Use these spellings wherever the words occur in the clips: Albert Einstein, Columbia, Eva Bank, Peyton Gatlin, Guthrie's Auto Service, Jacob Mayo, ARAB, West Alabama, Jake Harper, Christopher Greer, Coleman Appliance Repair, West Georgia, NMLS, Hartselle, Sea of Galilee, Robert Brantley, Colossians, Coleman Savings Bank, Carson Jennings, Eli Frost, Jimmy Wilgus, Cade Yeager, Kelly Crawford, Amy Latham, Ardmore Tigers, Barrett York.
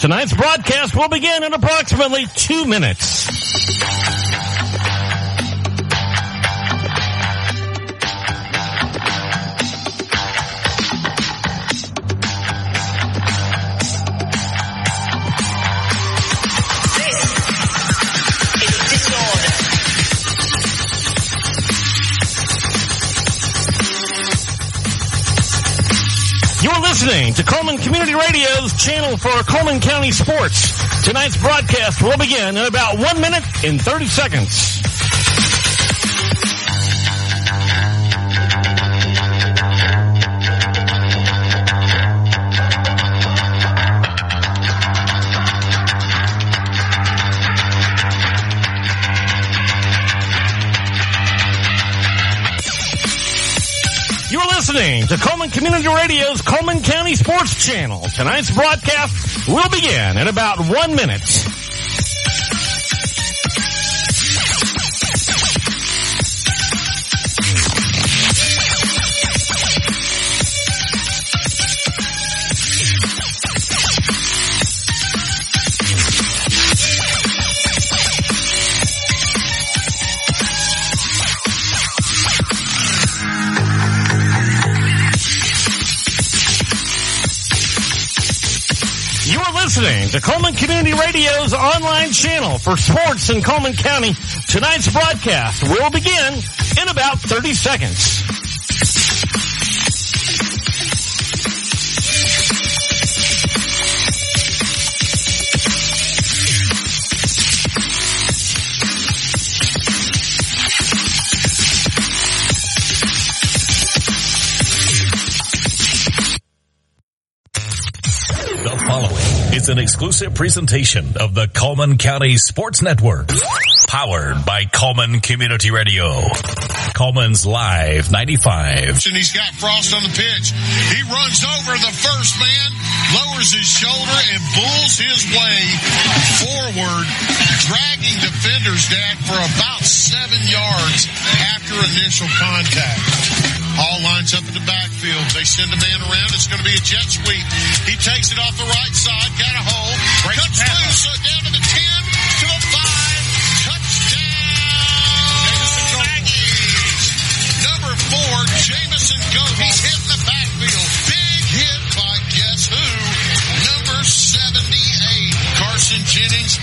Tonight's broadcast will begin in approximately 2 minutes. Listening to Cullman Community Radio's channel for Cullman County sports. Tonight's broadcast will begin in about 1 minute and 30 seconds. Listening to Coleman Community Radio's Coleman County Sports Channel. Tonight's broadcast will begin in about 1 minute. To Coleman Community Radio's online channel for sports in Coleman County. Tonight's broadcast will begin in about 30 seconds. An exclusive presentation of the Cullman County Sports Network, powered by Cullman Community Radio. Cullman's Live 95. And he's got Frost on the pitch. He runs over the first man, lowers his shoulder, and bulls his way forward, dragging defenders down for about 7 yards after initial contact. All lines up in the backfield. They send a man around. It's going to be a jet sweep. He takes it off the right side. Got a hole. Cuts loose. Down to the 10, to the 5. Touchdown. Aggies. Number 4, Jamison Goat. He's hit in the backfield. Big hit by guess who? Number 78, Carson Jennings.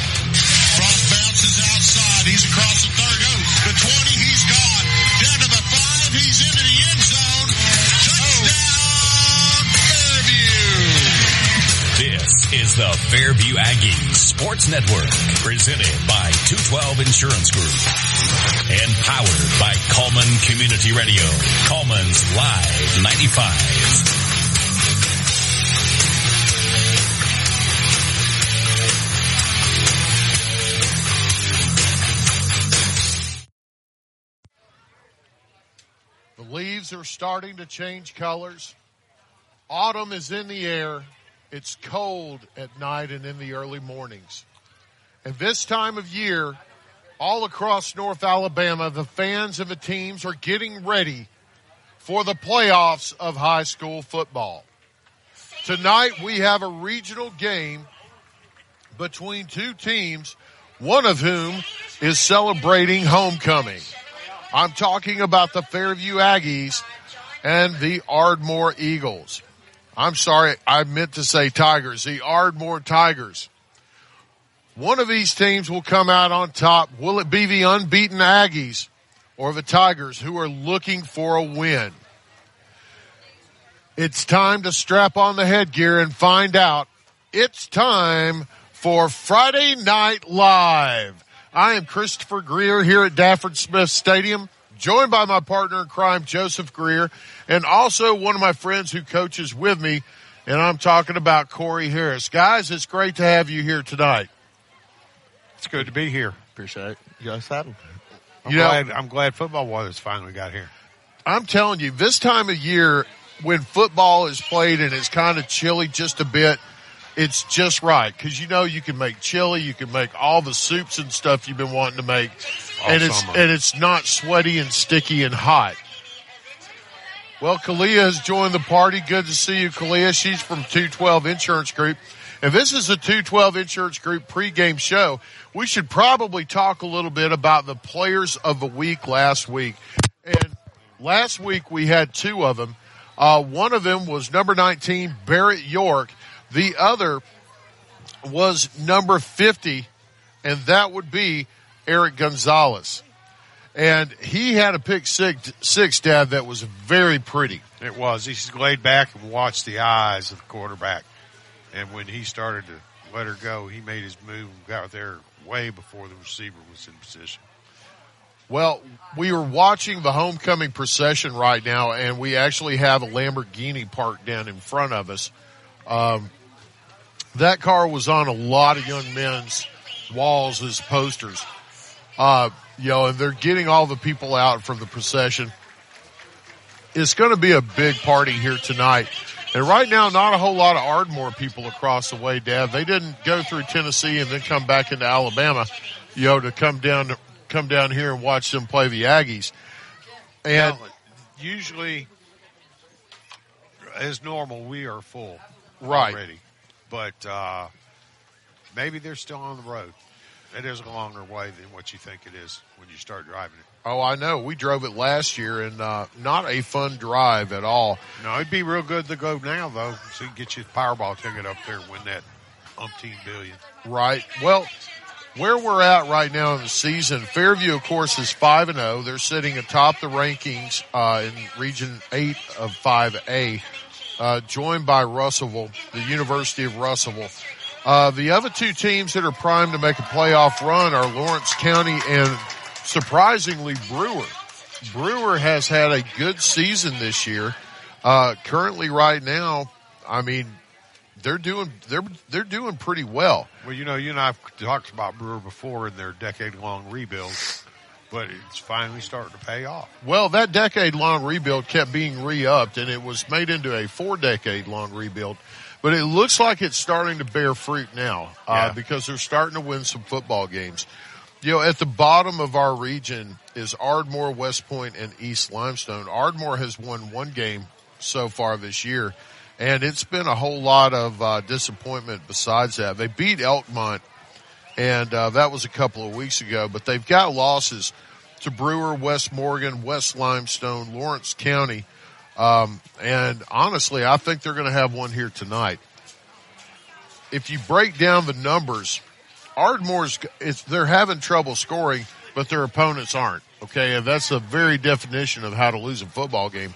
Cross bounces outside. He's across the 30. The 20, he's gone. Down to the 5, he's into the end zone. Touchdown, Fairview. This is the Fairview Aggies Sports Network, presented by 212 Insurance Group and powered by Cullman Community Radio. Cullman's Live 95. Leaves are starting to change colors. Autumn is in the air. It's cold at night and in the early mornings. And this time of year, all across North Alabama, the fans of the teams are getting ready for the playoffs of high school football. Tonight we have a regional game between two teams, one of whom is celebrating homecoming. I'm talking about the Fairview Aggies and the Ardmore Eagles. I'm sorry, I meant to say Tigers, the Ardmore Tigers. One of these teams will come out on top. Will it be the unbeaten Aggies or the Tigers, who are looking for a win? It's time to strap on the headgear and find out. It's time for Friday Night Live. I am Christopher Greer here at Dafford Smith Stadium, joined by my partner in crime, Joseph Greer, and also one of my friends who coaches with me, and I'm talking about Corey Harris. Guys, it's great to have you here tonight. It's good to be here. Appreciate it. You guys had them. I'm glad football weather's finally got here. I'm telling you, this time of year when football is played and it's kind of chilly just a bit, it's just right, because, you know, you can make chili, you can make all the soups and stuff you've been wanting to make, and it's not sweaty and sticky and hot. Well, Kalia has joined the party. Good to see you, Kalia. She's from 212 Insurance Group. And this is the 212 Insurance Group pregame show. We should probably talk a little bit about the players of the week last week. And last week we had two of them. One of them was number 19, Barrett York. The other was number 50, and that would be Eric Gonzalez. And he had a pick six, Dad, that was very pretty. It was. He just laid back and watched the eyes of the quarterback. And when he started to let her go, he made his move and got there way before the receiver was in position. Well, we are watching the homecoming procession right now, and we actually have a Lamborghini parked down in front of us. That car was on a lot of young men's walls as posters. And they're getting all the people out from the procession. It's going to be a big party here tonight. And right now, not a whole lot of Ardmore people across the way, Dad. They didn't go through Tennessee and then come back into Alabama, to come down here and watch them play the Aggies. And now, usually, as normal, we are full already. But maybe they're still on the road. It is a longer way than what you think it is when you start driving it. Oh, I know. We drove it last year, and not a fun drive at all. No, it'd be real good to go now, though, so you can get your Powerball ticket up there and win that umpteen billion. Right. Well, where we're at right now in the season, Fairview, of course, is 5-0. They're sitting atop the rankings in Region 8 of 5A, joined by Russellville, the University of Russellville. The other two teams that are primed to make a playoff run are Lawrence County and, surprisingly, Brewer. Brewer has had a good season this year. Currently, right now, I mean, they're doing pretty well. Well, you and I have talked about Brewer before in their decade-long rebuild, but it's finally starting to pay off. Well, that decade-long rebuild kept being re-upped, and it was made into a 4-decade-long rebuild. But it looks like it's starting to bear fruit now because they're starting to win some football games. At the bottom of our region is Ardmore, West Point, and East Limestone. Ardmore has won one game so far this year, and it's been a whole lot of disappointment besides that. They beat Elkmont, and that was a couple of weeks ago, but they've got losses to Brewer, West Morgan, West Limestone, Lawrence County. And honestly, I think they're going to have one here tonight. If you break down the numbers, they're having trouble scoring, but their opponents aren't. Okay. And that's the very definition of how to lose a football game.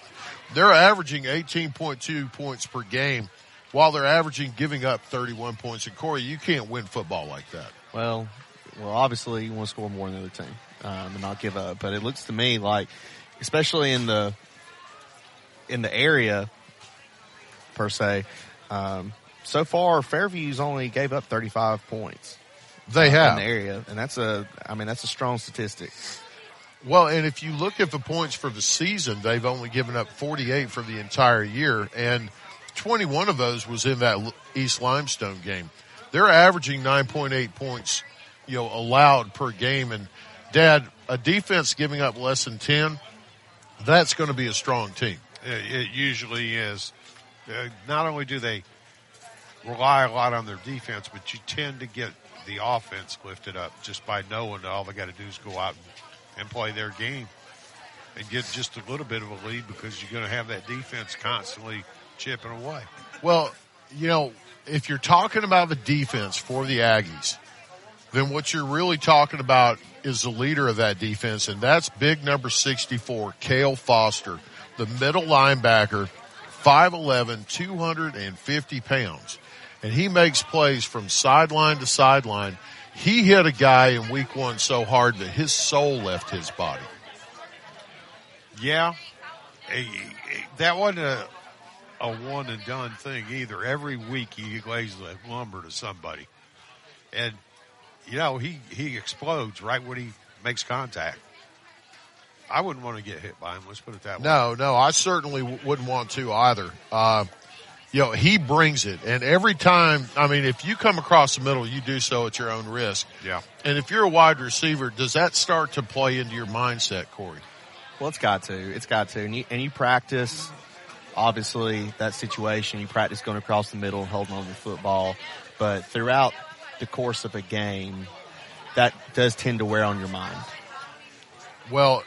They're averaging 18.2 points per game while they're giving up 31 points. And Corey, you can't win football like that. Well, obviously you want to score more than the other team, and not give up, but it looks to me like, especially in the area, per se, so far Fairview's only gave up 35 points. They have in the area, and that's a strong statistic. Well, and if you look at the points for the season, they've only given up 48 for the entire year, and 21 of those was in that East Limestone game. They're averaging 9.8 points, allowed per game. And Dad, a defense giving up less than 10, that's going to be a strong team. It usually is. Not only do they rely a lot on their defense, but you tend to get the offense lifted up just by knowing that all they got to do is go out and play their game and get just a little bit of a lead because you're going to have that defense constantly chipping away. Well, if you're talking about the defense for the Aggies, then what you're really talking about is the leader of that defense, and that's big number 64, Cale Foster, the middle linebacker, 5'11", 250 pounds. And he makes plays from sideline to sideline. He hit a guy in week one so hard that his soul left his body. Yeah. That wasn't a one-and-done thing either. Every week he lays the lumber to somebody. And, he explodes right when he makes contact. I wouldn't want to get hit by him. Let's put it that way. No, I certainly wouldn't want to either. He brings it. And every time, I mean, if you come across the middle, you do so at your own risk. Yeah. And if you're a wide receiver, does that start to play into your mindset, Corey? Well, it's got to. And you practice, obviously, that situation. You practice going across the middle, holding on to the football. but throughout the course of a game, that does tend to wear on your mind. Well,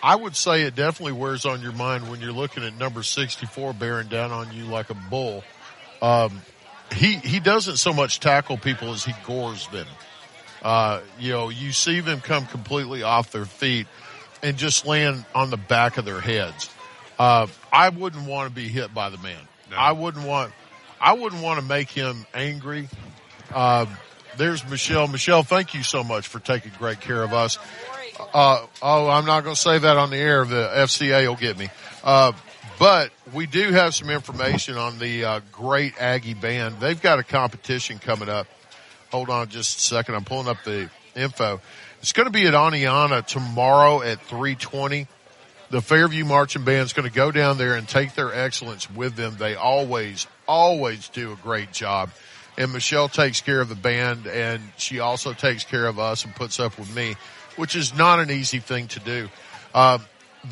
I would say it definitely wears on your mind when you're looking at number 64 bearing down on you like a bull. He doesn't so much tackle people as he gores them. You know, you see them come completely off their feet and just land on the back of their heads. I wouldn't want to be hit by the man. No. I wouldn't want to make him angry. There's Michelle. Michelle, thank you so much for taking great care of us. I'm not going to say that on the air. The FCA will get me. But we do have some information on the Great Aggie Band. They've got a competition coming up. Hold on just a second. I'm pulling up the info. It's going to be at Aniana tomorrow at 3:20. The Fairview Marching Band's going to go down there and take their excellence with them. They always do a great job. And Michelle takes care of the band, and she also takes care of us and puts up with me, which is not an easy thing to do.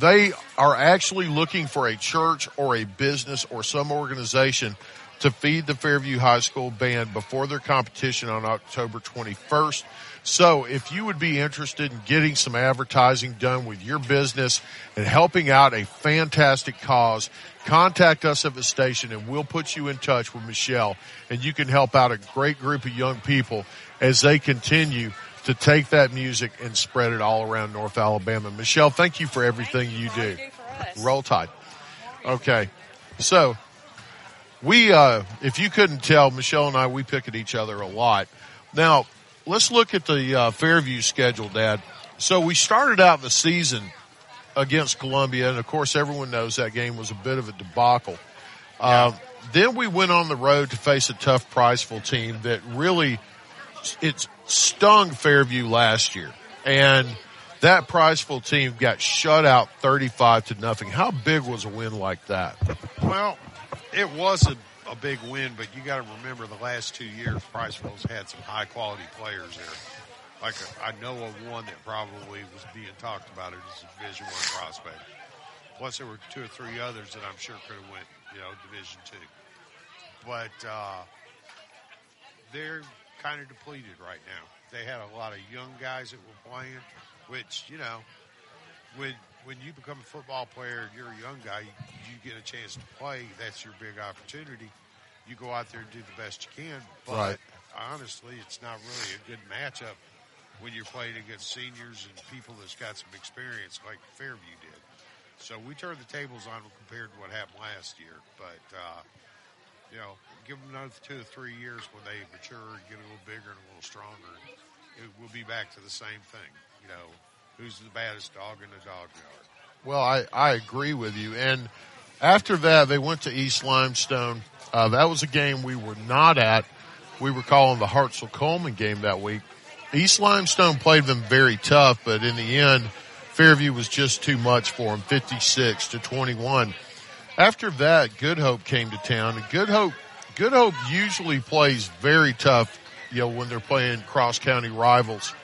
They are actually looking for a church or a business or some organization to feed the Fairview High School band before their competition on October 21st. So if you would be interested in getting some advertising done with your business and helping out a fantastic cause, contact us at the station and we'll put you in touch with Michelle, and you can help out a great group of young people as they continue to take that music and spread it all around North Alabama. Michelle, thank you for everything you do. Roll Tide. Okay. So we, if you couldn't tell, Michelle and I, we pick at each other a lot. Now, let's look at the Fairview schedule, Dad. So we started out the season against Columbia, and, of course, everyone knows that game was a bit of a debacle. Then we went on the road to face a tough Priceville team that really it stung Fairview last year. And that Priceville team got shut out 35-0. How big was a win like that? Well, it wasn't a big win, but you got to remember the last 2 years, Priceville's had some high-quality players there. Like I know of one that probably was being talked about as a Division I prospect. Plus, there were two or three others that I'm sure could have went, Division II. But they're kind of depleted right now. They had a lot of young guys that were playing, which, when you become a football player, you're a young guy, you get a chance to play. That's your big opportunity. You go out there and do the best you can. But right. Honestly, it's not really a good matchup when you're playing against seniors and people that's got some experience like Fairview did. So we turned the tables on compared to what happened last year. But, give them another 2 or 3 years when they mature and get a little bigger and a little stronger. We'll be back to the same thing, Who's the baddest dog in the dog yard? Well, I agree with you. And after that, they went to East Limestone. That was a game we were not at. We were calling the Hartselle-Coleman game that week. East Limestone played them very tough, but in the end, Fairview was just too much for them, 56-21. After that, Good Hope came to town. And Good Hope usually plays very tough, when they're playing cross-county rivals.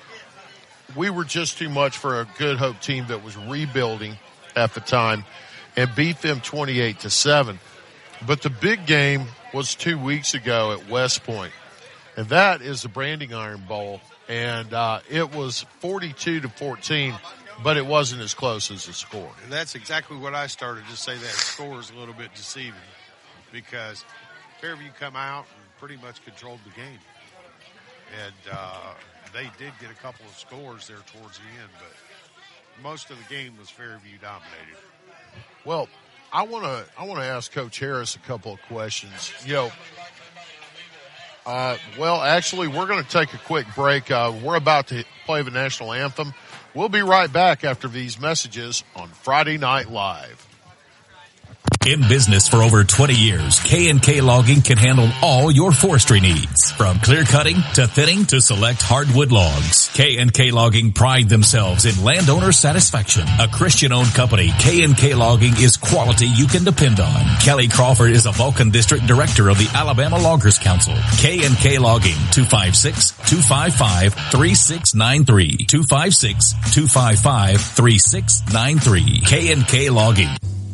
We were just too much for a Good Hope team that was rebuilding at the time and beat them 28-7. But the big game was 2 weeks ago at West Point, and that is the Branding Iron Bowl. And it was 42-14, but it wasn't as close as the score. And that's exactly what I started to say. That score is a little bit deceiving because Fairview come out and pretty much controlled the game. And they did get a couple of scores there towards the end, but most of the game was Fairview dominated. Well, I want to ask Coach Harris a couple of questions. Actually, we're going to take a quick break. We're about to play the national anthem. We'll be right back after these messages on Friday Night Live. In business for over 20 years, K&K Logging can handle all your forestry needs. From clear cutting to thinning to select hardwood logs, K&K Logging pride themselves in landowner satisfaction. A Christian-owned company, K&K Logging is quality you can depend on. Kelly Crawford is a Vulcan District Director of the Alabama Loggers Council. K&K Logging, 256-255-3693. 256-255-3693. K&K Logging.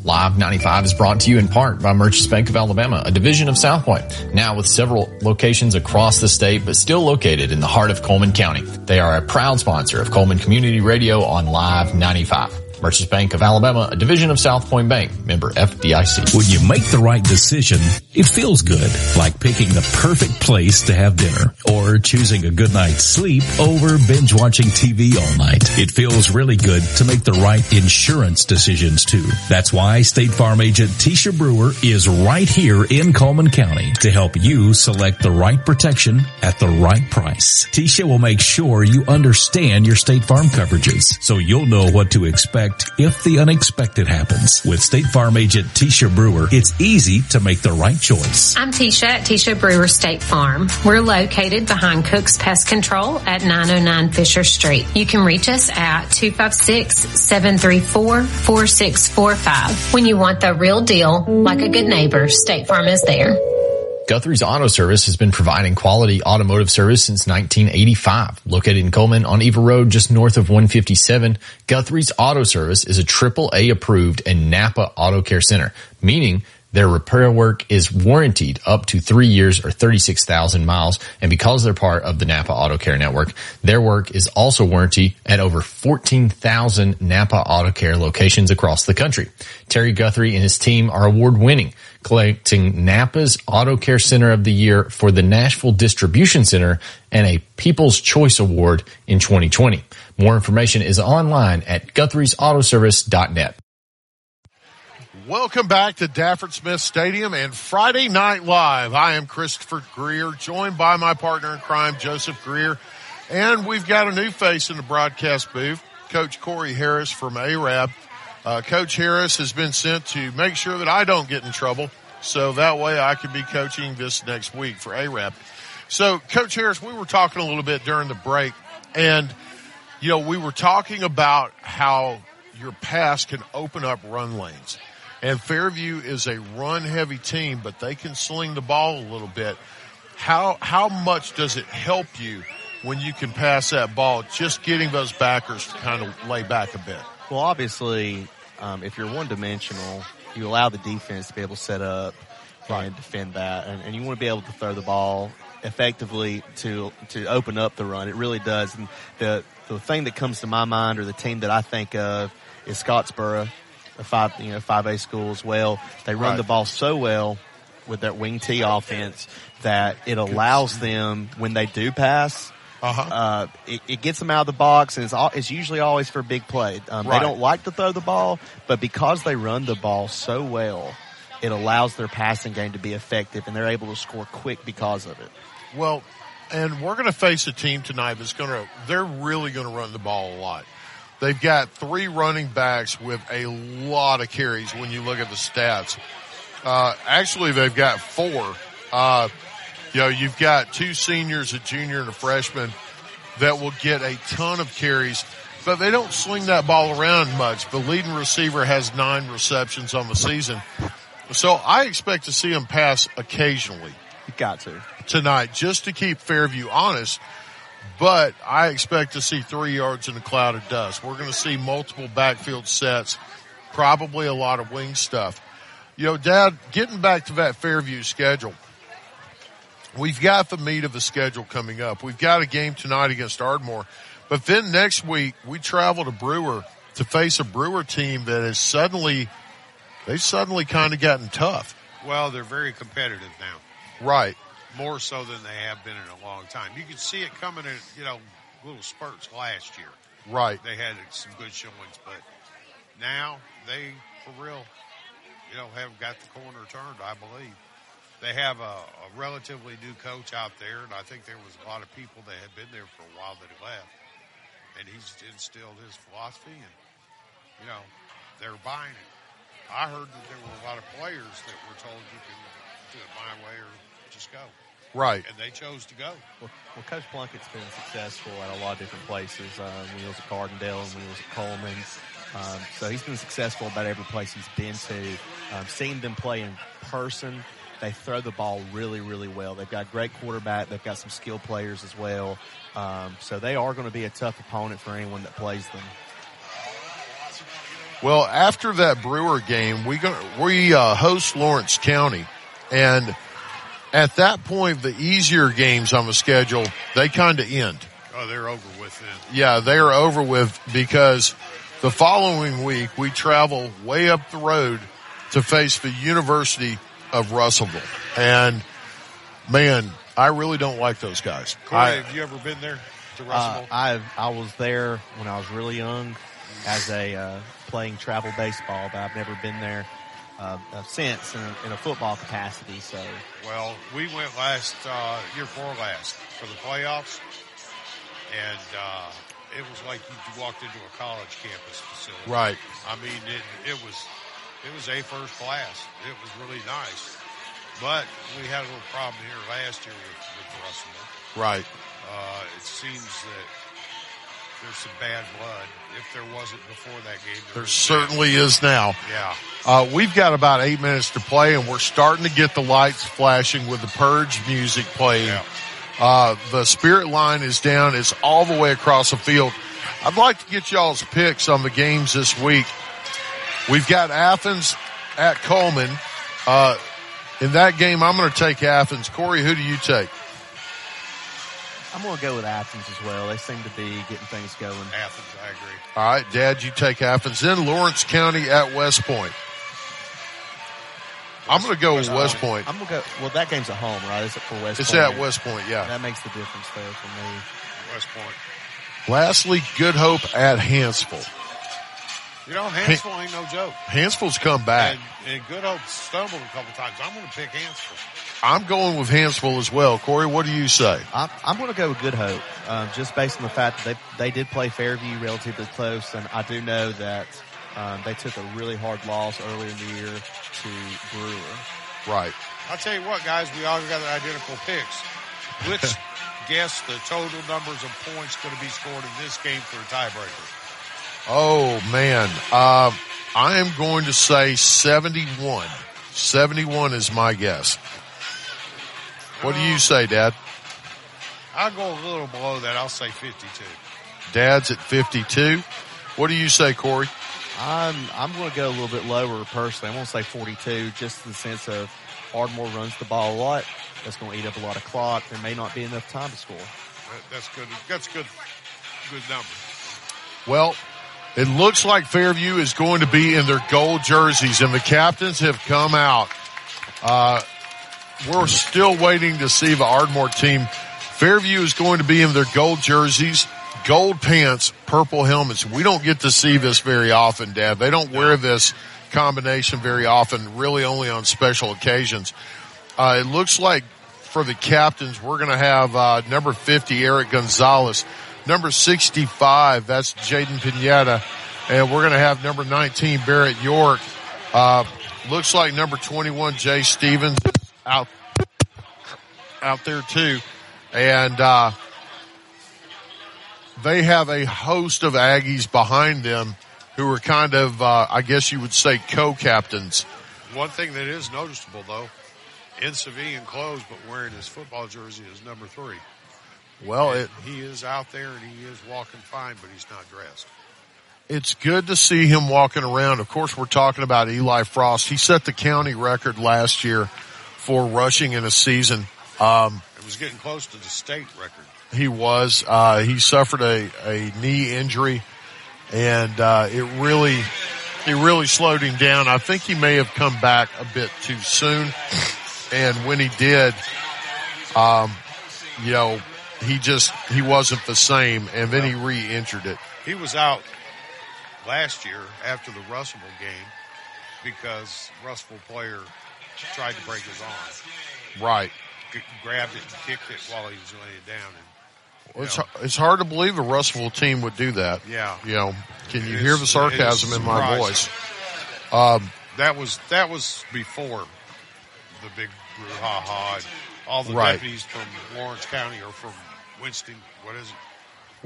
Live 95 is brought to you in part by Merchants Bank of Alabama, a division of South Point, now with several locations across the state, but still located in the heart of Coleman County. They are a proud sponsor of Coleman Community Radio on Live 95. Merchants Bank of Alabama, a division of South Point Bank, member FDIC. When you make the right decision, it feels good, like picking the perfect place to have dinner or choosing a good night's sleep over binge-watching TV all night. It feels really good to make the right insurance decisions, too. That's why State Farm agent Tisha Brewer is right here in Coleman County to help you select the right protection at the right price. Tisha will make sure you understand your State Farm coverages so you'll know what to expect if the unexpected happens. With State Farm agent Tisha Brewer, it's easy to make the right choice. I'm Tisha at Tisha Brewer State Farm. We're located behind Cook's Pest Control at 909 Fisher Street. You can reach us at 256-734-4645. When you want the real deal, like a good neighbor, State Farm is there. Guthrie's Auto Service has been providing quality automotive service since 1985. Located in Coleman on Eva Road, just north of 157, Guthrie's Auto Service is a AAA approved and Napa Auto Care Center, meaning their repair work is warranted up to 3 years or 36,000 miles. And because they're part of the Napa Auto Care Network, their work is also warranted at over 14,000 Napa Auto Care locations across the country. Terry Guthrie and his team are award-winning, collecting Napa's Auto Care Center of the Year for the Nashville Distribution Center and a People's Choice Award in 2020. More information is online at Guthrie'sAutoservice.net. Welcome back to Dafford Smith Stadium and Friday Night Live. I am Christopher Greer, joined by my partner in crime, Joseph Greer. And we've got a new face in the broadcast booth, Coach Corey Harris from ARAB. Coach Harris has been sent to make sure that I don't get in trouble, so that way I can be coaching this next week for ARAB. So, Coach Harris, we were talking a little bit during the break, and, you know, we were talking about how your pass can open up run lanes. And Fairview is a run-heavy team, but they can sling the ball a little bit. How much does it help you when you can pass that ball, just getting those backers to kind of lay back a bit? Well, obviously, if you're one-dimensional, you allow the defense to be able to set up and defend that. And you want to be able to throw the ball effectively to open up the run. It really does. And the thing that comes to my mind, or the team that I think of, is Scottsboro. A 5A school as well. They run the ball so well with that wing T offense that it allows them, when they do pass, it gets them out of the box, and it's usually always for a big play. They don't like to throw the ball, but because they run the ball so well, it allows their passing game to be effective, and they're able to score quick because of it. Well, and we're going to face a team tonight that's they're really going to run the ball a lot. They've got three running backs with a lot of carries when you look at the stats. Actually, they've got four. You've got two seniors, a junior, and a freshman that will get a ton of carries, but they don't sling that ball around much. The leading receiver has 9 receptions on the season. So I expect to see them pass occasionally. You got to. Tonight, just to keep Fairview honest. But I expect to see 3 yards in a cloud of dust. We're going to see multiple backfield sets, probably a lot of wing stuff. You know, Dad, getting back to that Fairview schedule, we've got the meat of the schedule coming up. We've got a game tonight against Ardmore. But then next week, we travel to Brewer to face a Brewer team that has suddenly kind of gotten tough. Well, they're very competitive now. Right. More so than they have been in a long time. You can see it coming in, little spurts last year. Right. They had some good showings, but now they, for real, have got the corner turned, I believe. They have a relatively new coach out there, and I think there was a lot of people that had been there for a while that had left. And he's instilled his philosophy, and, they're buying it. I heard that there were a lot of players that were told you can do it my way or just go. Right. And they chose to go. Well, Coach Plunkett's been successful at a lot of different places. When he was at Cardindale and when he was at Coleman. So he's been successful about every place he's been to. Seeing them play in person, they throw the ball really, really well. They've got a great quarterback. They've got some skilled players as well. So they are going to be a tough opponent for anyone that plays them. Well, after that Brewer game, we host Lawrence County, and at that point, the easier games on the schedule, they kind of end. Oh, they're over with then. Yeah, they are over with, because the following week we travel way up the road to face the University of Russellville. And, man, I really don't like those guys. Corey, have you ever been there to Russellville? I was there when I was really young as a playing travel baseball, but I've never been there since in a football capacity. So, well, we went year before last for the playoffs, and it was like you walked into a college campus facility. Right. I mean, it was a first class. It was really nice. But we had a little problem here last year with Russellville. Right. It seems that there's some bad blood. If there wasn't before that game, there certainly is now. Yeah. We've got about 8 minutes to play, and we're starting to get the lights flashing with the Purge music playing. Yeah. The spirit line is down. It's all the way across the field. I'd like to get y'all's picks on the games this week. We've got Athens at Coleman. In that game, I'm going to take Athens. Corey, who do you take? I'm going to go with Athens as well. They seem to be getting things going. Athens, I agree. All right, Dad, you take Athens. Then Lawrence County at West Point. I'm going to go with West Point. I'm going to go. Well, that game's at home, right? It's for West Point. It's at West Point, yeah. That makes the difference there for me. West Point. Lastly, Good Hope at Hansville. You know, Hansville ain't no joke. Hansville's come back. And Good Hope stumbled a couple times. I'm going to pick Hansville. I'm going with Hansville as well. Corey, what do you say? I'm going to go with Good Hope, just based on the fact that they did play Fairview relatively close, and I do know that they took a really hard loss earlier in the year to Brewer. Right. I'll tell you what, guys, we all got identical picks. Let's guess the total numbers of points going to be scored in this game for a tiebreaker. Oh, man. I am going to say 71. 71 is my guess. What do you say, Dad? I'll go a little below that. I'll say 52. Dad's at 52. What do you say, Corey? I'm going to go a little bit lower personally. I'm going to say 42, just in the sense of Ardmore runs the ball a lot. That's going to eat up a lot of clock. There may not be enough time to score. That's good. That's good number. Well, it looks like Fairview is going to be in their gold jerseys, and the captains have come out. We're still waiting to see the Ardmore team. Fairview is going to be in their gold jerseys, gold pants, purple helmets. We don't get to see this very often, Dad. They don't wear this combination very often, really only on special occasions. It looks like for the captains, we're going to have number 50, Eric Gonzalez. Number 65, that's Jaden Pineda. And we're going to have number 19, Barrett York. Looks like number 21, Jay Stevens, out there too. And they have a host of Aggies behind them who are kind of, I guess you would say, co-captains. One thing that is noticeable, though, in civilian clothes but wearing his football jersey is number 3. Well, he is out there, and he is walking fine, but he's not dressed. It's good to see him walking around. Of course, we're talking about Eli Frost. He set the county record last year for rushing in a season. It was getting close to the state record. He was. He suffered a knee injury, and it really slowed him down. I think he may have come back a bit too soon, and when he did, he wasn't the same, and then he re-injured it. He was out last year after the Russellville game because Russellville player tried to break his arm. Right. Grabbed it and kicked it while he was laying down. And, it's hard to believe a Russellville team would do that. Yeah. You know, can you hear the sarcasm in my voice? That was before the big brouhaha. All the deputies from Lawrence County or from Winston, what is it?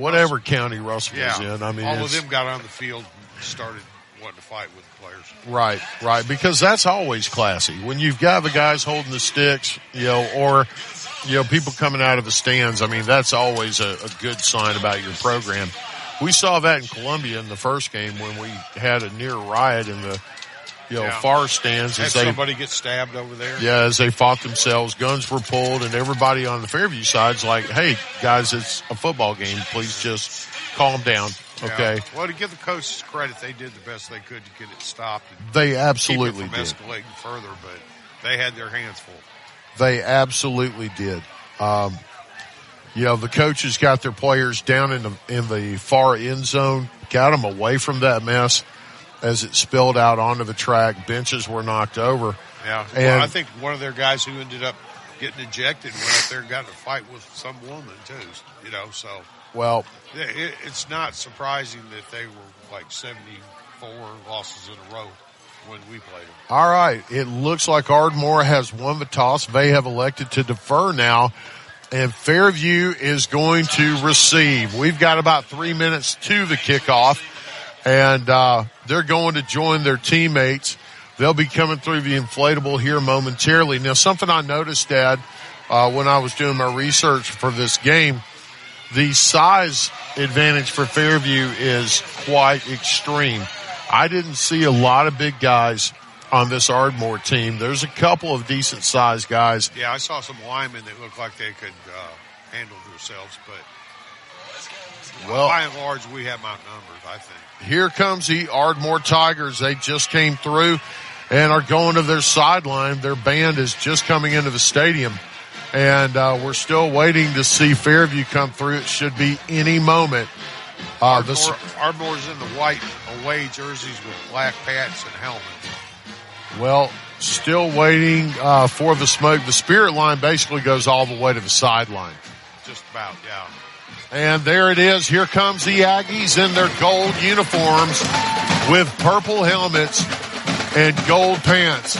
Whatever Russell county Russell is in. I mean, all of them got on the field and started wanting to fight with the players. Right. Because that's always classy. When you've got the guys holding the sticks, or people coming out of the stands, I mean, that's always a good sign about your program. We saw that in Columbia in the first game when we had a near riot in the far stands. As somebody gets stabbed over there. Yeah, as they fought themselves, guns were pulled, and everybody on the Fairview side's like, hey, guys, it's a football game. Please just calm down. Okay. Yeah. Well, to give the coaches credit, they did the best they could to get it stopped. They absolutely did. Keep it from escalating further, but they had their hands full. They absolutely did. The coaches got their players down in the far end zone, got them away from that mess as it spilled out onto the track. Benches were knocked over. Yeah. And well, I think one of their guys who ended up getting ejected went up there and got in a fight with some woman, too, so. Well, it's not surprising that they were like 74 losses in a row when we played them. All right. It looks like Ardmore has won the toss. They have elected to defer now, and Fairview is going to receive. We've got about 3 minutes to the kickoff, and they're going to join their teammates. They'll be coming through the inflatable here momentarily. Now, something I noticed, Dad, when I was doing my research for this game, the size advantage for Fairview is quite extreme. I didn't see a lot of big guys on this Ardmore team. There's a couple of decent-sized guys. Yeah, I saw some linemen that looked like they could handle themselves, but by and large, we have outnumbered, I think. Here comes the Ardmore Tigers. They just came through and are going to their sideline. Their band is just coming into the stadium. And we're still waiting to see Fairview come through. It should be any moment. Ardmore's in the white away jerseys with black hats and helmets. Well, still waiting for the smoke. The spirit line basically goes all the way to the sideline. Just about, yeah. And there it is. Here comes the Aggies in their gold uniforms with purple helmets and gold pants.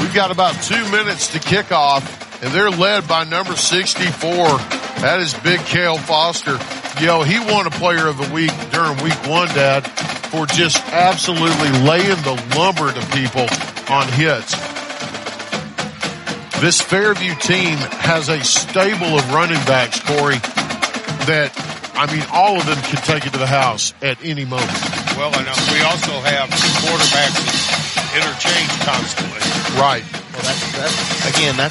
We've got about 2 minutes to kick off. And they're led by number 64. That is big Cale Foster. He won a player of the week during week 1, Dad, for just absolutely laying the lumber to people on hits. This Fairview team has a stable of running backs, Corey, that, all of them can take it to the house at any moment. Well, and we also have quarterbacks that interchange constantly. Right. That's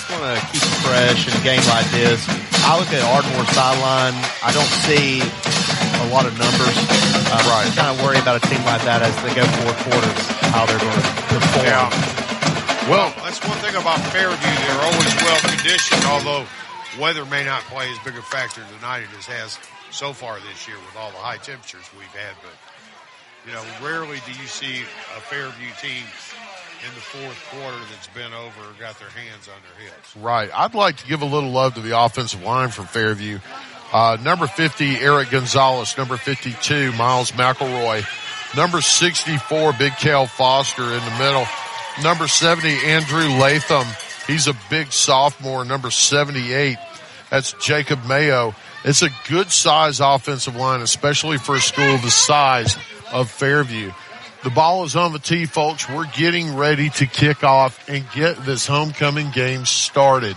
going to keep it fresh in a game like this. I look at Ardmore sideline. I don't see a lot of numbers. Right. I kind of worry about a team like that as they go 4 quarters, how they're going to perform. Yeah. Well, that's one thing about Fairview. They're always well-conditioned, although weather may not play as big a factor tonight as it has so far this year with all the high temperatures we've had. But, rarely do you see a Fairview team in the 4th quarter that's been over or got their hands on their hips. Right. I'd like to give a little love to the offensive line from Fairview. Number 50, Eric Gonzalez. Number 52, Miles McElroy. Number 64, Big Cale Foster in the middle. Number 70, Andrew Latham. He's a big sophomore. Number 78, that's Jacob Mayo. It's a good-sized offensive line, especially for a school the size of Fairview. The ball is on the tee, folks. We're getting ready to kick off and get this homecoming game started.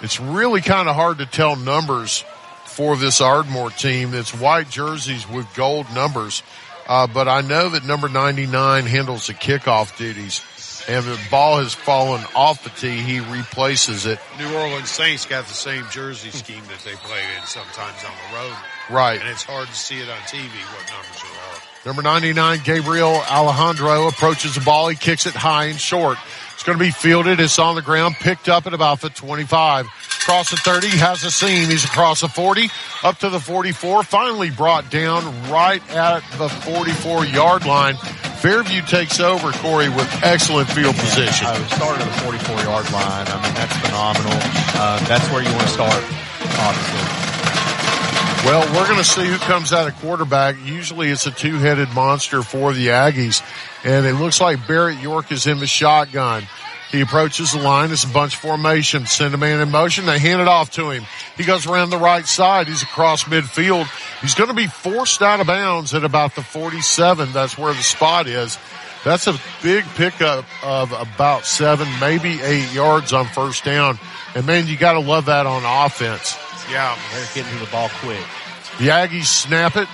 It's really kind of hard to tell numbers for this Ardmore team. It's white jerseys with gold numbers. But I know that number 99 handles the kickoff duties. And the ball has fallen off the tee. He replaces it. New Orleans Saints got the same jersey scheme that they play in sometimes on the road. Right. And it's hard to see it on TV what numbers are. Number 99, Gabriel Alejandro, approaches the ball. He kicks it high and short. It's going to be fielded. It's on the ground, picked up at about the 25. Across the 30, has a seam. He's across the 40, up to the 44. Finally brought down right at the 44-yard line. Fairview takes over, Corey, with excellent field position. Started at the 44-yard line. That's phenomenal. That's where you want to start, obviously. Well, we're going to see who comes out of quarterback. Usually it's a two-headed monster for the Aggies. And it looks like Barrett York is in the shotgun. He approaches the line. It's a bunch formation. Send a man in motion. They hand it off to him. He goes around the right side. He's across midfield. He's going to be forced out of bounds at about the 47. That's where the spot is. That's a big pickup of about 7, maybe 8 yards on first down. And, man, you got to love that on offense. Yeah, they're getting to the ball quick. The Aggies snap it,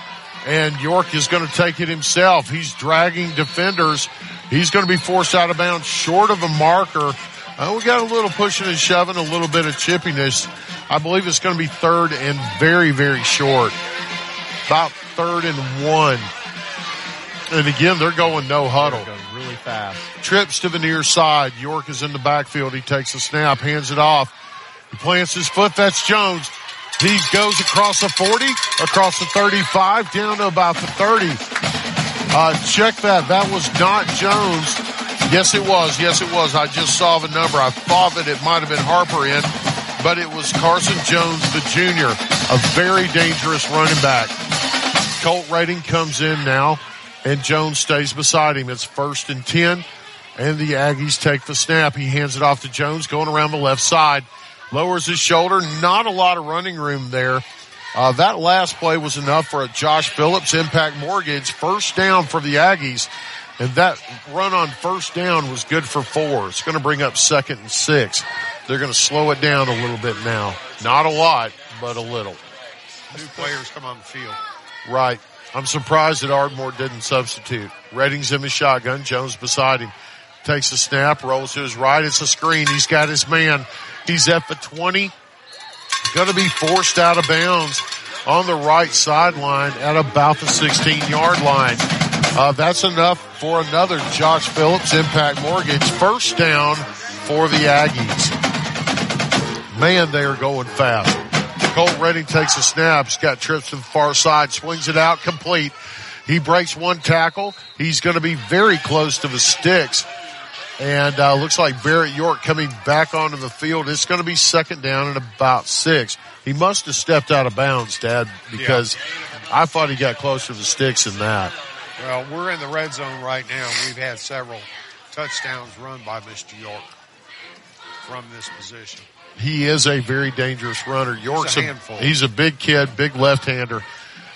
and York is going to take it himself. He's dragging defenders. He's going to be forced out of bounds short of a marker. We got a little pushing and shoving, a little bit of chippiness. I believe it's going to be third and very, very short. About third and one. And again, they're going no huddle. They're going really fast. Trips to the near side. York is in the backfield. He takes a snap, hands it off. He plants his foot. That's Jones. He goes across the 40, across the 35, down to about the 30. Check that. That was not Jones. Yes, it was. Yes, it was. I just saw the number. I thought that it might have been Harper in, but it was Carson Jones, the junior, a very dangerous running back. Colt Redding comes in now, and Jones stays beside him. It's first and 10, and the Aggies take the snap. He hands it off to Jones, going around the left side. Lowers his shoulder. Not a lot of running room there. That last play was enough for a Josh Phillips, Impact Mortgage, first down for the Aggies. And that run on first down was good for four. It's going to bring up second and six. They're going to slow it down a little bit now. Not a lot, but a little. New players come on the field. Right. I'm surprised that Ardmore didn't substitute. Redding's in the shotgun. Jones beside him. Takes a snap, rolls to his right. It's a screen. He's got his man. He's at the 20. Going to be forced out of bounds on the right sideline at about the 16-yard line. That's enough for another Josh Phillips, Impact Mortgage. First down for the Aggies. Man, they are going fast. Colt Redding takes a snap. He's got trips to the far side. Swings it out complete. He breaks one tackle. He's going to be very close to the sticks. And looks like Barrett York coming back onto the field. It's going to be second down and about six. He must have stepped out of bounds, Dad, because I thought he got closer to the sticks than that. Well, we're in the red zone right now. We've had several touchdowns run by Mr. York from this position. He is a very dangerous runner. York's a handful. He's a big kid, big left-hander.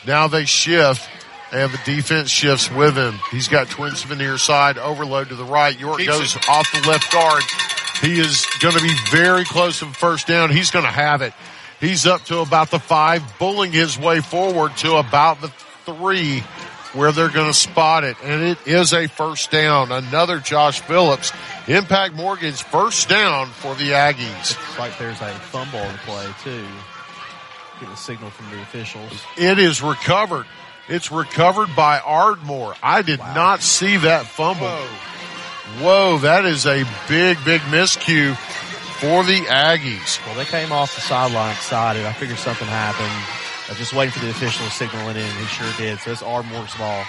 Now they shift. And the defense shifts with him. He's got twins to the near side, overload to the right. York goes off the left guard. He is going to be very close to the first down. He's going to have it. He's up to about the 5, bullying his way forward to about the 3 where they're going to spot it. And it is a first down. Another Josh Phillips. Impact Mortgage first down for the Aggies. Looks like there's a fumble in play, too. Get a signal from the officials. It is recovered. It's recovered by Ardmore. I did not see that fumble. Whoa, that is a big, big miscue for the Aggies. Well, they came off the sideline excited. I figured something happened. I was just waiting for the official to signal it in. He sure did. So it's Ardmore's ball.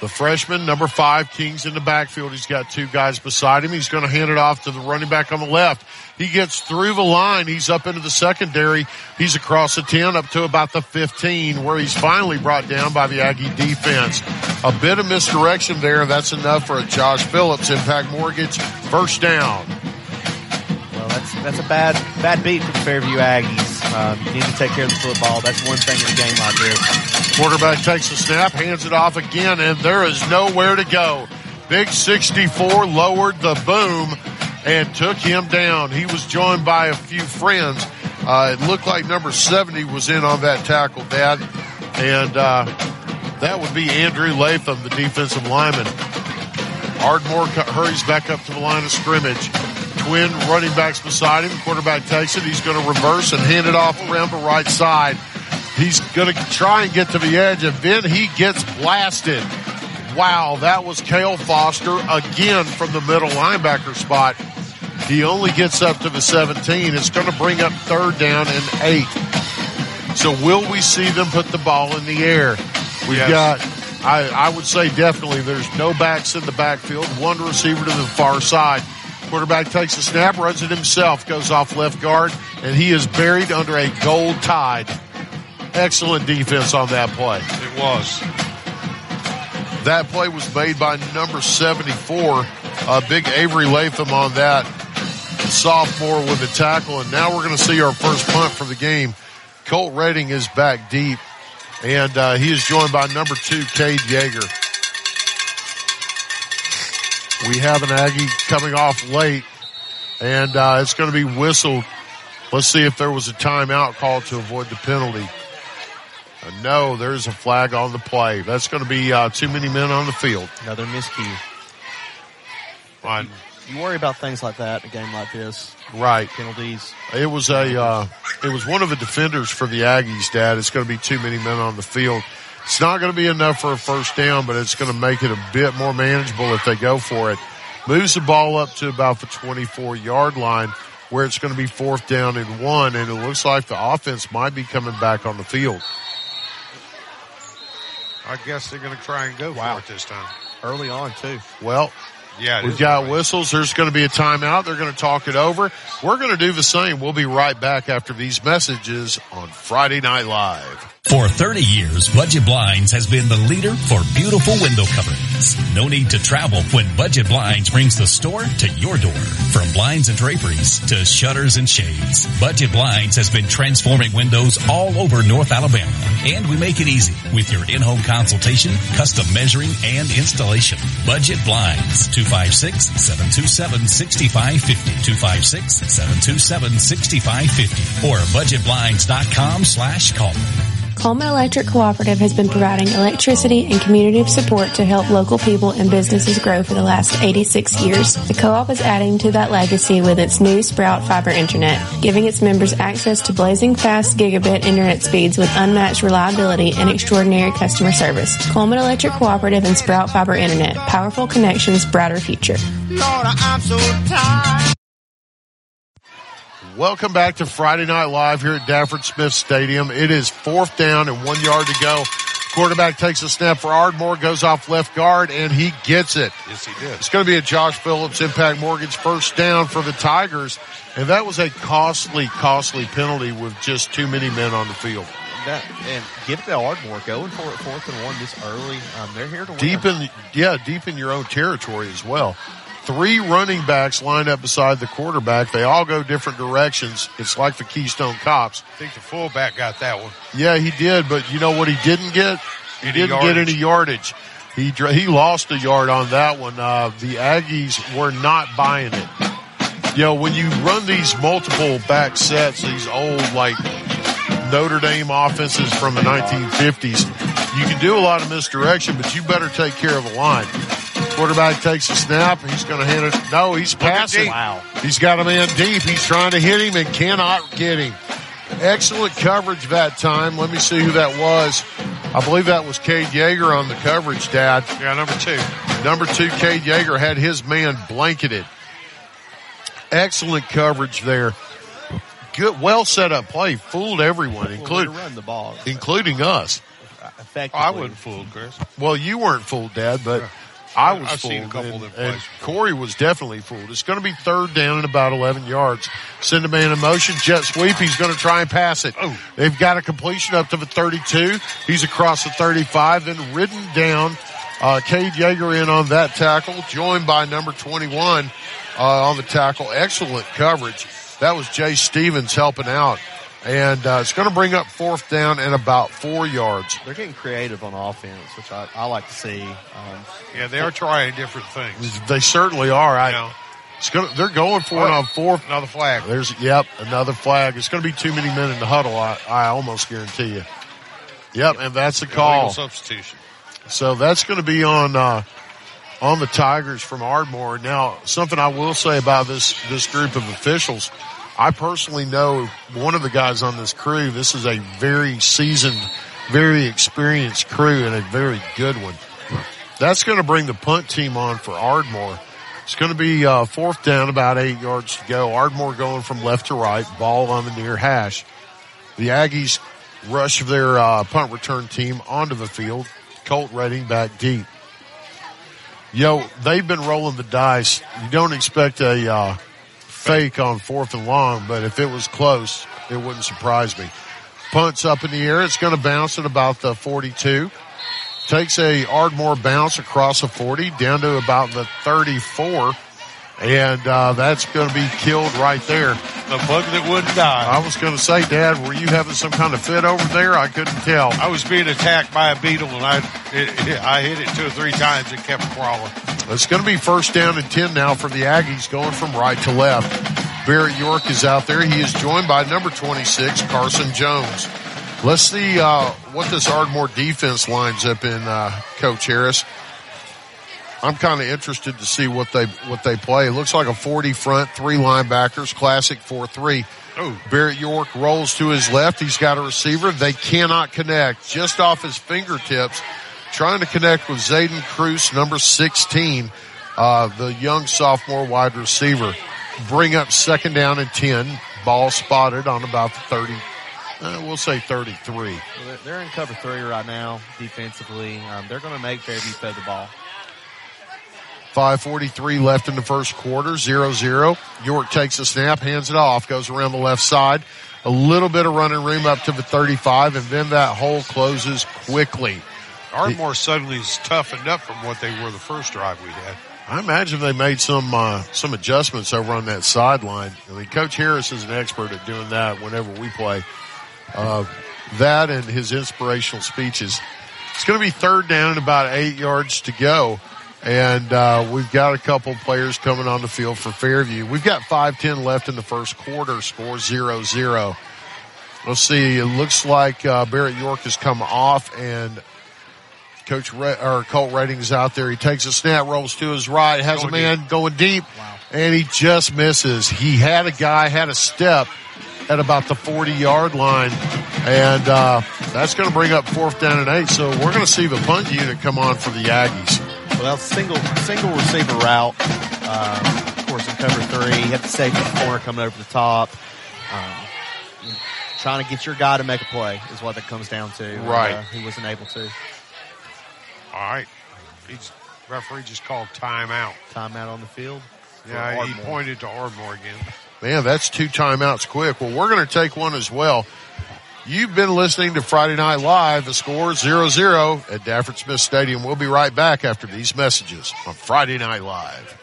The freshman, number 5, King's in the backfield. He's got 2 guys beside him. He's going to hand it off to the running back on the left. He gets through the line. He's up into the secondary. He's across the 10 up to about the 15 where he's finally brought down by the Aggie defense. A bit of misdirection there. That's enough for a Josh Phillips, Impact Mortgage, first down. Well, that's a bad beat for the Fairview Aggies. You need to take care of the football. That's one thing in the game out there. Quarterback takes the snap, hands it off again, and there is nowhere to go. Big 64 lowered the boom and took him down. He was joined by a few friends. It looked like number 70 was in on that tackle, Dad. And that would be Andrew Latham, the defensive lineman. Ardmore hurries back up to the line of scrimmage. Twin running backs beside him. Quarterback takes it. He's going to reverse and hand it off around the right side. He's going to try and get to the edge, and then he gets blasted. Wow, that was Cale Foster again from the middle linebacker spot. He only gets up to the 17. It's going to bring up third down and 8. So will we see them put the ball in the air? We've got, I would say definitely there's no backs in the backfield. One receiver to the far side. Quarterback takes the snap, runs it himself, goes off left guard, and he is buried under a gold tide. Excellent defense on that play. It was. That play was made by number 74, big Avery Latham on that. Sophomore with the tackle, and now we're going to see our first punt for the game. Colt Redding is back deep, and he is joined by number 2, Cade Yeager. We have an Aggie coming off late, and it's going to be whistled. Let's see if there was a timeout call to avoid the penalty. No, there's a flag on the play. That's going to be too many men on the field. Another miscue. Right. You worry about things like that in a game like this. Right. Penalties. It was one of the defenders for the Aggies, Dad. It's going to be too many men on the field. It's not going to be enough for a first down, but it's going to make it a bit more manageable if they go for it. Moves the ball up to about the 24-yard line where it's going to be 4th down and 1, and it looks like the offense might be coming back on the field. I guess they're going to try and go for it this time. Early on, too. Well, yeah, we've got whistles. There's going to be a timeout. They're going to talk it over. We're going to do the same. We'll be right back after these messages on Friday Night Live. For 30 years, Budget Blinds has been the leader for beautiful window coverings. No need to travel when Budget Blinds brings the store to your door. From blinds and draperies to shutters and shades, Budget Blinds has been transforming windows all over North Alabama. And we make it easy with your in-home consultation, custom measuring, and installation. Budget Blinds, 256-727-6550, 256-727-6550, or budgetblinds.com/call. Coleman Electric Cooperative has been providing electricity and community support to help local people and businesses grow for the last 86 years. The co-op is adding to that legacy with its new Sprout Fiber Internet, giving its members access to blazing fast gigabit internet speeds with unmatched reliability and extraordinary customer service. Coleman Electric Cooperative and Sprout Fiber Internet. Powerful connections, brighter future. Lord, I'm so tired. Welcome back to Friday Night Live here at Dafford Smith Stadium. It is 4th down and 1 yard to go. Quarterback takes a snap for Ardmore, goes off left guard, and he gets it. Yes, he did. It's going to be a Josh Phillips Impact Mortgage first down for the Tigers, and that was a costly penalty with just too many men on the field. And give it to Ardmore, going for it 4th and 1 this early. They're here to win. Deep in your own territory as well. 3 running backs lined up beside the quarterback. They all go different directions. It's like the Keystone Cops. I think the fullback got that one. Yeah, he did, but you know what he didn't get? He didn't get any yardage. He lost a yard on that one. The Aggies were not buying it. You know, when you run these multiple back sets, these old, like, Notre Dame offenses from the 1950s, you can do a lot of misdirection, but you better take care of the line. Quarterback takes a snap. He's going to hand it. No, he's passing. Wow. He's got him in deep. He's trying to hit him and cannot get him. Excellent coverage that time. Let me see who that was. I believe that was Cade Yeager on the coverage, Dad. Yeah, number 2. Number 2, Cade Yeager had his man blanketed. Excellent coverage there. Good, well set up play. Fooled everyone, including us. I wasn't fooled, Chris. Well, you weren't fooled, Dad, but. I was fooled. Seen a couple of them plays. Corey was definitely fooled. It's going to be 3rd down and about 11 yards. Send a man in motion. Jet sweep. He's going to try and pass it. Oh. They've got a completion up to the 32. He's across the 35 and ridden down. Cade Yeager in on that tackle, joined by number 21 on the tackle. Excellent coverage. That was Jay Stevens helping out. And it's going to bring up 4th down and about 4 yards. They're getting creative on offense, which I like to see. Yeah, they are trying different things. They certainly are. They're going for it on 4th. Another flag. Yep, another flag. It's going to be too many men in the huddle, I almost guarantee you. Yep, and that's the call. Illegal substitution. So that's going to be on the Tigers from Ardmore. Now, something I will say about this group of officials, I personally know one of the guys on this crew. This is a very seasoned, very experienced crew and a very good one. That's going to bring the punt team on for Ardmore. It's going to be 4th down, about 8 yards to go. Ardmore going from left to right, ball on the near hash. The Aggies rush their punt return team onto the field. Colt Redding back deep. They've been rolling the dice. You don't expect a fake on 4th and long, but if it was close, it wouldn't surprise me. Punt's up in the air. It's going to bounce at about the 42. Takes a Ardmore bounce across the 40, down to about the 34, and that's going to be killed right there. The bug that wouldn't die. I was going to say, Dad, were you having some kind of fit over there? I couldn't tell. I was being attacked by a beetle, and I hit it 2 or 3 times and kept crawling. It's going to be 1st down and 10 now for the Aggies, going from right to left. Barrett York is out there. He is joined by number 26, Carson Jones. Let's see what this Ardmore defense lines up in, Coach Harris. I'm kind of interested to see what they play. It looks like a 40 front, three linebackers, classic 4-3. Barrett York rolls to his left. He's got a receiver. They cannot connect. Just off his fingertips, trying to connect with Zayden Cruz, number 16, the young sophomore wide receiver. Bring up second down and 10. Ball spotted on about the 30. We'll say 33. They're in cover three right now defensively. They're going to make Fairview throw the ball. 5:43 left in the first quarter, 0-0. York takes a snap, hands it off, goes around the left side. A little bit of running room up to the 35, and then that hole closes quickly. Ardmore suddenly is toughened up from what they were the first drive we had. I imagine they made some adjustments over on that sideline. I mean, Coach Harris is an expert at doing that whenever we play. That and his inspirational speeches. It's going to be third down and about 8 yards to go. And we've got a couple players coming on the field for Fairview. We've got 5:10 left in the first quarter, score 0-0. Let's see. It looks like Barrett York has come off, and Colt Redding's out there. He takes a snap, rolls to his right, has a man going deep, and he just misses. He had a guy, had a step at about the 40-yard line, and that's going to bring up fourth down and 8. So we're going to see the punt unit come on for the Aggies. Well, that was a single receiver route, of course, in cover three. You have to save the corner coming over the top. Trying to get your guy to make a play is what that comes down to. Right. He wasn't able to. All right. Referee just called timeout. Timeout on the field? Yeah, he pointed to Ardmore again. Man, that's two timeouts quick. Well, we're going to take one as well. You've been listening to Friday Night Live. The score 0-0 at Dafford Smith Stadium. We'll be right back after these messages on Friday Night Live.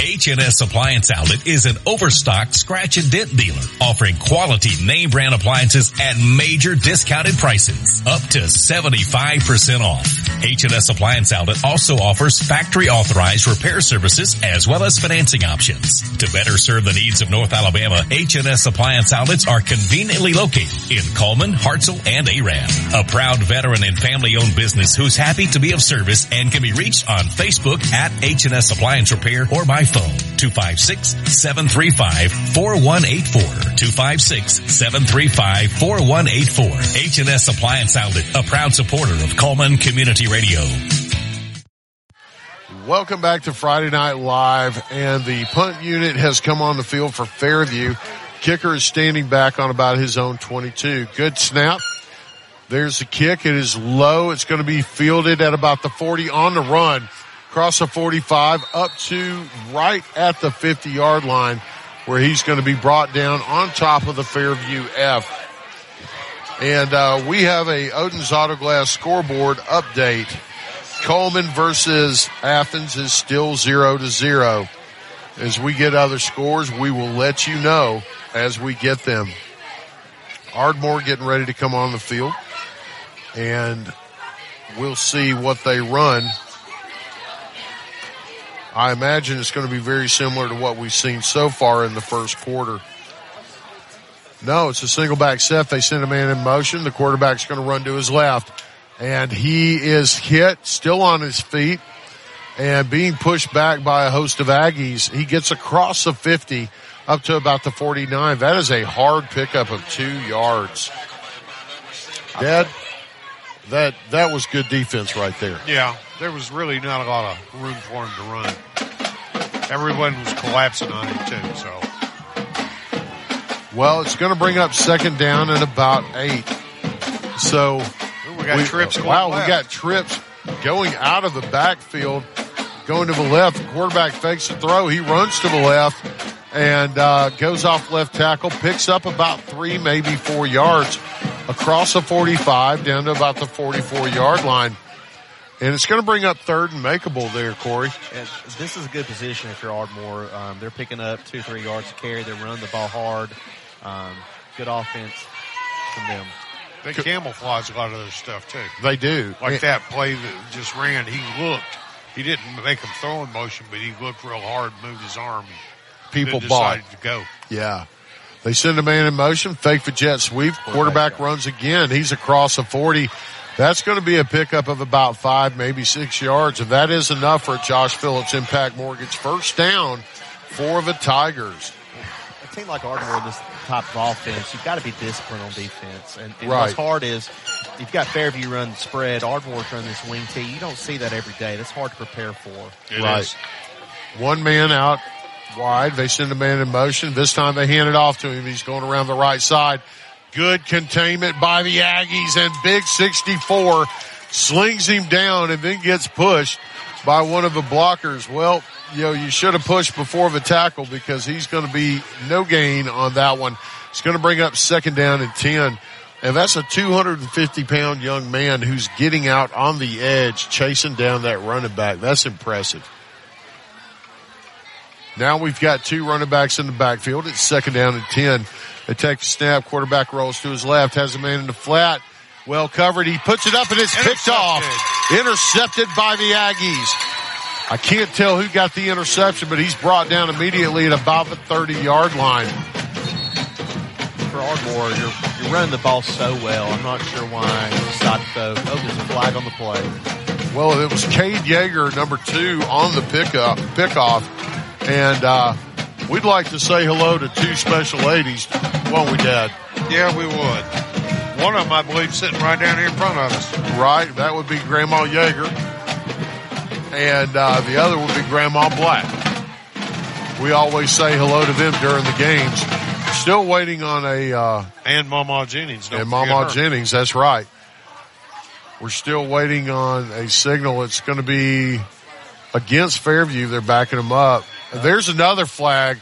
H&S Appliance Outlet is an overstocked scratch and dent dealer offering quality name brand appliances at major discounted prices, up to 75% off. H&S Appliance Outlet also offers factory authorized repair services as well as financing options. To better serve the needs of North Alabama, H&S Appliance Outlets are conveniently located in Coleman, Hartzell, and ARAB. A proud veteran and family-owned business who's happy to be of service and can be reached on Facebook at H&S Appliance Repair or by phone 256-735-4184 256-735-4184. H&S Appliance Outlet, a proud supporter of Cullman Community Radio. Welcome back to Friday Night Live, and the punt unit has come on the field for Fairview. Kicker is standing back on about his own 22. Good snap. There's the kick. It is low. It's going to be fielded at about the 40 on the run. Across the 45, up to right at the 50-yard line, where he's going to be brought down on top of the Fairview F. And we have a Odin's Auto Glass scoreboard update. Coleman versus Athens is still 0-0. As we get other scores, we will let you know as we get them. Ardmore getting ready to come on the field, and we'll see what they run. I imagine it's going to be very similar to what we've seen so far in the first quarter. No, it's a single back set. They send a man in motion. The quarterback's going to run to his left. And he is hit, still on his feet, and being pushed back by a host of Aggies. He gets across the 50 up to about the 49. That is a hard pickup of 2 yards. Dad, that was good defense right there. Yeah. There was really not a lot of room for him to run. Everyone was collapsing on him, too, so. Well, it's going to bring up second down and about 8. So, we got trips going out of the backfield, going to the left. The quarterback fakes the throw. He runs to the left and goes off left tackle, picks up about 3, maybe 4 yards across the 45, down to about the 44-yard line. And it's going to bring up third and makeable there, Corey. And this is a good position if you're Ardmore. They're picking up 2-3 yards to carry. They're running the ball hard. Good offense from them. They camouflage a lot of their stuff, too. They do. Like that play that just ran, he looked. He didn't make him throw in motion, but he looked real hard, moved his arm. People bought. Decided to go. Yeah. They send a man in motion, fake for jet sweep. Quarterback runs again. He's across the 40. That's going to be a pickup of about 5, maybe 6 yards. And that is enough for Josh Phillips, Impact Mortgage. First down for the Tigers. A team like Ardmore in this type of offense, you've got to be disciplined on defense. And what's hard is you've got Fairview run the spread, Ardmore's run this wing tee. You don't see that every day. That's hard to prepare for. It is. One man out wide. They send a man in motion. This time they hand it off to him. He's going around the right side. Good containment by the Aggies, and Big 64 slings him down and then gets pushed by one of the blockers. Well, you know, you should have pushed before the tackle because he's going to be no gain on that one. It's going to bring up second down and 10. And that's a 250-pound young man who's getting out on the edge, chasing down that running back. That's impressive. Now we've got two running backs in the backfield. It's second down and 10. They take the snap. Quarterback rolls to his left, has a man in the flat. Well covered. He puts it up, and it's picked off. Intercepted by the Aggies. I can't tell who got the interception, but he's brought down immediately at about the 30-yard line. For Ardmore, you're running the ball so well. I'm not sure why he decided to throw. Oh, there's a flag on the play. Well, it was Cade Yeager, number 2, on the pickoff. And we'd like to say hello to two special ladies, won't we, Dad? Yeah, we would. One of them, I believe, sitting right down here in front of us. Right. That would be Grandma Yeager. And the other would be Grandma Black. We always say hello to them during the games. Still waiting on a... and Mama Jennings. Jennings, that's right. We're still waiting on a signal. It's going to be against Fairview. They're backing them up. There's another flag.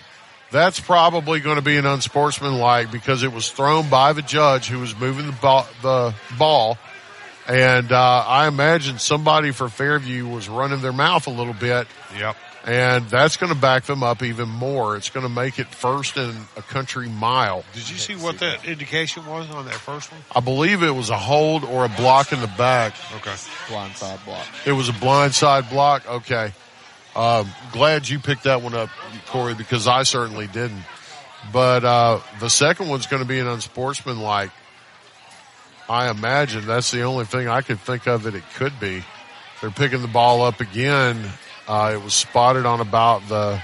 That's probably going to be an unsportsmanlike because it was thrown by the judge who was moving the ball. And I imagine somebody for Fairview was running their mouth a little bit. Yep. And that's going to back them up even more. It's going to make it first and a country mile. Did you see what that indication was on that first one? I believe it was a hold or a block in the back. Okay. Blindside block. It was a blindside block? Okay. Glad you picked that one up, Corey, because I certainly didn't. But the second one's going to be an unsportsmanlike. I imagine that's the only thing I could think of that it could be. They're picking the ball up again. It was spotted on about the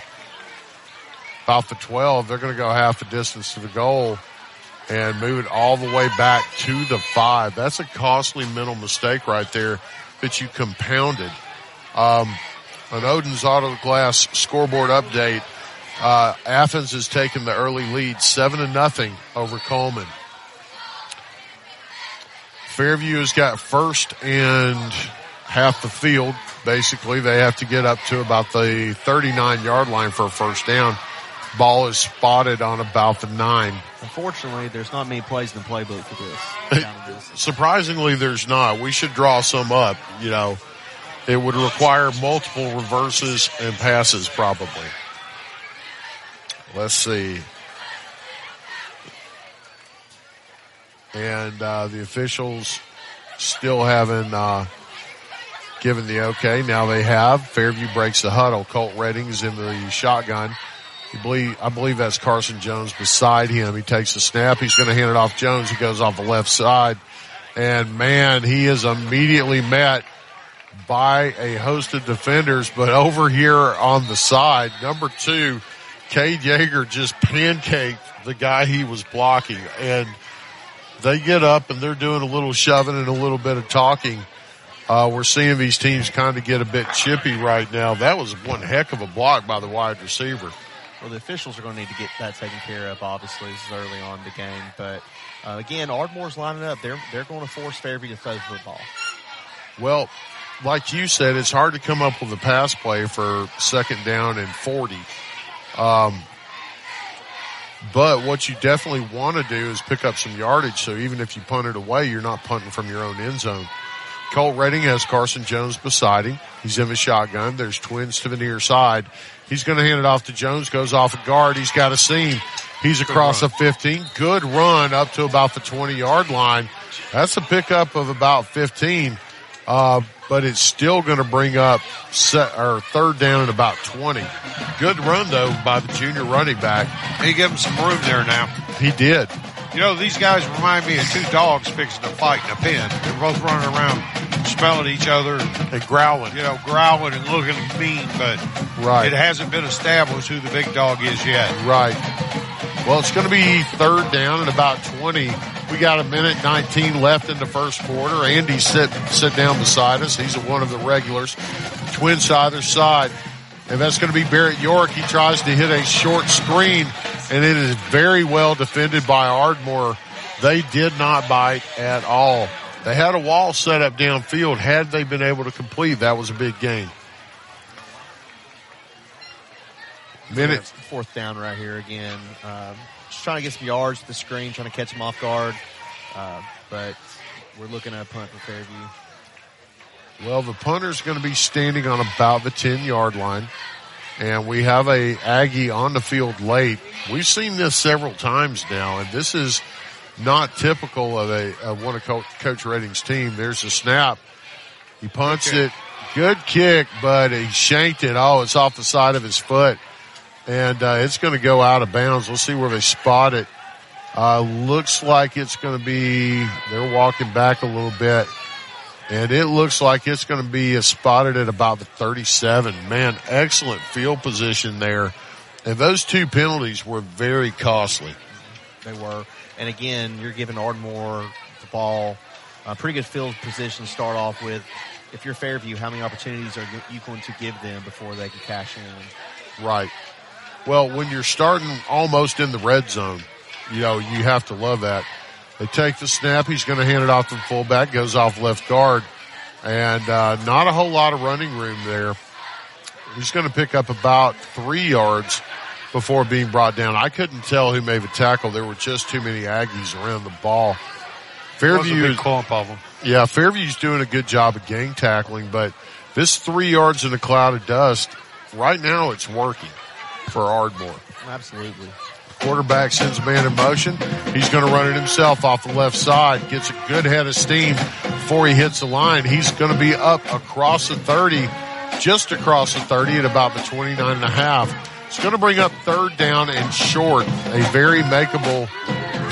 12. They're going to go half a distance to the goal and move it all the way back to the 5. That's a costly mental mistake right there that you compounded. On Odin's Auto Glass scoreboard update, Athens has taken the early lead, 7-0 over Coleman. Fairview has got first and half the field. Basically, they have to get up to about the 39-yard line for a first down. Ball is spotted on about the 9. Unfortunately, there's not many plays in the playbook for this. Surprisingly, there's not. We should draw some up, you know. It would require multiple reverses and passes probably. Let's see. And the officials still haven't given the okay. Now they have. Fairview breaks the huddle. Colt Redding is in the shotgun. I believe that's Carson Jones beside him. He takes the snap. He's going to hand it off Jones. He goes off the left side. And, man, he is immediately met by a host of defenders. But over here on the side, number 2, Cade Yeager just pancaked the guy he was blocking. And they get up and they're doing a little shoving and a little bit of talking. We're seeing these teams kind of get a bit chippy right now. That was one heck of a block by the wide receiver. Well, the officials are going to need to get that taken care of, obviously. This is early on in the game. But, again, Ardmore's lining up. They're going to force Fairview to throw the ball. Well, like you said, it's hard to come up with a pass play for second down and 40. But what you definitely want to do is pick up some yardage, so even if you punt it away, you're not punting from your own end zone. Colt Redding has Carson Jones beside him. He's in the shotgun. There's twins to the near side. He's going to hand it off to Jones, goes off a guard. He's got a seam. He's across the 15. Good run up to about the 20-yard line. That's a pickup of about 15. But it's still going to bring up third down at about 20. Good run, though, by the junior running back. He gave him some room there now. He did. You know, these guys remind me of two dogs fixing a fight in a pen. They're both running around, smelling each other. And growling. You know, growling and looking mean, but right. It hasn't been established who the big dog is yet. Right. Well, it's going to be third down at about 20. We got a minute 19 left in the first quarter. Andy's sit down beside us. He's one of the regulars. Twins to either side. And that's going to be Barrett York. He tries to hit a short screen, and it is very well defended by Ardmore. They did not bite at all. They had a wall set up downfield. Had they been able to complete, that was a big gain. Minute. Fourth down right here again. Just trying to get some yards at the screen, trying to catch them off guard. But we're looking at a punt for Fairview. Well, the punter's going to be standing on about the 10-yard line, and we have a Aggie on the field late. We've seen this several times now, and this is not typical of one of Coach Redding's team. There's a snap. He punts it. Good kick, but he shanked it. Oh, it's off the side of his foot, and it's going to go out of bounds. We'll see where they spot it. Looks like it's going to be – they're walking back a little bit. And it looks like it's going to be spotted at about the 37. Man, excellent field position there. And those two penalties were very costly. They were. And, again, you're giving Ardmore the ball. A pretty good field position to start off with. If you're Fairview, how many opportunities are you going to give them before they can cash in? Right. Well, when you're starting almost in the red zone, you know, you have to love that. They take the snap. He's going to hand it off to the fullback. Goes off left guard. And not a whole lot of running room there. He's going to pick up about 3 yards before being brought down. I couldn't tell who made the tackle. There were just too many Aggies around the ball. Fairview was a big clump of them. Yeah, Fairview's doing a good job of gang tackling, but this 3 yards in a cloud of dust, right now it's working for Ardmore. Absolutely. Quarterback sends a man in motion. He's going to run it himself off the left side. Gets a good head of steam before he hits the line. He's going to be up across the 30, just across the 30 at about the 29 and a half. It's going to bring up third down and short. A very makeable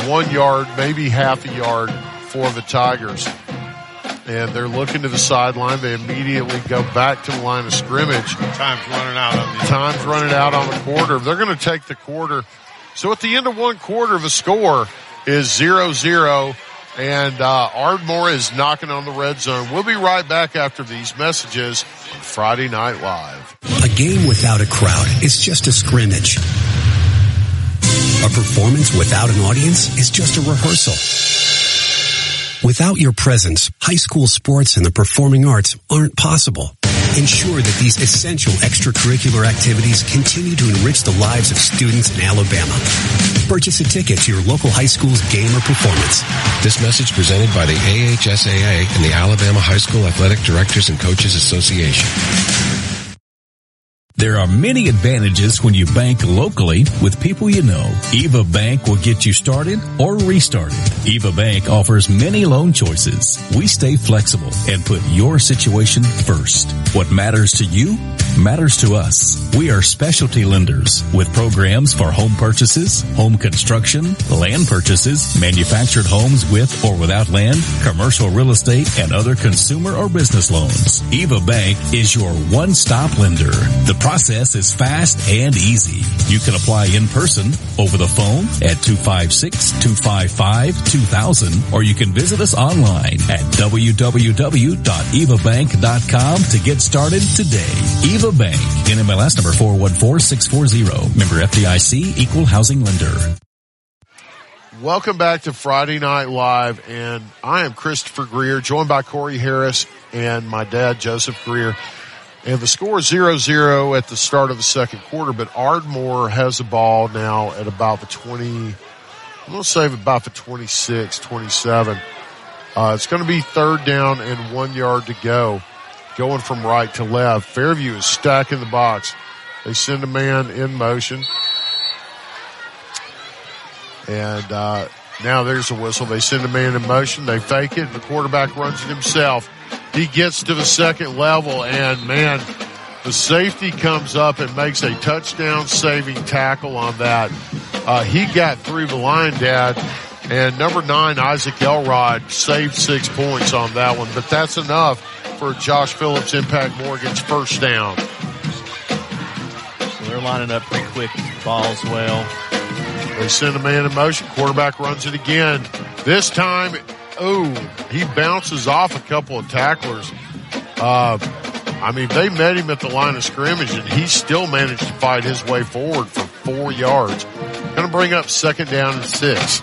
1 yard, maybe half a yard for the Tigers. And they're looking to the sideline. They immediately go back to the line of scrimmage. Time's running out on the quarter. They're going to take the quarter. So at the end of one quarter, the score is 0-0, and Ardmore is knocking on the red zone. We'll be right back after these messages on Friday Night Live. A game without a crowd is just a scrimmage. A performance without an audience is just a rehearsal. Without your presence, high school sports and the performing arts aren't possible. Ensure that these essential extracurricular activities continue to enrich the lives of students in Alabama. Purchase a ticket to your local high school's game or performance. This message presented by the AHSAA and the Alabama High School Athletic Directors and Coaches Association. There are many advantages when you bank locally with people you know. Eva Bank will get you started or restarted. Eva Bank offers many loan choices. We stay flexible and put your situation first. What matters to you matters to us. We are specialty lenders with programs for home purchases, home construction, land purchases, manufactured homes with or without land, commercial real estate, and other consumer or business loans. Eva Bank is your one-stop lender. The process is fast and easy. You can apply in person, over the phone at 256-255-2000, or you can visit us online at www.evabank.com to get started today. Eva Bank, NMLS number 414640, member FDIC, equal housing lender. Welcome back to Friday Night Live, and I am Christopher Greer, joined by Corey Harris and my dad, Joseph Greer. And the score is 0-0 at the start of the second quarter, but Ardmore has the ball now at about the 20, I'm going to say about the 26, 27. It's going to be third down and 1 yard to go, going from right to left. Fairview is stacking the box. They send a man in motion. And now there's a whistle. They send a man in motion. They fake it, and the quarterback runs it himself. He gets to the second level, and, man, the safety comes up and makes a touchdown-saving tackle on that. He got through the line, Dad, and number 9, Isaac Elrod, saved 6 points on that one. But that's enough for Josh Phillips, Impact Morgan's first down. So they're lining up pretty quick. Ball's well. They send a man in motion. Quarterback runs it again. This time, he bounces off a couple of tacklers. They met him at the line of scrimmage, and he still managed to fight his way forward for 4 yards. Going to bring up second down and 6.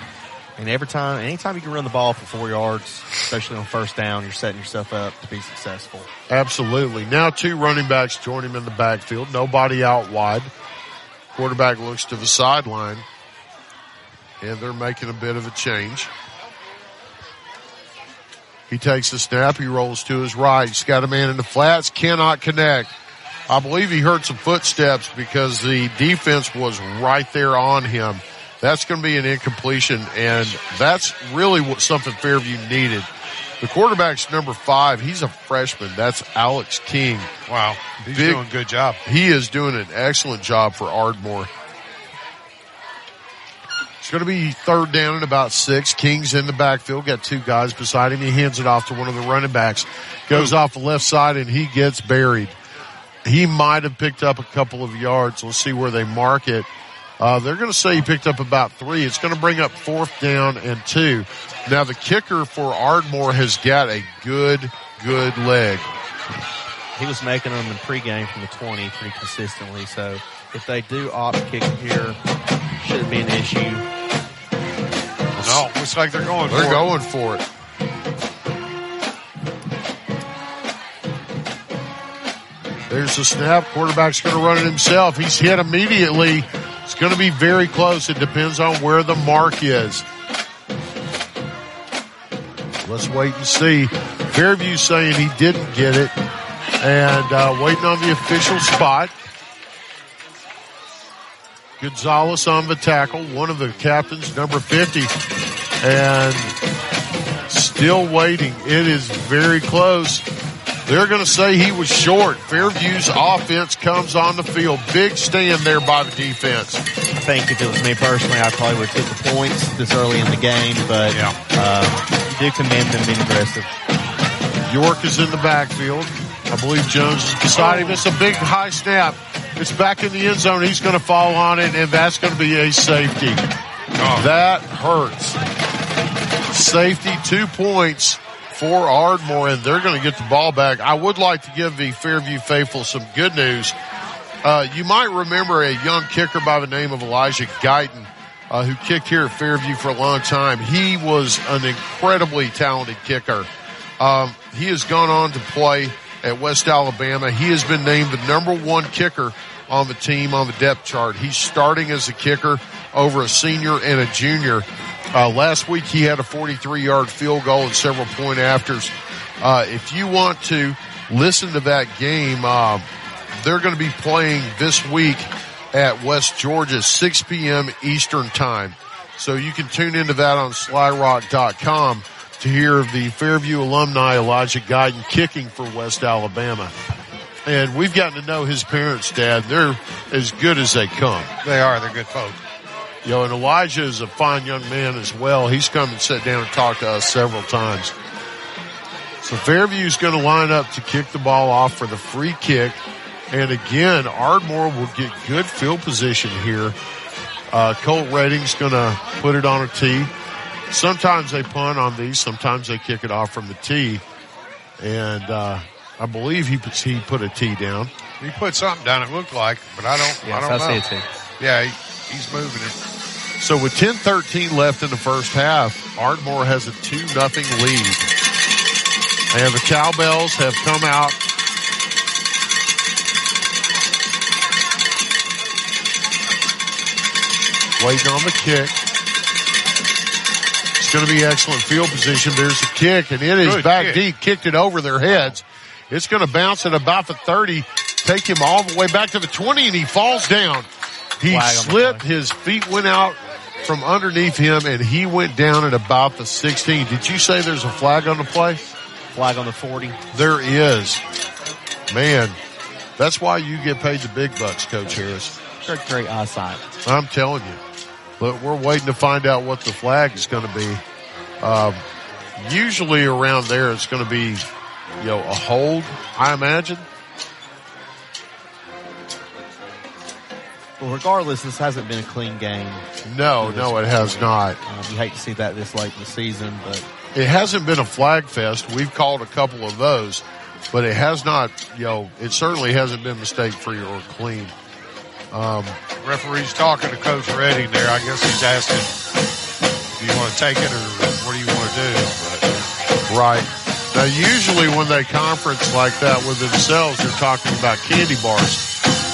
And anytime you can run the ball for 4 yards, especially on first down, you're setting yourself up to be successful. Absolutely. Now 2 running backs join him in the backfield. Nobody out wide. Quarterback looks to the sideline, and they're making a bit of a change. He takes the snap. He rolls to his right. He's got a man in the flats. Cannot connect. I believe he heard some footsteps because the defense was right there on him. That's going to be an incompletion, and that's really what something Fairview needed. The quarterback's number 5. He's a freshman. That's Alex King. Wow. He's doing a good job. He is doing an excellent job for Ardmore. It's going to be third down and about 6. King's in the backfield. Got 2 guys beside him. He hands it off to one of the running backs. Goes off the left side, and he gets buried. He might have picked up a couple of yards. We'll see where they mark it. They're going to say he picked up about 3. It's going to bring up fourth down and 2. Now the kicker for Ardmore has got a good leg. He was making them in pregame from the 20 pretty consistently. So if they do opt kick here, shouldn't be an issue. No, looks like they're going for it. There's the snap. Quarterback's going to run it himself. He's hit immediately. It's going to be very close. It depends on where the mark is. Let's wait and see. Fairview saying he didn't get it and waiting on the official spot. Gonzalez on the tackle, one of the captains, number 50, and still waiting. It is very close. They're going to say he was short. Fairview's offense comes on the field. Big stand there by the defense. I think if it was me personally, I probably would have took the points this early in the game, but you do commend them being aggressive. York is in the backfield. I believe Jones is beside him. It's a big high snap. It's back in the end zone. He's going to fall on it, and that's going to be a safety. Oh. That hurts. Safety, 2 points. For Ardmore, and they're going to get the ball back. I would like to give the Fairview faithful some good news. You might remember a young kicker by the name of Elijah Guyton, who kicked here at Fairview for a long time. He was an incredibly talented kicker. He has gone on to play at West Alabama. He has been named the number 1 kicker on the team on the depth chart. He's starting as a kicker over a senior and a junior. Last week, he had a 43-yard field goal and several point-afters. If you want to listen to that game, they're going to be playing this week at West Georgia, 6 p.m. Eastern time. So you can tune into that on SlyRock.com to hear the Fairview alumni Elijah Guyton kicking for West Alabama. And we've gotten to know his parents, Dad. They're as good as they come. They are. They're good folk. And Elijah is a fine young man as well. He's come and sat down and talked to us several times. So Fairview's going to line up to kick the ball off for the free kick. And again, Ardmore will get good field position here. Colt Redding's going to put it on a tee. Sometimes they punt on these. Sometimes they kick it off from the tee. And I believe he put a tee down. He put something down, it looked like, but I don't know. I see a tee. Yeah, he's moving it. So with 10:13 left in the first half, Ardmore has a 2-0 lead. And the Cowbells have come out. Waiting on the kick. It's going to be excellent field position. There's the kick, and it is good back kick. Deep. Kicked it over their heads. It's going to bounce at about the 30, take him all the way back to the 20, and he falls down. He slipped, his feet went out from underneath him, and he went down at about the 16. Did you say there's a flag on the play? Flag on the 40. There is. Man, that's why you get paid the big bucks, Coach Harris. Great eyesight. I'm telling you. But we're waiting to find out what the flag is going to be. Usually around there, it's going to be, you know, a hold, I imagine. Well, regardless, this hasn't been a clean game. No, it has not. You hate to see that this late in the season, but it hasn't been a flag fest. We've called a couple of those, but it has not. You know, it certainly hasn't been mistake-free or clean. Referee's talking to Coach Redding there. I guess he's asking, do you want to take it or what do you want to do? Right. Now, usually when they conference like that with themselves, they're talking about candy bars.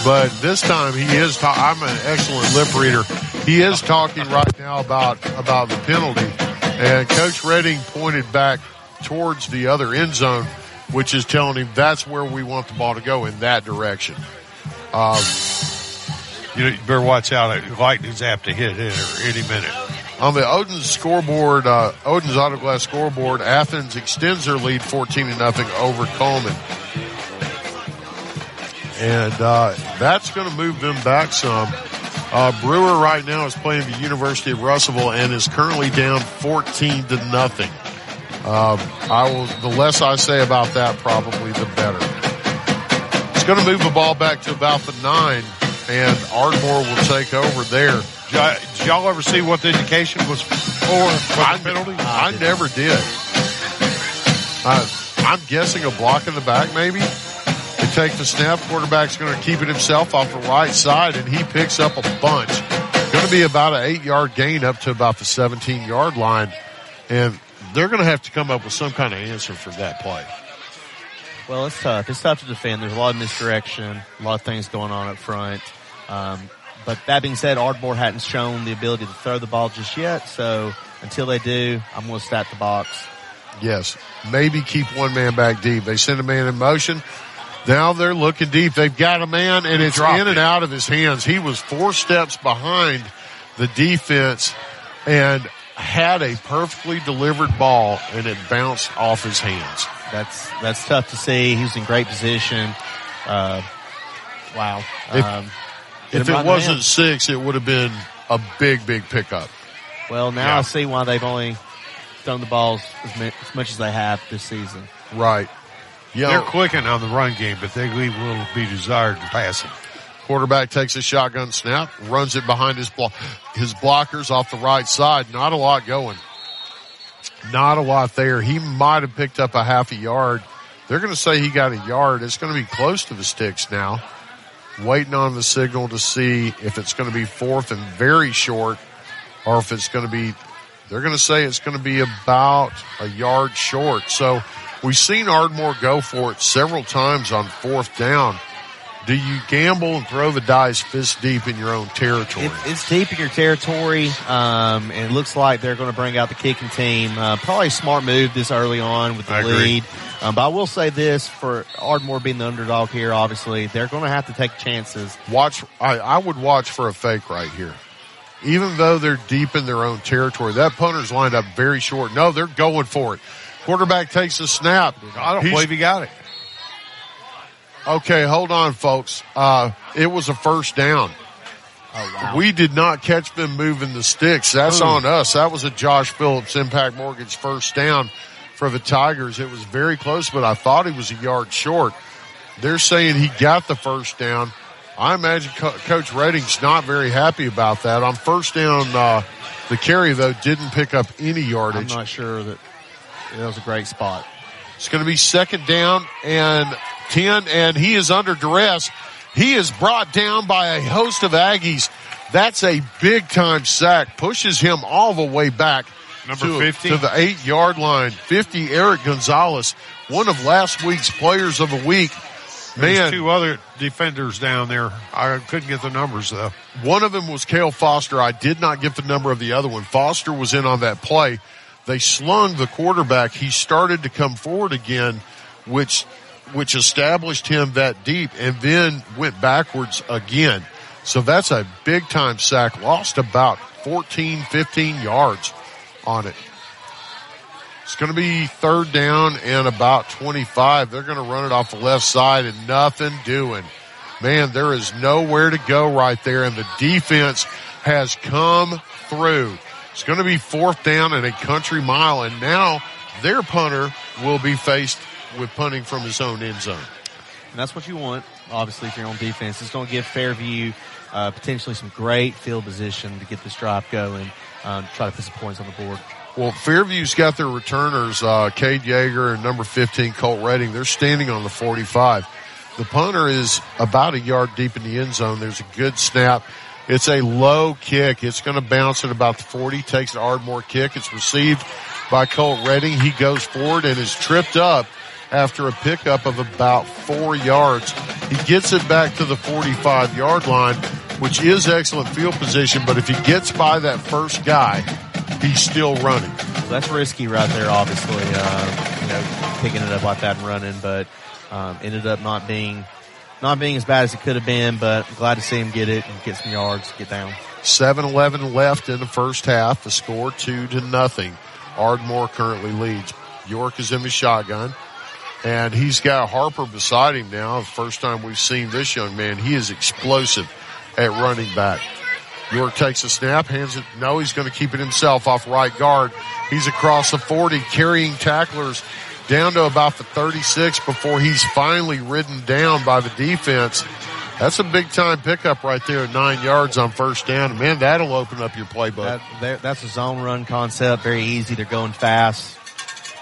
But this time he is talking. I'm an excellent lip reader. He is talking right now about the penalty. And Coach Redding pointed back towards the other end zone, which is telling him that's where we want the ball to go, in that direction. You better watch out. Lightning's apt to hit it any minute. On the Odin's Auto Glass scoreboard, Athens extends their lead 14-0 over Coleman. And that's going to move them back some. Brewer right now is playing the University of Russellville and is currently down 14-0. The less I say about that, probably the better. It's going to move the ball back to about the 9. And Ardmore will take over there. Did y'all ever see what the indication was for the penalty? I never did. I'm guessing a block in the back, maybe. They take the snap. Quarterback's going to keep it himself off the right side, and he picks up a bunch. Going to be about an 8-yard gain up to about the 17-yard line. And they're going to have to come up with some kind of answer for that play. Well, it's tough. It's tough to defend. There's a lot of misdirection, a lot of things going on up front. But that being said, Ardmore hadn't shown the ability to throw the ball just yet. So until they do, I'm going to stack the box. Yes. Maybe keep one man back deep. They send a man in motion. Now they're looking deep. They've got a man, and it's in and out of his hands. He was 4 steps behind the defense and had a perfectly delivered ball, and it bounced off his hands. That's tough to see. He was in great position. Wow. If it wasn't 6, it would have been a big, big pickup. Well, now I see why they've only thrown the balls as much as they have this season. Right. Yo, they're quickened on the run game, but they leave little to be desired to pass it. Quarterback takes a shotgun snap, runs it behind his blockers off the right side. Not a lot going. Not a lot there. He might have picked up a half a yard. They're going to say he got a yard. It's going to be close to the sticks now. Waiting on the signal to see if it's going to be fourth and very short, or if it's going to be, they're going to say it's going to be about a yard short. So we've seen Ardmore go for it several times on fourth down. Do you gamble and throw the dice fist deep in your own territory? It's deep in your territory, and it looks like they're going to bring out the kicking team. Probably a smart move this early on with the lead. But I will say this, for Ardmore being the underdog here, obviously, they're going to have to take chances. I would watch for a fake right here. Even though they're deep in their own territory, that punter's lined up very short. No, they're going for it. Quarterback takes a snap. I don't believe he got it. Okay, hold on, folks. It was a first down. Oh, wow. We did not catch them moving the sticks. That's on us. That was a Josh Phillips Impact Mortgage first down for the Tigers. It was very close, but I thought he was a yard short. They're saying he got the first down. I imagine Coach Redding's not very happy about that. On first down, the carry, though, didn't pick up any yardage. I'm not sure that was a great spot. It's going to be second down and 10, and he is under duress. He is brought down by a host of Aggies. That's a big-time sack. Pushes him all the way back to the 8-yard line. 50, Eric Gonzalez, one of last week's players of the week. Man, there's 2 other defenders down there. I couldn't get the numbers, though. One of them was Cale Foster. I did not get the number of the other one. Foster was in on that play. They slung the quarterback. He started to come forward again, which established him that deep, and then went backwards again. So that's a big-time sack. Lost about 14, 15 yards on it. It's going to be third down and about 25. They're going to run it off the left side and nothing doing. Man, there is nowhere to go right there, and the defense has come through. It's going to be fourth down and a country mile, and now their punter will be faced with punting from his own end zone. And that's what you want, obviously, if you're on defense. It's going to give Fairview potentially some great field position to get this drive going, try to put some points on the board. Well, Fairview's got their returners, Cade Yeager and number 15, Colt Redding. They're standing on the 45. The punter is about a yard deep in the end zone. There's a good snap. It's a low kick. It's going to bounce at about the 40. Takes an Ardmore kick. It's received by Colt Redding. He goes forward and is tripped up after a pickup of about 4 yards. He gets it back to the 45-yard line, which is excellent field position, but if he gets by that first guy, he's still running. Well, that's risky right there, obviously, picking it up like that and running, but ended up not being as bad as it could have been, but I'm glad to see him get it and get some yards, get down. 7-11 left in the first half. The score 2-0. Ardmore currently leads. York is in the shotgun, and he's got Harper beside him now. The first time we've seen this young man, he is explosive at running back. York takes a snap, hands it. No, he's going to keep it himself off right guard. He's across the 40, carrying tacklers down to about the 36 before he's finally ridden down by the defense. That's a big-time pickup right there, 9 yards on first down. Man, that'll open up your playbook. That's a zone run concept, very easy. They're going fast.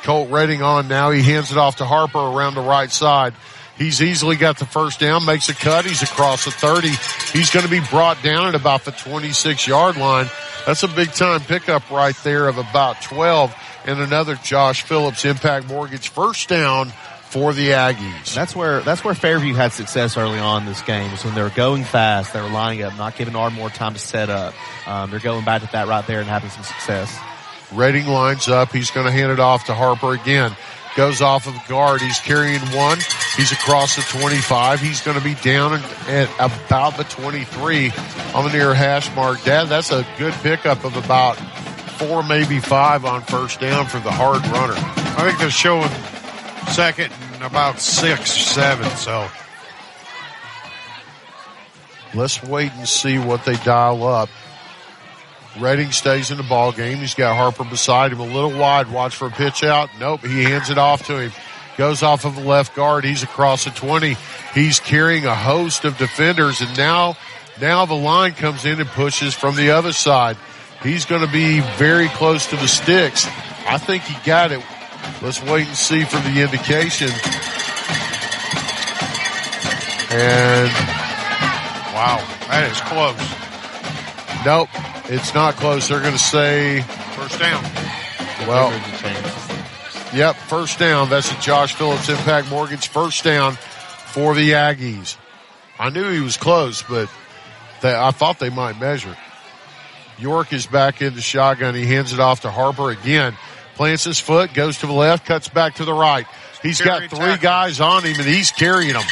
Colt Redding on now. He hands it off to Harper around the right side. He's easily got the first down, makes a cut. He's across the 30. He's going to be brought down at about the 26-yard line. That's a big-time pickup right there of about 12. And another Josh Phillips Impact Mortgage first down for the Aggies. That's where Fairview had success early on in this game, is when they were going fast, they were lining up, not giving Ardmore time to set up. They're going back at that right there and having some success. Redding lines up. He's going to hand it off to Harper again. Goes off of guard. He's carrying one. He's across the 25. He's going to be down at about the 23 on the near hash mark. Dad, that's a good pickup of about 4, maybe 5 on first down for the hard runner. I think they're showing second and about 6, 7, so. Let's wait and see what they dial up. Redding stays in the ball game. He's got Harper beside him. A little wide. Watch for a pitch out. Nope. He hands it off to him. Goes off of the left guard. He's across the 20. He's carrying a host of defenders. And now the line comes in and pushes from the other side. He's going to be very close to the sticks. I think he got it. Let's wait and see for the indication. And wow, that is close. Nope, it's not close. They're going to say first down. Well, yep, first down. That's a Josh Phillips Impact Mortgage first down for the Aggies. I knew he was close, but I thought they might measure. York is back in the shotgun. He hands it off to Harper again. Plants his foot, goes to the left, cuts back to the right. He's got 3 guys on him, and he's carrying them.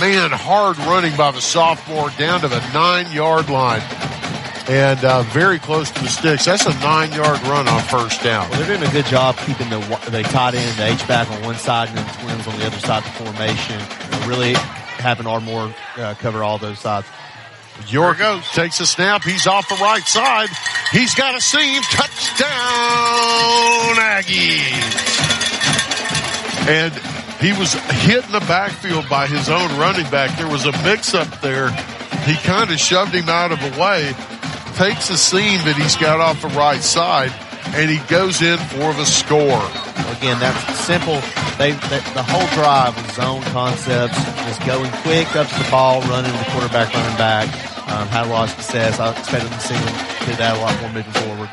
Man, hard running by the sophomore down to the 9-yard line. And very close to the sticks. That's a 9-yard run on first down. Well, they're doing a good job keeping the tight end, the H-back on one side, and then the twins on the other side of the formation. Really having Ardmore cover all those sides. York takes a snap. He's off the right side. He's got a seam. Touchdown, Aggies. And he was hit in the backfield by his own running back. There was a mix-up there. He kind of shoved him out of the way. Takes a seam that he's got off the right side, and he goes in for the score. Again, that's simple. The whole drive was zone concepts, just going quick up to the ball, running the quarterback, running back. Had a lot of success. I expected to see him do that a lot more moving forward.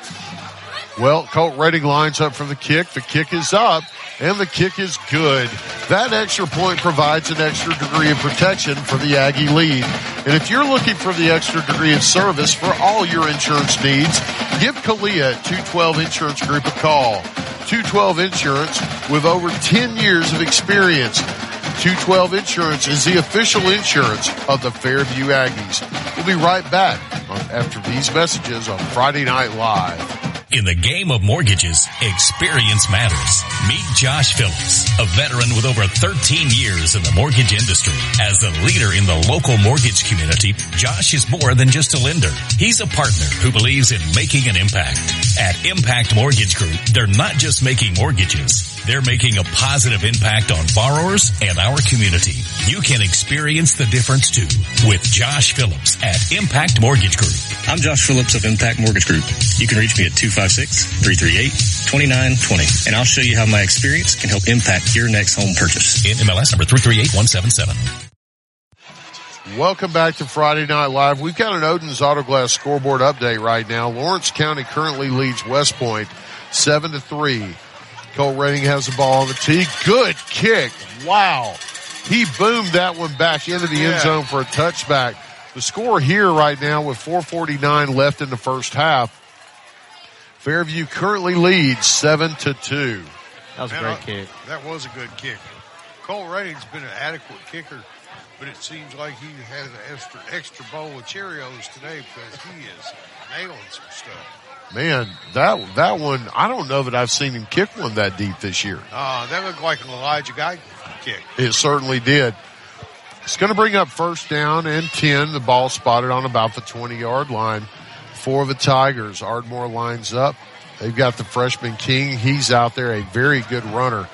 Well, Colt Redding lines up for the kick. The kick is up, and the kick is good. That extra point provides an extra degree of protection for the Aggie lead. And if you're looking for the extra degree of service for all your insurance needs, give Kalia at 212 Insurance Group a call. 212 Insurance, with over 10 years of experience. 212 Insurance is the official insurance of the Fairview Aggies. We'll be right back after these messages on Friday Night Live. In the game of mortgages, experience matters. Meet Josh Phillips, a veteran with over 13 years in the mortgage industry. As a leader in the local mortgage community, Josh is more than just a lender. He's a partner who believes in making an impact. At Impact Mortgage Group, they're not just making mortgages. They're making a positive impact on borrowers and our community. You can experience the difference too with Josh Phillips at Impact Mortgage Group. I'm Josh Phillips of Impact Mortgage Group. You can reach me at 256-338-2920, and I'll show you how my experience can help impact your next home purchase. NMLS number 338177. Welcome back to Friday Night Live. We've got an Odin's Auto Glass scoreboard update right now. Lawrence County currently leads West Point 7-3. Colt Redding has the ball on the tee. Good kick. Wow. He boomed that one back into the end zone for a touchback. The score here right now with 4:49 left in the first half. Fairview currently leads 7-2. That was a great kick. That was a good kick. Colt Redding's been an adequate kicker, but it seems like he has an extra bowl of Cheerios today because he is nailing some stuff. Man, that one, I don't know that I've seen him kick one that deep this year. That looked like an Elijah Guy kick. It certainly did. It's going to bring up first down and 10. The ball spotted on about the 20-yard line for the Tigers. Ardmore lines up. They've got the freshman King. He's out there, a very good runner.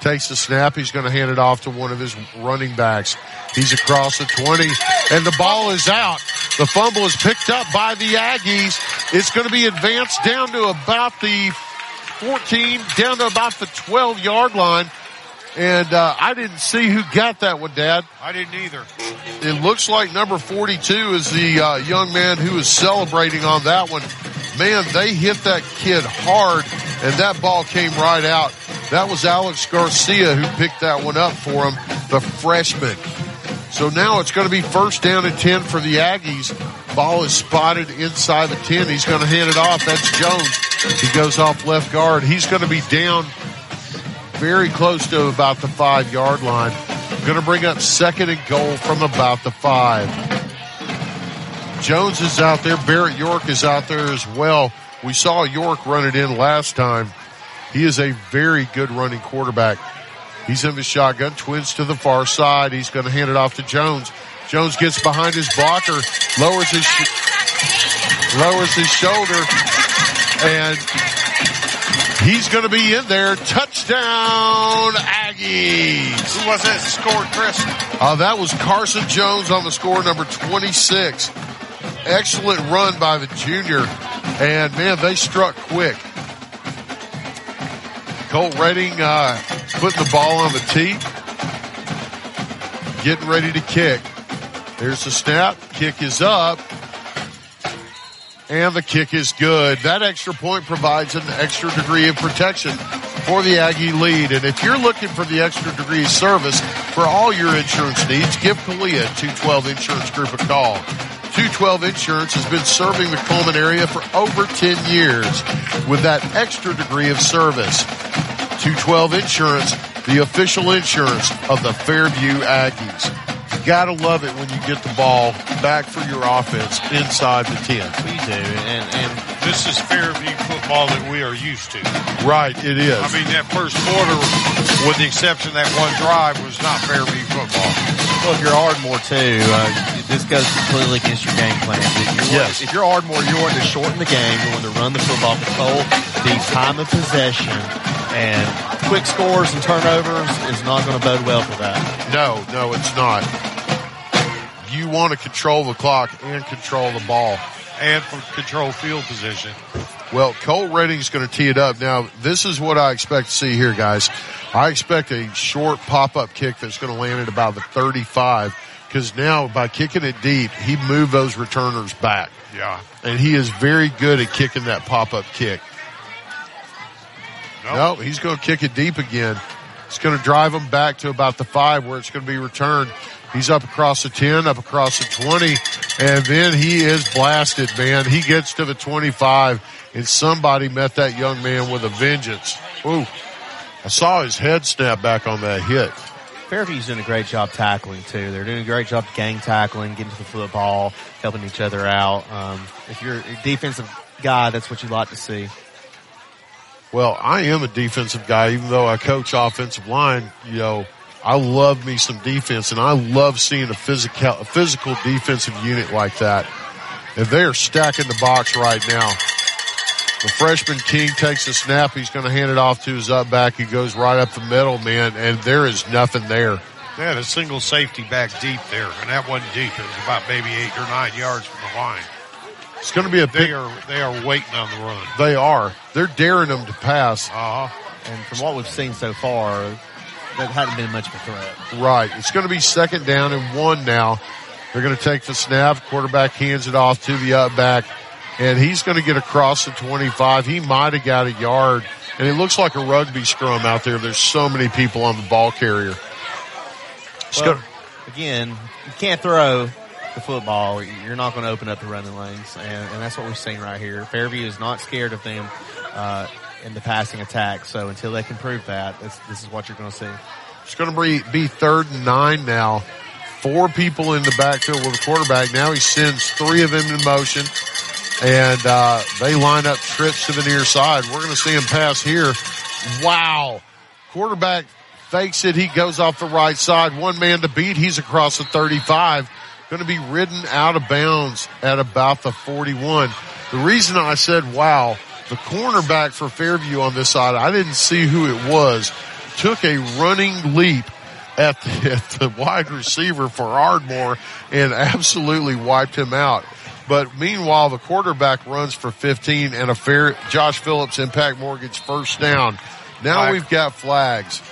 Takes the snap. He's going to hand it off to one of his running backs. He's across the 20, and the ball is out. The fumble is picked up by the Aggies. It's going to be advanced down to about the 14, down to about the 12-yard line. And I didn't see who got that one, Dad. I didn't either. It looks like number 42 is the young man who is celebrating on that one. Man, they hit that kid hard, and that ball came right out. That was Alex Garcia who picked that one up for him, the freshman. So now it's going to be first down and 10 for the Aggies. Ball is spotted inside the 10. He's going to hand it off. That's Jones. He goes off left guard. He's going to be down very close to about the 5-yard line. Going to bring up second and goal from about the 5. Jones is out there. Barrett York is out there as well. We saw York run it in last time. He is a very good running quarterback. He's in the shotgun, twins to the far side. He's going to hand it off to Jones. Jones gets behind his blocker, lowers his shoulder, and he's going to be in there. Touchdown, Aggies. Who was that scored, Chris? That was Carson Jones on the score, number 26. Excellent run by the junior, and, man, they struck quick. Colt Redding putting the ball on the tee, getting ready to kick. There's the snap. Kick is up, and the kick is good. That extra point provides an extra degree of protection for the Aggie lead. And if you're looking for the extra degree of service for all your insurance needs, give Kalia 212 Insurance Group a call. 212 Insurance has been serving the Coleman area for over 10 years with that extra degree of service. 212 Insurance, the official insurance of the Fairview Aggies. You gotta love it when you get the ball back for your offense inside the 10. We do, and this is Fairview football that we are used to. Right, it is. I mean, that first quarter, with the exception of that one drive, was not Fairview football. Well, if you're Ardmore, too, this goes completely against your game plan. If you're Ardmore, you want to shorten the game. You want to run the football, control the time of possession, and quick scores and turnovers is not going to bode well for that. No, it's not. You want to control the clock and control the ball. And control field position. Well, Cole Redding's going to tee it up. Now, this is what I expect to see here, guys. I expect a short pop-up kick that's going to land at about the 35, because now by kicking it deep, he moved those returners back. Yeah. And he is very good at kicking that pop-up kick. No, he's going to kick it deep again. It's going to drive him back to about the 5 where it's going to be returned. He's up across the 10, up across the 20, and then he is blasted, man. He gets to the 25, and somebody met that young man with a vengeance. Ooh, I saw his head snap back on that hit. Fairview's doing a great job tackling, too. They're doing a great job gang tackling, getting to the football, helping each other out. If you're a defensive guy, that's what you like to see. Well, I am a defensive guy, even though I coach offensive line. You know, I love me some defense, and I love seeing a physical defensive unit like that. And they are stacking the box right now. The freshman King takes a snap. He's going to hand it off to his up back. He goes right up the middle, man, and there is nothing there. They had a single safety back deep there, and that wasn't deep. It was about maybe 8 or 9 yards from the line. It's going to be a big. They are waiting on the run. They are. They're daring them to pass. And from what we've seen so far, that hadn't been much of a threat. Right. It's going to be 2nd down and 1 now. They're going to take the snap. Quarterback hands it off to the up back. And he's going to get across the 25. He might have got a yard. And it looks like a rugby scrum out there. There's so many people on the ball carrier. Well, again, you can't throw the football. You're not going to open up the running lanes. And that's what we're seeing right here. Fairview is not scared of them in the passing attack. So until they can prove that, this is what you're going to see. It's going to be 3rd and 9 now. 4 people in the backfield with the quarterback. Now he sends 3 of them in motion. And they line up trips to the near side. We're going to see him pass here. Wow. Quarterback fakes it. He goes off the right side. One man to beat. He's across the 35. Going to be ridden out of bounds at about the 41. The reason I said, wow, the cornerback for Fairview on this side, I didn't see who it was, took a running leap at the wide receiver for Ardmore and absolutely wiped him out. But meanwhile, the quarterback runs for 15 and a fair Josh Phillips Impact Mortgage first down. Now We've got flags.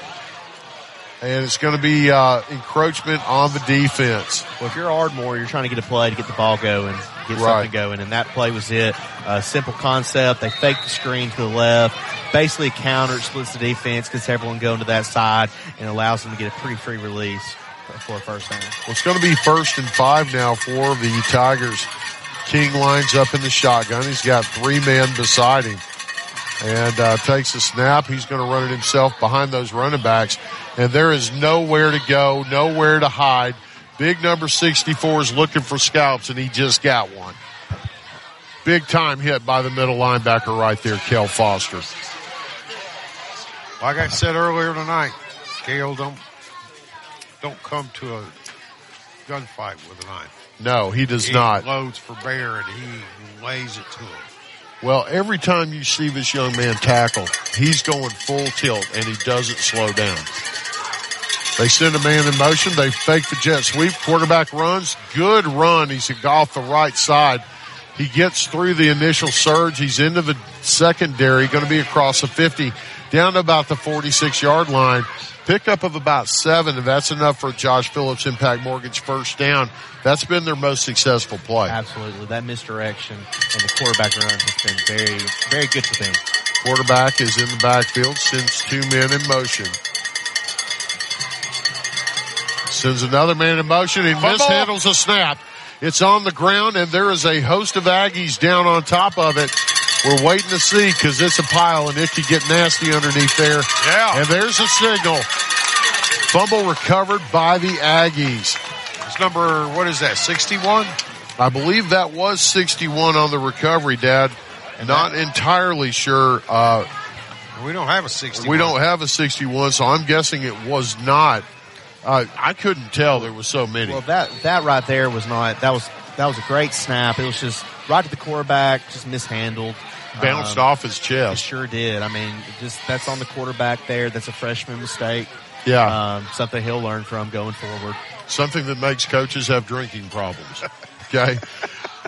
And it's going to be encroachment on the defense. Well, if you're Ardmore, you're trying to get a play to get the ball going, get something going, and that play was it. Simple concept. They faked the screen to the left. Basically a counter. It splits the defense, gets everyone going to that side, and allows them to get a pretty free release for a first down. Well, it's going to be 1st and 5 now for the Tigers. King lines up in the shotgun. He's got 3 men beside him. And takes a snap. He's going to run it himself behind those running backs. And there is nowhere to go, nowhere to hide. Big number 64 is looking for scalps, and he just got one. Big time hit by the middle linebacker right there, Cale Foster. Like I said earlier tonight, Cale don't come to a gunfight with a knife. No, he does not. He loads for bear, and he lays it to him. Well, every time you see this young man tackle, he's going full tilt, and he doesn't slow down. They send a man in motion. They fake the jet sweep. Quarterback runs. Good run. He's off the right side. He gets through the initial surge. He's into the secondary, going to be across the 50, down to about the 46-yard line. Pickup of about 7, and that's enough for Josh Phillips Impact Mortgage first down. That's been their most successful play. Absolutely. That misdirection and the quarterback run has been very, very good for them. Quarterback is in the backfield, sends 2 men in motion. Sends another man in motion. He mishandles a snap. It's on the ground, and there is a host of Aggies down on top of it. We're waiting to see because it's a pile, and it could get nasty underneath there. Yeah. And there's a signal. Fumble recovered by the Aggies. It's number, 61? I believe that was 61 on the recovery, Dad. And not entirely sure. We don't have a 61. We don't have a 61, so I'm guessing it was not. I couldn't tell there was so many. Well, that right there was not. That was a great snap. It was just right to the quarterback, just mishandled. Bounced off his chest. It sure did. I mean, just that's on the quarterback there. That's a freshman mistake. Yeah. Something he'll learn from going forward. Something that makes coaches have drinking problems. Okay.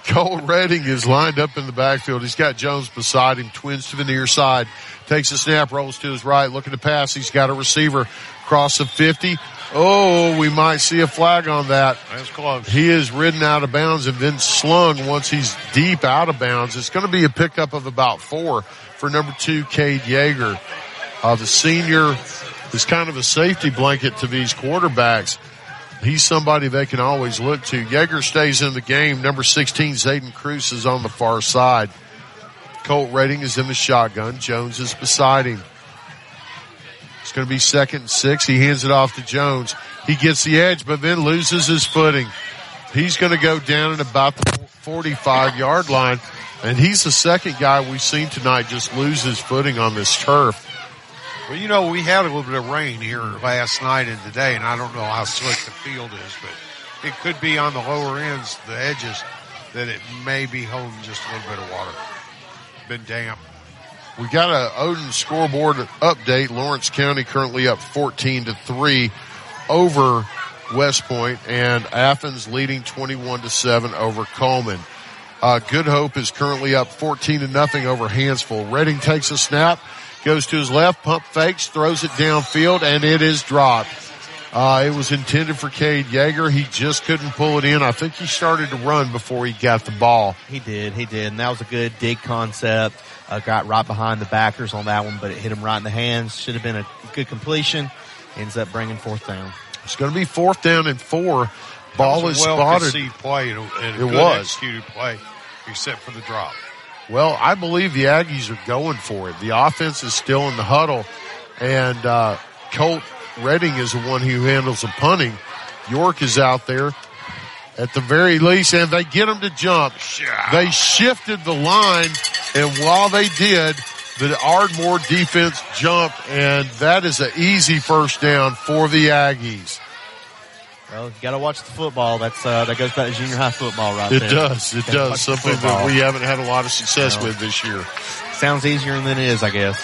Cole Redding is lined up in the backfield. He's got Jones beside him, twins to the near side. Takes a snap, rolls to his right, looking to pass. He's got a receiver. Cross of 50. Oh, we might see a flag on that. That's close. He is ridden out of bounds and then slung once he's deep out of bounds. It's going to be a pickup of about 4 for number 2, Cade Yeager. The senior is kind of a safety blanket to these quarterbacks. He's somebody they can always look to. Yeager stays in the game. Number 16, Zayden Cruz, is on the far side. Colt Redding is in the shotgun. Jones is beside him. It's going to be 2nd and 6. He hands it off to Jones. He gets the edge, but then loses his footing. He's going to go down at about the 45-yard line. And he's the second guy we've seen tonight just lose his footing on this turf. Well, you know, we had a little bit of rain here last night and today, and I don't know how slick the field is, but it could be on the lower ends, the edges, that it may be holding just a little bit of water. Been damp. We got a Odin scoreboard update. Lawrence County currently up 14-3 over West Point, and Athens leading 21-7 over Coleman. Good Hope is currently up 14-0 over Hansville. Redding takes a snap. Goes to his left, pump fakes, throws it downfield, and it is dropped. It was intended for Cade Yeager. He just couldn't pull it in. I think he started to run before he got the ball. He did. And that was a good dig concept. Got right behind the backers on that one, but it hit him right in the hands. Should have been a good completion. Ends up bringing fourth down. It's going to be 4th and 4. Ball is spotted. Executed play, except for the drop. Well, I believe the Aggies are going for it. The offense is still in the huddle, and Colt Redding is the one who handles the punting. York is out there at the very least, and they get them to jump. They shifted the line, and while they did, the Ardmore defense jumped, and that is an easy first down for the Aggies. Well, you got to watch the football. That's that goes back to junior high football right there. It does. Something that we haven't had a lot of success with this year. Sounds easier than it is, I guess.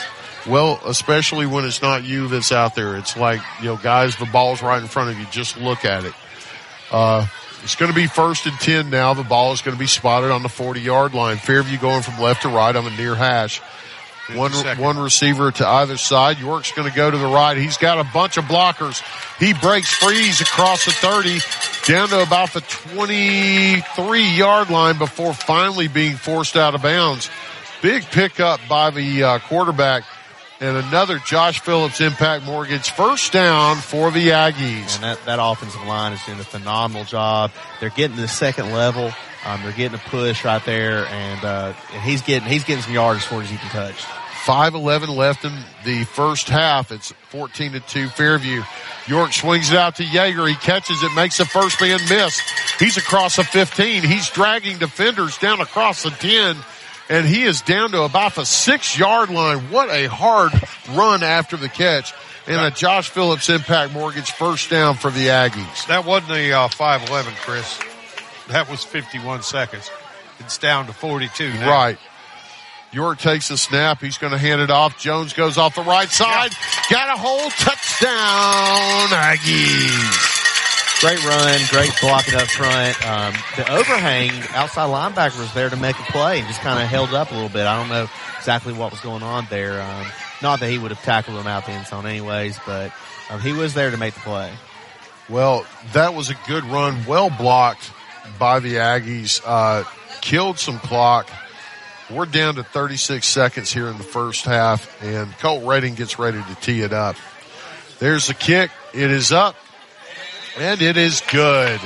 Well, especially when it's not you that's out there. It's like, you know, guys, the ball's right in front of you. Just look at it. It's going to be 1st and 10 now. The ball is going to be spotted on the 40-yard line. Fairview going from left to right on the near hash. One receiver to either side. York's going to go to the right. He's got a bunch of blockers. He breaks freeze across the 30, down to about the 23-yard line before finally being forced out of bounds. Big pickup by the quarterback. And another Josh Phillips Impact Mortgage first down for the Aggies. And that offensive line is doing a phenomenal job. They're getting to the second level. They're getting a push right there, and he's getting some yards as far as he can touch. 5:11 left in the first half. It's 14-2 Fairview. York swings it out to Yeager. He catches it, makes the first man miss. He's across the 15. He's dragging defenders down across the 10, and he is down to about the 6-yard line. What a hard run after the catch. And a Josh Phillips Impact Mortgage first down for the Aggies. That wasn't the 5:11, Chris. That was 51 seconds. It's down to 42 now. Right. York takes a snap. He's going to hand it off. Jones goes off the right side. Got a hole. Touchdown, Aggies. Great run. Great blocking up front. The overhang, outside linebacker was there to make a play. Just kind of held up a little bit. I don't know exactly what was going on there. Not that he would have tackled him out the end zone anyways, but he was there to make the play. Well, that was a good run. Well blocked by the Aggies, killed some clock. We're down to 36 seconds here in the first half, and Colt Redding gets ready to tee it up. There's the kick. It is up, and it is good.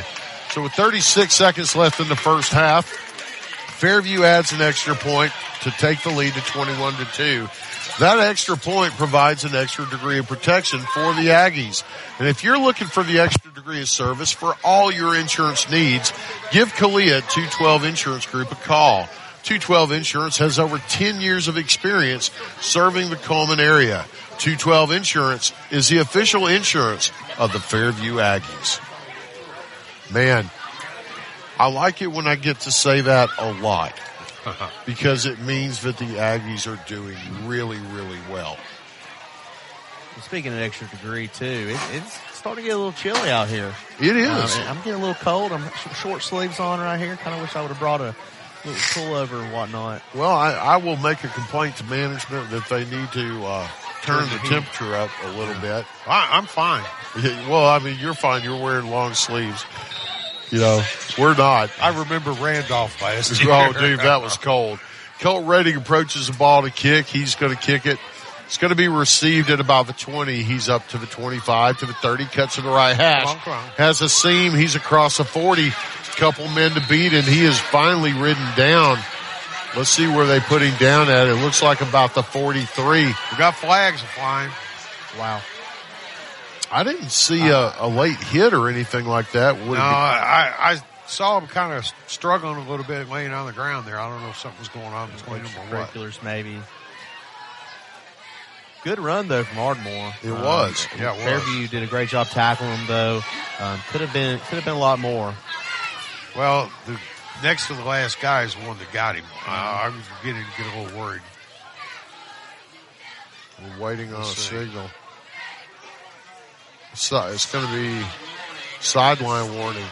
So with 36 seconds left in the first half, Fairview adds an extra point to take the lead to 21-2. That extra point provides an extra degree of protection for the Aggies. And if you're looking for the extra degree of service for all your insurance needs, give Kalia 212 Insurance Group a call. 212 Insurance has over 10 years of experience serving the Coleman area. 212 Insurance is the official insurance of the Fairview Aggies. Man, I like it when I get to say that a lot. Because it means that the Aggies are doing really, really well. Speaking of extra degree, too, it's starting to get a little chilly out here. It is. I'm getting a little cold. I'm short sleeves on right here. Kind of wish I would have brought a little pullover and whatnot. Well, I will make a complaint to management that they need to turn the temperature up a little bit. I'm fine. Well, I mean, you're fine. You're wearing long sleeves. You know, we're not. I remember Randolph last year. Oh, dude, that was cold. Colt Redding approaches the ball to kick. He's going to kick it. It's going to be received at about the 20. He's up to the 25, to the 30, cuts to the right hash. Come on. Has a seam. He's across the 40. Couple men to beat, and he is finally ridden down. Let's see where they put him down at. It looks like about the 43. We got flags flying. Wow. I didn't see a late hit or anything like that. No, I Saw him kind of struggling a little bit laying on the ground there. I don't know if something was going on between them or what. Maybe. Good run, though, from Ardmore. It was. Yeah, it Fairview was. Did a great job tackling him, though. Could have been a lot more. Well, the next to the last guy is the one that got him. I was beginning to get a little worried. We're waiting on a signal. So it's going to be sideline warning,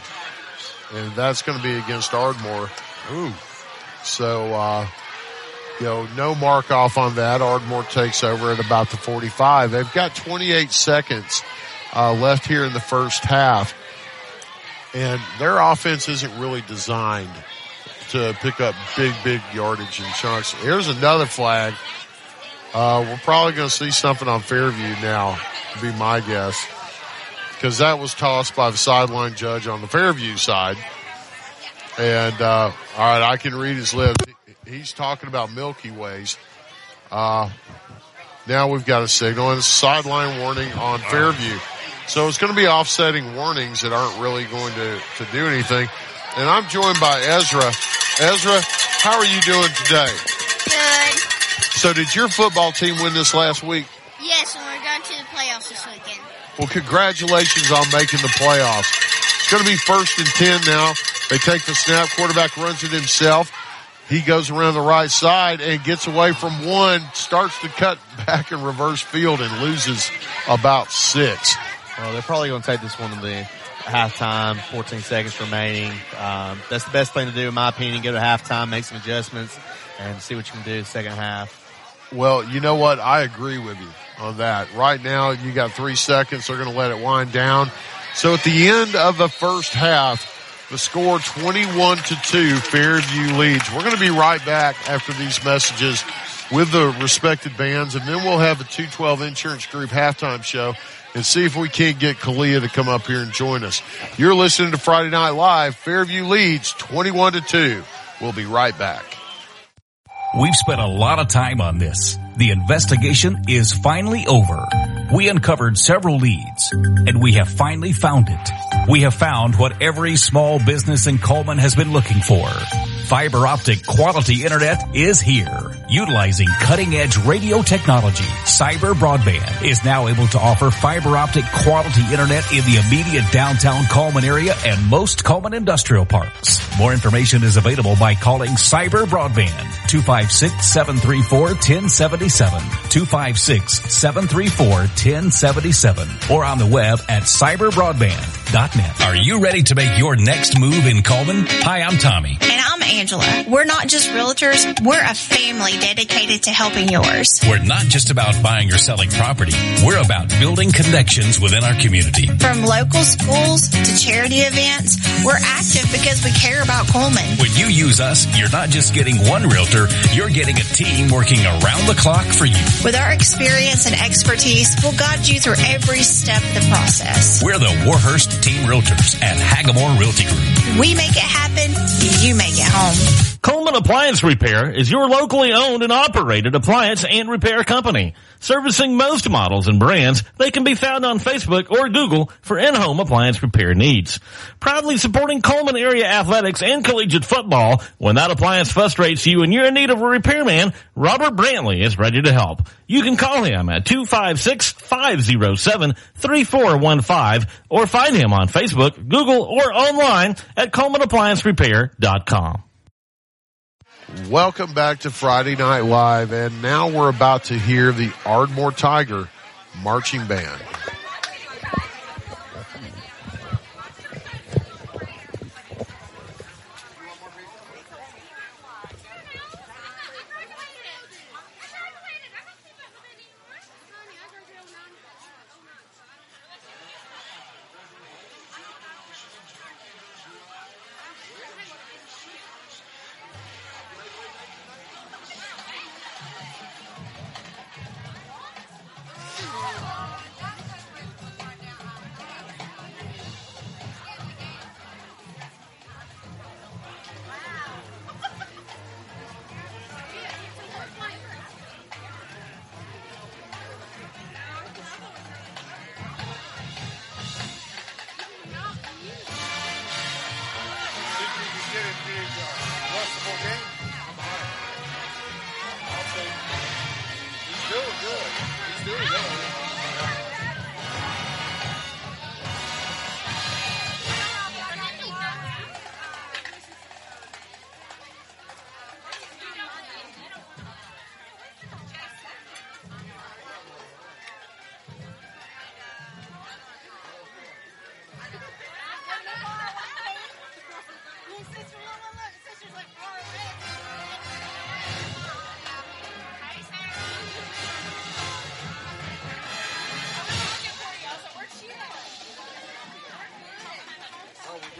and that's going to be against Ardmore. Ooh. So, no mark off on that. Ardmore takes over at about the 45. They've got 28 seconds left here in the first half. And their offense isn't really designed to pick up big, big yardage and chunks. Here's another flag. We're probably going to see something on Fairview now, would be my guess, because that was tossed by the sideline judge on the Fairview side. And, all right, I can read his lips. He's talking about Milky Ways. Now we've got a signal, and it's a sideline warning on Fairview. So it's going to be offsetting warnings that aren't really going to do anything. And I'm joined by Ezra. Ezra, how are you doing today? Good. So did your football team win this last week? Yes, and we're going to the playoffs this weekend. Well, congratulations on making the playoffs. It's going to be 1st and 10 now. They take the snap. Quarterback runs it himself. He goes around the right side and gets away from one, starts to cut back in reverse field and loses about 6. Well, they're probably going to take this one in the halftime, 14 seconds remaining. That's the best thing to do, in my opinion. Go to halftime, make some adjustments, and see what you can do second half. Well, you know what? I agree with you on that. Right now, you got 3 seconds. They're going to let it wind down. So at the end of the first half, the score 21-2, Fairview leads. We're going to be right back after these messages with the respected bands, and then we'll have a 212 Insurance Group halftime show and see if we can't get Kalia to come up here and join us. You're listening to Friday Night Live. Fairview leads 21-2. We'll be right back. We've spent a lot of time on this. The investigation is finally over. We uncovered several leads, and we have finally found it. We have found what every small business in Coleman has been looking for. Fiber optic quality internet is here. Utilizing cutting-edge radio technology, Cyber Broadband is now able to offer fiber optic quality internet in the immediate downtown Coleman area and most Coleman industrial parks. More information is available by calling Cyber Broadband 256-734-1077, 256-734-1077, or on the web at cyberbroadband.net. Are you ready to make your next move in Coleman? Hi, I'm Tommy. And I'm Angela. We're not just realtors, we're a family dedicated to helping yours. We're not just about buying or selling property. We're about building connections within our community. From local schools to charity events, we're active because we care about Coleman. When you use us, you're not just getting one realtor, you're getting a team working around the clock for you. With our experience and expertise, we'll guide you through every step of the process. We're the Warhurst Team Realtors at Hagamore Realty Group. We make it happen, you make it home. Coleman Appliance Repair is your locally owned and operated appliance and repair company. Servicing most models and brands, they can be found on Facebook or Google for in-home appliance repair needs. Proudly supporting Coleman area athletics and collegiate football, when that appliance frustrates you and you're in need of a repairman, Robert Brantley is ready to help. You can call him at 256-507-3415 or find him on Facebook, Google, or online at ColemanApplianceRepair.com. Welcome back to Friday Night Live, and now we're about to hear the Ardmore Tiger marching band.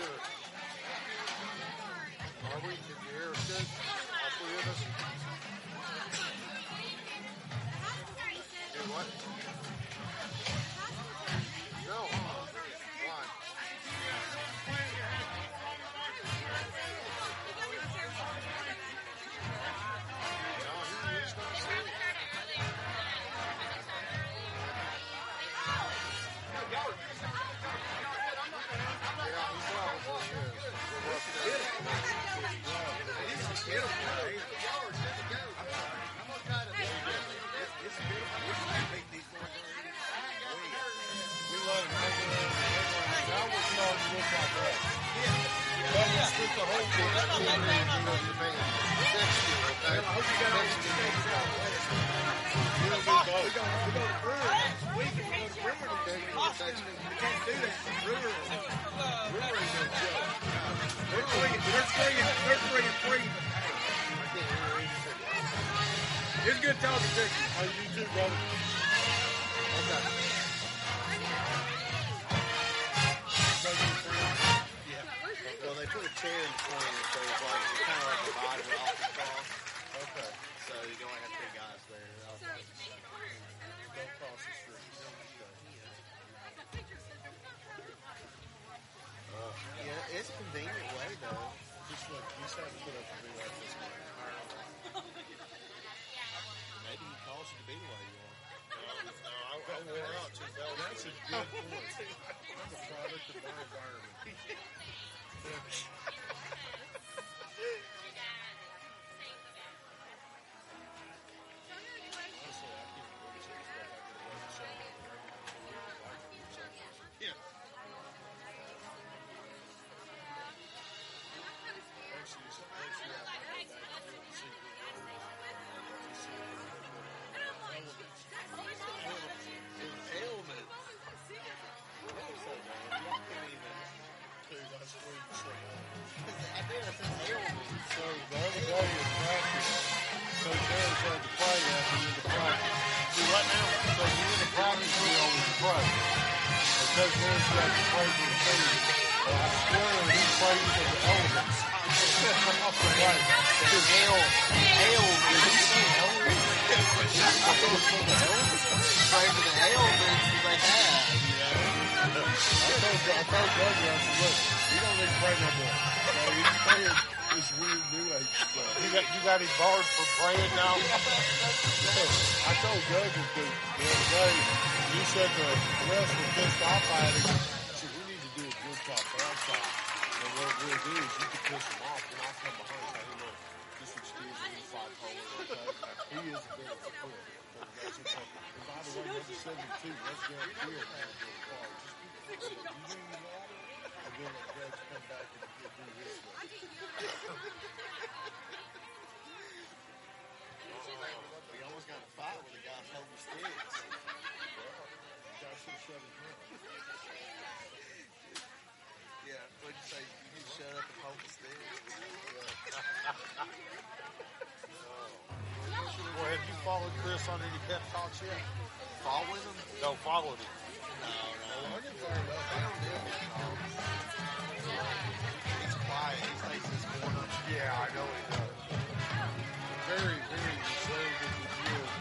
Are we? Did you hear us good? All three of us? Do what? Go. One. No, he's going to sleep. It's good talking to you. Oh, you too, brother. Okay. They put a chair in between it, so it's like it's kind of like the bottom off the cross. Okay. So you don't have three guys there. Don't cross the street. Yeah, it's a convenient way though. Just look, you just have to put up a relay this way. Maybe he calls you to be where you are. No, I wore out too. That's a good point. I'm a product of my environment. On any pep talks yet? Following them? No, followed him. No. I didn't worry about that. I don't do it. He's quiet. He thinks it's going on. Yeah, I know he does. Very, very conservative with you. Yeah.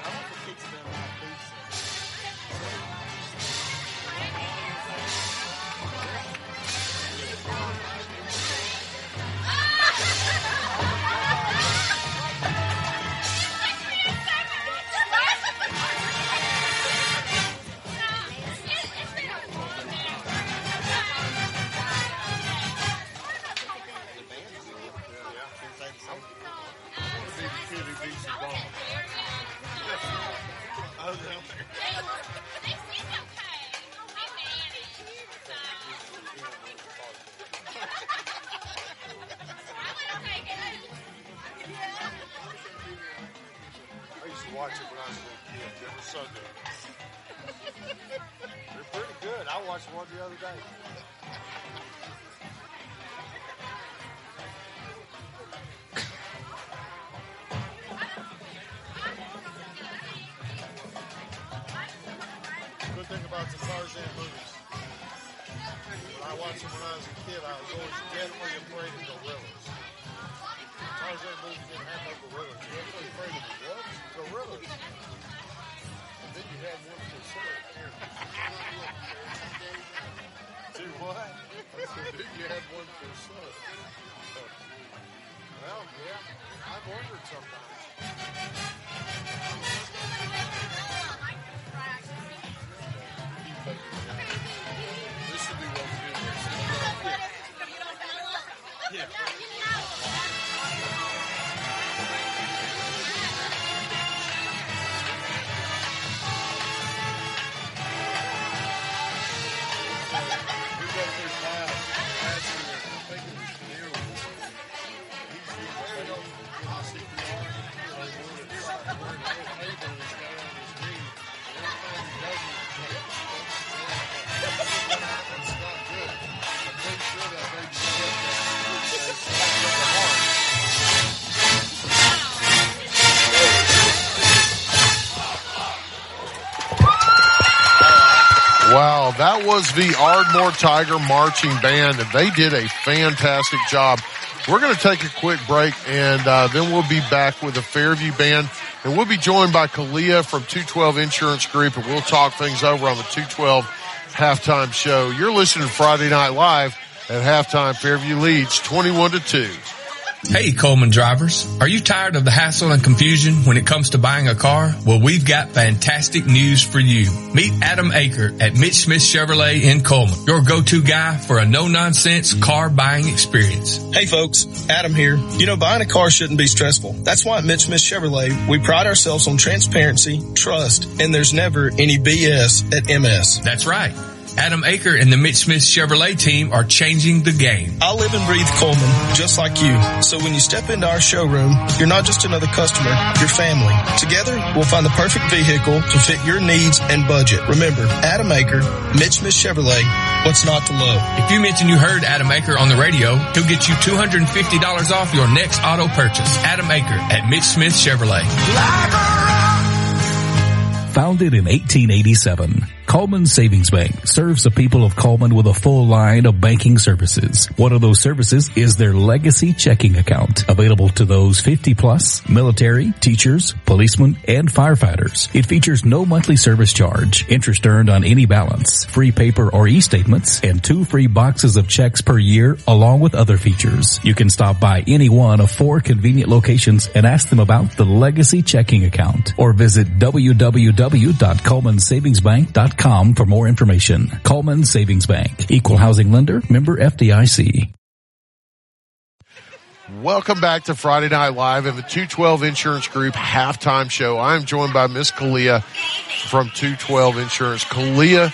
I want the pizza down my pizza. parts of Tarzan movies. When I watched them when I was a kid, I was always deathly afraid of gorillas. Tarzan movies didn't have no gorillas. You were afraid of the what? Gorillas. And then you had one for sale. Do what? I think you had one for sale. Well, yeah, I've wondered sometimes. This should be what we're doing. Yeah. Wow, that was the Ardmore Tiger Marching Band, and they did a fantastic job. We're going to take a quick break, and then we'll be back with the Fairview Band. And we'll be joined by Kalia from 212 Insurance Group, and we'll talk things over on the 212 halftime show. You're listening to Friday Night Live at halftime. Fairview leads 21-2. Hey, Coleman drivers. Are you tired of the hassle and confusion when it comes to buying a car? Well, we've got fantastic news for you. Meet Adam Aker at Mitch Smith Chevrolet in Coleman, your go-to guy for a no-nonsense car buying experience. Hey, folks. Adam here. You know, buying a car shouldn't be stressful. That's why at Mitch Smith Chevrolet, we pride ourselves on transparency, trust, and there's never any BS at MS. That's right. Adam Aker and the Mitch Smith Chevrolet team are changing the game. I live and breathe Coleman, just like you. So when you step into our showroom, you're not just another customer, you're family. Together, we'll find the perfect vehicle to fit your needs and budget. Remember, Adam Aker, Mitch Smith Chevrolet, what's not to love? If you mention you heard Adam Aker on the radio, he'll get you $250 off your next auto purchase. Adam Aker at Mitch Smith Chevrolet. Founded in 1887, Coleman Savings Bank serves the people of Coleman with a full line of banking services. One of those services is their legacy checking account, available to those 50-plus, military, teachers, policemen, and firefighters. It features no monthly service charge, interest earned on any balance, free paper or e-statements, and 2 free boxes of checks per year, along with other features. You can stop by any one of 4 convenient locations and ask them about the legacy checking account, or visit www.colemansavingsbank.com for more information. Coleman Savings Bank, equal housing lender, member FDIC. Welcome back to Friday Night Live and the 212 Insurance Group halftime show. I'm joined by Miss Kalia from 212 Insurance. Kalia,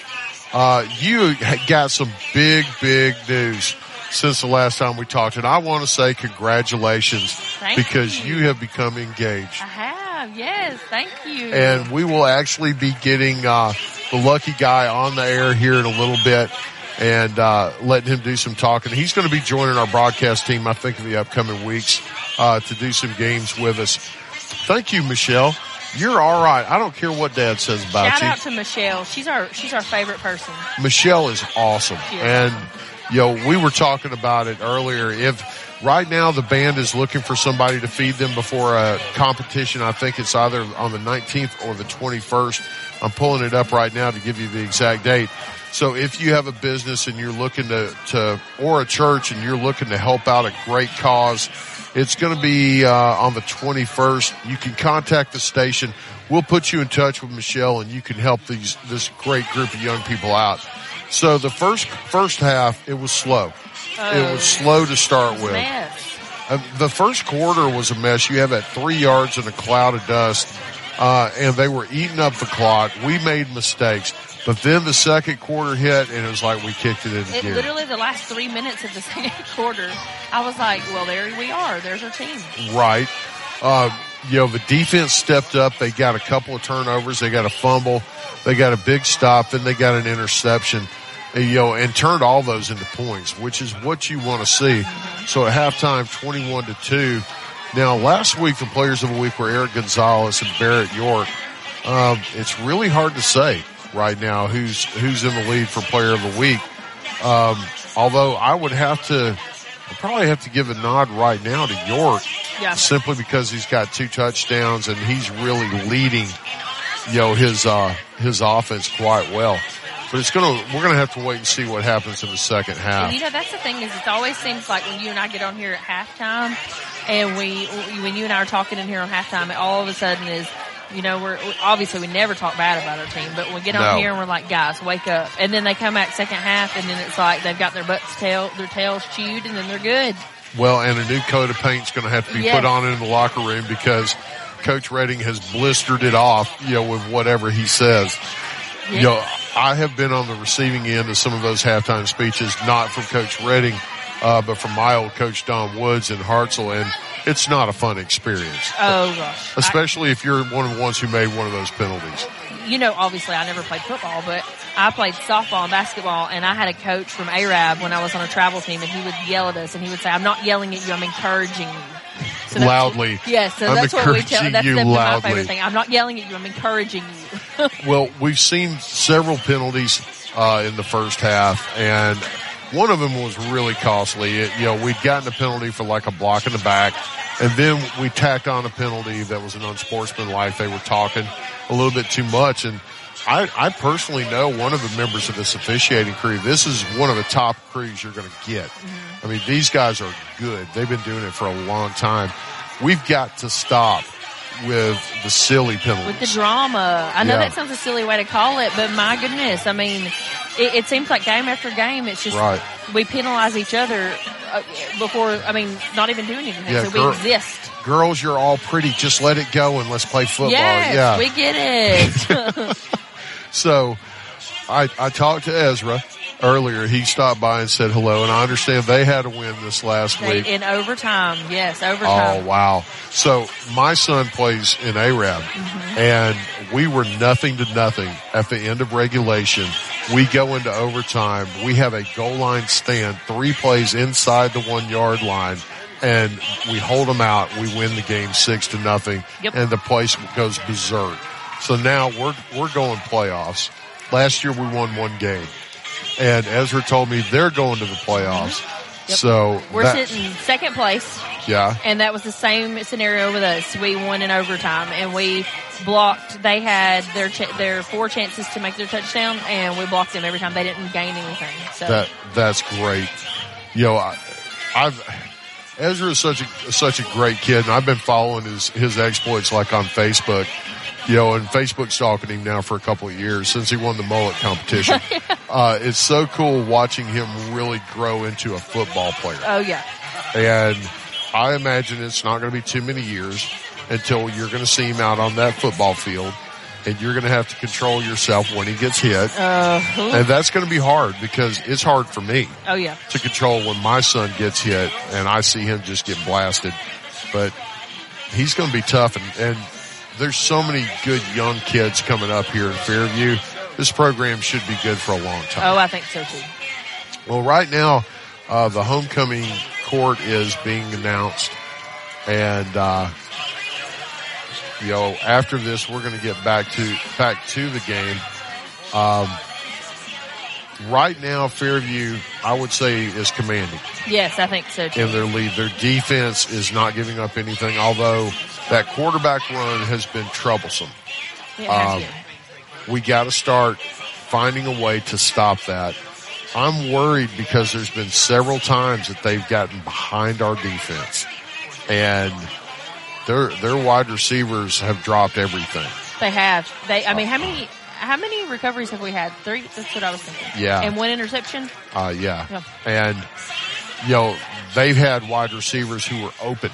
you got some big news since the last time we talked, and I want to say congratulations. Thank because you have become engaged. I have. Yes, thank you. And we will actually be getting the lucky guy on the air here in a little bit and letting him do some talking. He's going to be joining our broadcast team, I think, in the upcoming weeks to do some games with us. Thank you, Michelle. You're all right. I don't care what Dad says about you. Shout out to Michelle. She's our favorite person. Michelle is awesome. And, you know, we were talking about it earlier. Right now, the band is looking for somebody to feed them before a competition. I think it's either on the 19th or the 21st. I'm pulling it up right now to give you the exact date. So if you have a business and you're looking to or a church and you're looking to help out a great cause, it's going to be on the 21st. You can contact the station. We'll put you in touch with Michelle, and you can help this great group of young people out. So the first half, it was slow. It was slow to start with. The first quarter was a mess. You had that 3 yards in a cloud of dust, and they were eating up the clock. We made mistakes. But then the second quarter hit, and it was like we kicked it in the gear. Literally the last 3 minutes of the second quarter, I was like, well, there we are. There's our team. Right. You know, the defense stepped up. They got a couple of turnovers. They got a fumble. They got a big stop. Then they got an interception. You know, and turned all those into points, which is what you want to see. So at halftime, 21-2. Now, last week, the players of the week were Eric Gonzalez and Barrett York. It's really hard to say. right now who's in the lead for Player of the Week. Although I'd probably have to give a nod right now to York, simply because he's got 2 touchdowns and he's really leading, his offense quite well. But we're gonna have to wait and see what happens in the second half. Well, that's the thing, is it always seems like when you and I get on here at halftime, and when you and I are talking in here on halftime, it all of a sudden is, obviously we never talk bad about our team, but we get on here and we're like, guys, wake up. And then they come back second half, and then it's like they've got their tails chewed, and then they're good. Well, and a new coat of paint's gonna have to be put on in the locker room, because Coach Redding has blistered it off, with whatever he says. Yeah. I have been on the receiving end of some of those halftime speeches, not from Coach Redding, but from my old coach Don Woods in Hartselle, and it's not a fun experience. Oh, gosh. Especially if you're one of the ones who made one of those penalties. Obviously I never played football, but I played softball and basketball, and I had a coach from ARAB when I was on a travel team, and he would yell at us, and he would say, I'm not yelling at you, I'm encouraging you. So loudly. Yes, so that's what we tell. That's my favorite thing. I'm not yelling at you. I'm encouraging you. Well, we've seen several penalties in the first half, and one of them was really costly. We'd gotten a penalty for like a block in the back, and then we tacked on a penalty that was an unsportsmanlike. They were talking a little bit too much, and I personally know one of the members of this officiating crew. This is one of the top crews you're going to get. Mm-hmm. I mean, these guys are good. They've been doing it for a long time. We've got to stop with the silly penalties. With the drama. I know that sounds a silly way to call it, but my goodness. I mean, it seems like game after game, it's just we penalize each other not even doing anything. Yeah, so we exist. Girls, you're all pretty. Just let it go and let's play football. Yes, we get it. So I talked to Ezra earlier. He stopped by and said hello, and I understand they had a win this last week. In overtime, overtime. Oh, wow. So my son plays in ARAB, and we were 0-0 at the end of regulation. We go into overtime. We have a goal line stand, 3 plays inside the 1-yard line, and we hold them out. We win the game 6-0, and the place goes berserk. So now we're going playoffs. Last year we won 1 game, and Ezra told me they're going to the playoffs. Yep. So we're sitting second place. Yeah, and that was the same scenario with us. We won in overtime, and we blocked. They had their 4 chances to make their touchdown, and we blocked them every time. They didn't gain anything. So that's great. Ezra is such a great kid, and I've been following his exploits like on Facebook. And Facebook's stalking him now for a couple of years since he won the mullet competition. It's so cool watching him really grow into a football player. Oh, yeah. And I imagine it's not going to be too many years until you're going to see him out on that football field, and you're going to have to control yourself when he gets hit. And that's going to be hard, because it's hard for me to control when my son gets hit and I see him just get blasted. But he's going to be tough, and there's so many good young kids coming up here in Fairview. This program should be good for a long time. Oh, I think so, too. Well, right now, the homecoming court is being announced. And, after this, we're going to get back to the game. Right now, Fairview, I would say, is commanding. Yes, I think so, too. In their lead. Their defense is not giving up anything, although that quarterback run has been troublesome. We got to start finding a way to stop that. I'm worried because there's been several times that they've gotten behind our defense, and their wide receivers have dropped everything. They have. How many recoveries have we had? 3? That's what I was thinking. Yeah. And 1 interception? Yeah. And, they've had wide receivers who were open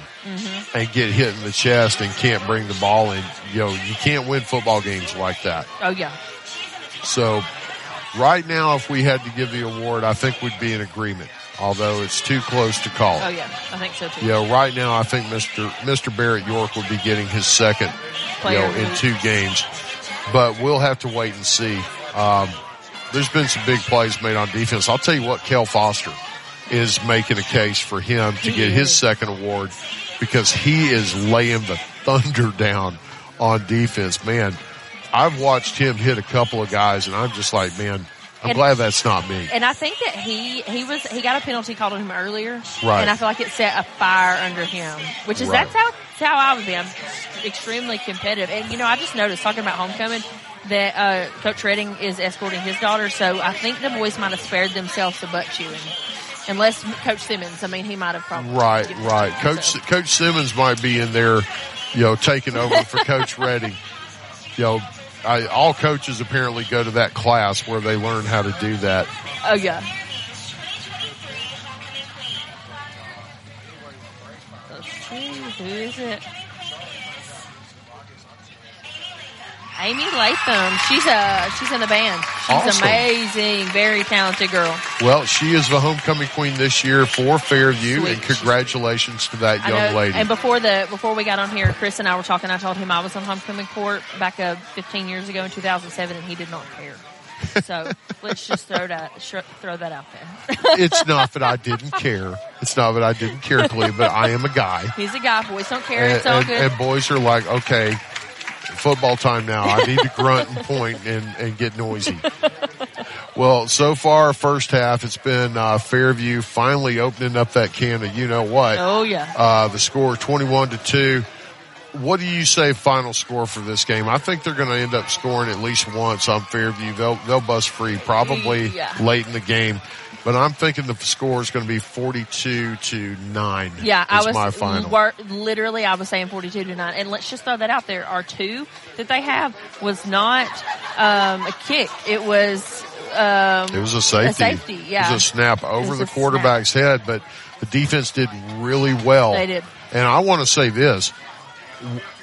and get hit in the chest and can't bring the ball in. You can't win football games like that. Oh, yeah. So, right now, if we had to give the award, I think we'd be in agreement, although it's too close to call. Oh, yeah. I think so, too. Right now, I think Mr. Barrett York would be getting his second, in 2 games. But we'll have to wait and see. There's been some big plays made on defense. I'll tell you what, Cale Foster is making a case for him to get his second award, because he is laying the thunder down on defense. Man, I've watched him hit a couple of guys, and I'm just like, man, I'm glad that's not me. And I think that he got a penalty called on him earlier. Right. And I feel like it set a fire under him, which is that's how I would be. I'm extremely competitive. And, you know, I just noticed, talking about homecoming, that Coach Redding is escorting his daughter. So I think the boys might have spared themselves a butt chewing. Unless Coach Simmons. I mean, he might have probably. Right. Coach Simmons might be in there, you know, taking over for Coach Redding. You know, all coaches apparently go to that class where they learn how to do that. Oh, yeah. Let's see, who is it? Amy Latham. She's in the band. She's awesome. Amazing, very talented girl. Well, she is the homecoming queen this year for Fairview, and congratulations to that young lady. And before we got on here, Chris and I were talking. I told him I was on homecoming court back 15 years ago in 2007, and he did not care. So let's just throw that out there. It's not that I didn't care. It's not that I didn't care, Cleve, but I am a guy. He's a guy. Boys don't care. It's all good. And boys are like, okay. Football time now. I need to grunt and point and get noisy. Well, so far, first half, it's been Fairview finally opening up that can of you-know-what. Oh, yeah. The score 21-2. What do you say final score for this game? I think they're going to end up scoring at least once on Fairview. They'll bust free probably late in the game. But I'm thinking the score is going to be 42-9. Yeah, I was saying 42-9. And let's just throw that out there. Our two that they have was not a kick. It was a safety. It was a snap over the quarterback's head. But the defense did really well. They did. And I want to say this.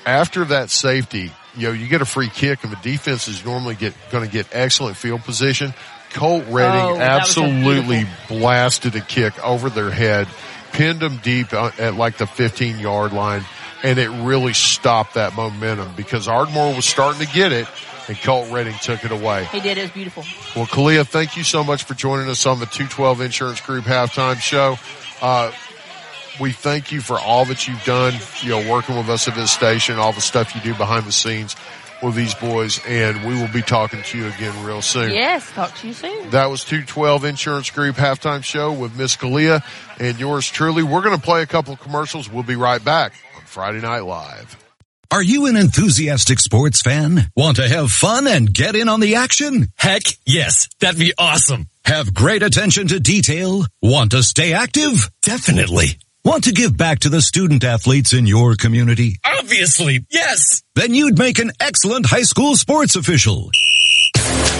After that safety, you know, you get a free kick, and the defense is normally going to get excellent field position. Colt Redding absolutely blasted a kick over their head, pinned them deep at like the 15-yard line, and it really stopped that momentum because Ardmore was starting to get it, and Colt Redding took it away. He did. It was beautiful. Well, Kalia, thank you so much for joining us on the 212 Insurance Group Halftime Show. We thank you for all that you've done, you know, working with us at this station, all the stuff you do behind the scenes with these boys, and we will be talking to you again real soon. Yes, talk to you soon. That was 212 Insurance Group Halftime Show with Miss Kalia and yours truly. We're going to play a couple of commercials. We'll be right back on Friday Night Live. Are you an enthusiastic sports fan? Want to have fun and get in on the action? Heck yes, that'd be awesome. Have great attention to detail? Want to stay active? Definitely. Want to give back to the student-athletes in your community? Obviously, yes! Then you'd make an excellent high school sports official.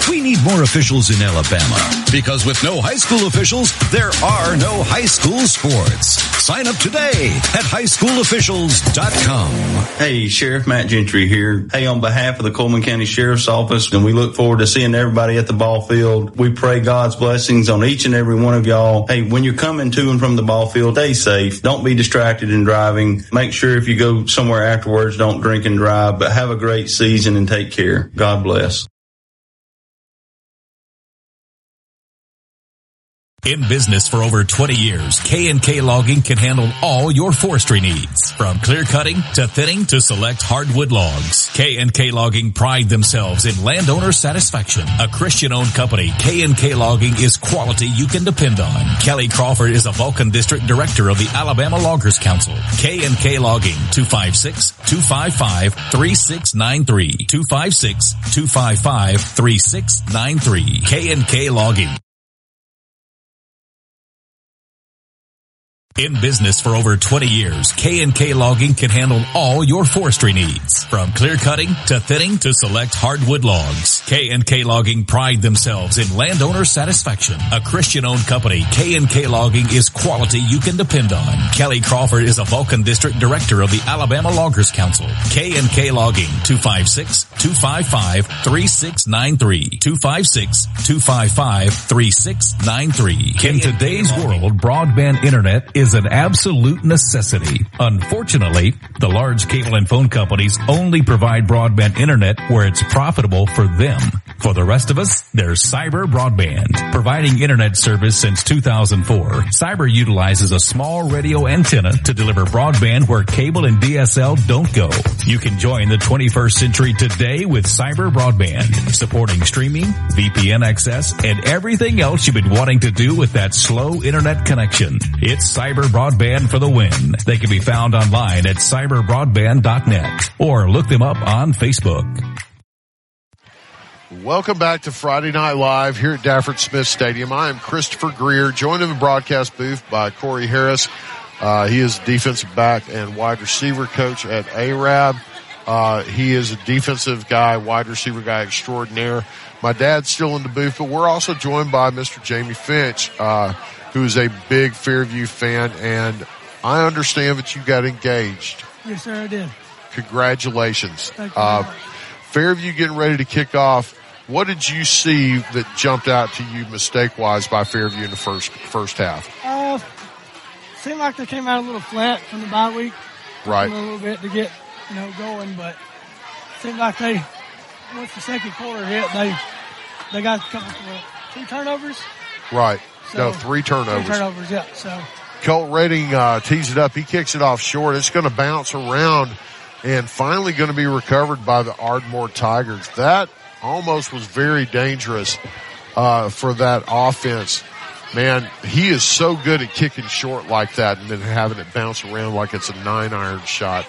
We need more officials in Alabama, because with no high school officials, there are no high school sports. Sign up today at highschoolofficials.com. Hey, Sheriff Matt Gentry here. Hey, on behalf of the Coleman County Sheriff's Office, and we look forward to seeing everybody at the ball field. We pray God's blessings on each and every one of y'all. Hey, when you're coming to and from the ball field, stay safe. Don't be distracted in driving. Make sure if you go somewhere afterwards, don't drink and drive, but have a great season and take care. God bless. In business for over 20 years, K&K Logging can handle all your forestry needs, from clear cutting to thinning to select hardwood logs. K&K Logging pride themselves in landowner satisfaction. A Christian-owned company, K&K Logging is quality you can depend on. Kelly Crawford is a Vulcan District Director of the Alabama Loggers Council. K&K Logging, 256-255-3693. 256-255-3693. K&K Logging. In business for over 20 years, K&K Logging can handle all your forestry needs, from clear cutting to thinning to select hardwood logs. K&K Logging pride themselves in landowner satisfaction. A Christian-owned company, K&K Logging is quality you can depend on. Kelly Crawford is a Vulcan District Director of the Alabama Loggers Council. K&K Logging, 256-255-3693. 256-255-3693. In today's world, broadband internet is an absolute necessity. Unfortunately, the large cable and phone companies only provide broadband internet where it's profitable for them. For the rest of us, there's Cyber Broadband. Providing internet service since 2004, Cyber utilizes a small radio antenna to deliver broadband where cable and DSL don't go. You can join the 21st century today with Cyber Broadband, supporting streaming, VPN access, and everything else you've been wanting to do with that slow internet connection. It's Cyber Broadband for the win. They can be found online at cyberbroadband.net or look them up on Facebook. Welcome back to Friday Night Live here at Dafford Smith Stadium. I am Christopher Greer, joined in the broadcast booth by Corey Harris. He is defensive back and wide receiver coach at ARAB. He is a defensive guy, wide receiver guy extraordinaire. My dad's still in the booth, but we're also joined by Mr. Jamie Finch, who is a big Fairview fan, and I understand that you got engaged. Yes, sir, I did. Congratulations. Thank you. Fairview getting ready to kick off. What did you see that jumped out to you mistake-wise by Fairview in the first half? Seemed like they came out a little flat from the bye week. Right. A little bit to get, going, but seemed like they, once the second quarter hit, they got a couple of two turnovers. Right. So, three turnovers. So Colt Redding tees it up. He kicks it off short. It's going to bounce around. And finally going to be recovered by the Ardmore Tigers. That almost was very dangerous for that offense. Man, he is so good at kicking short like that and then having it bounce around like it's a 9-iron shot.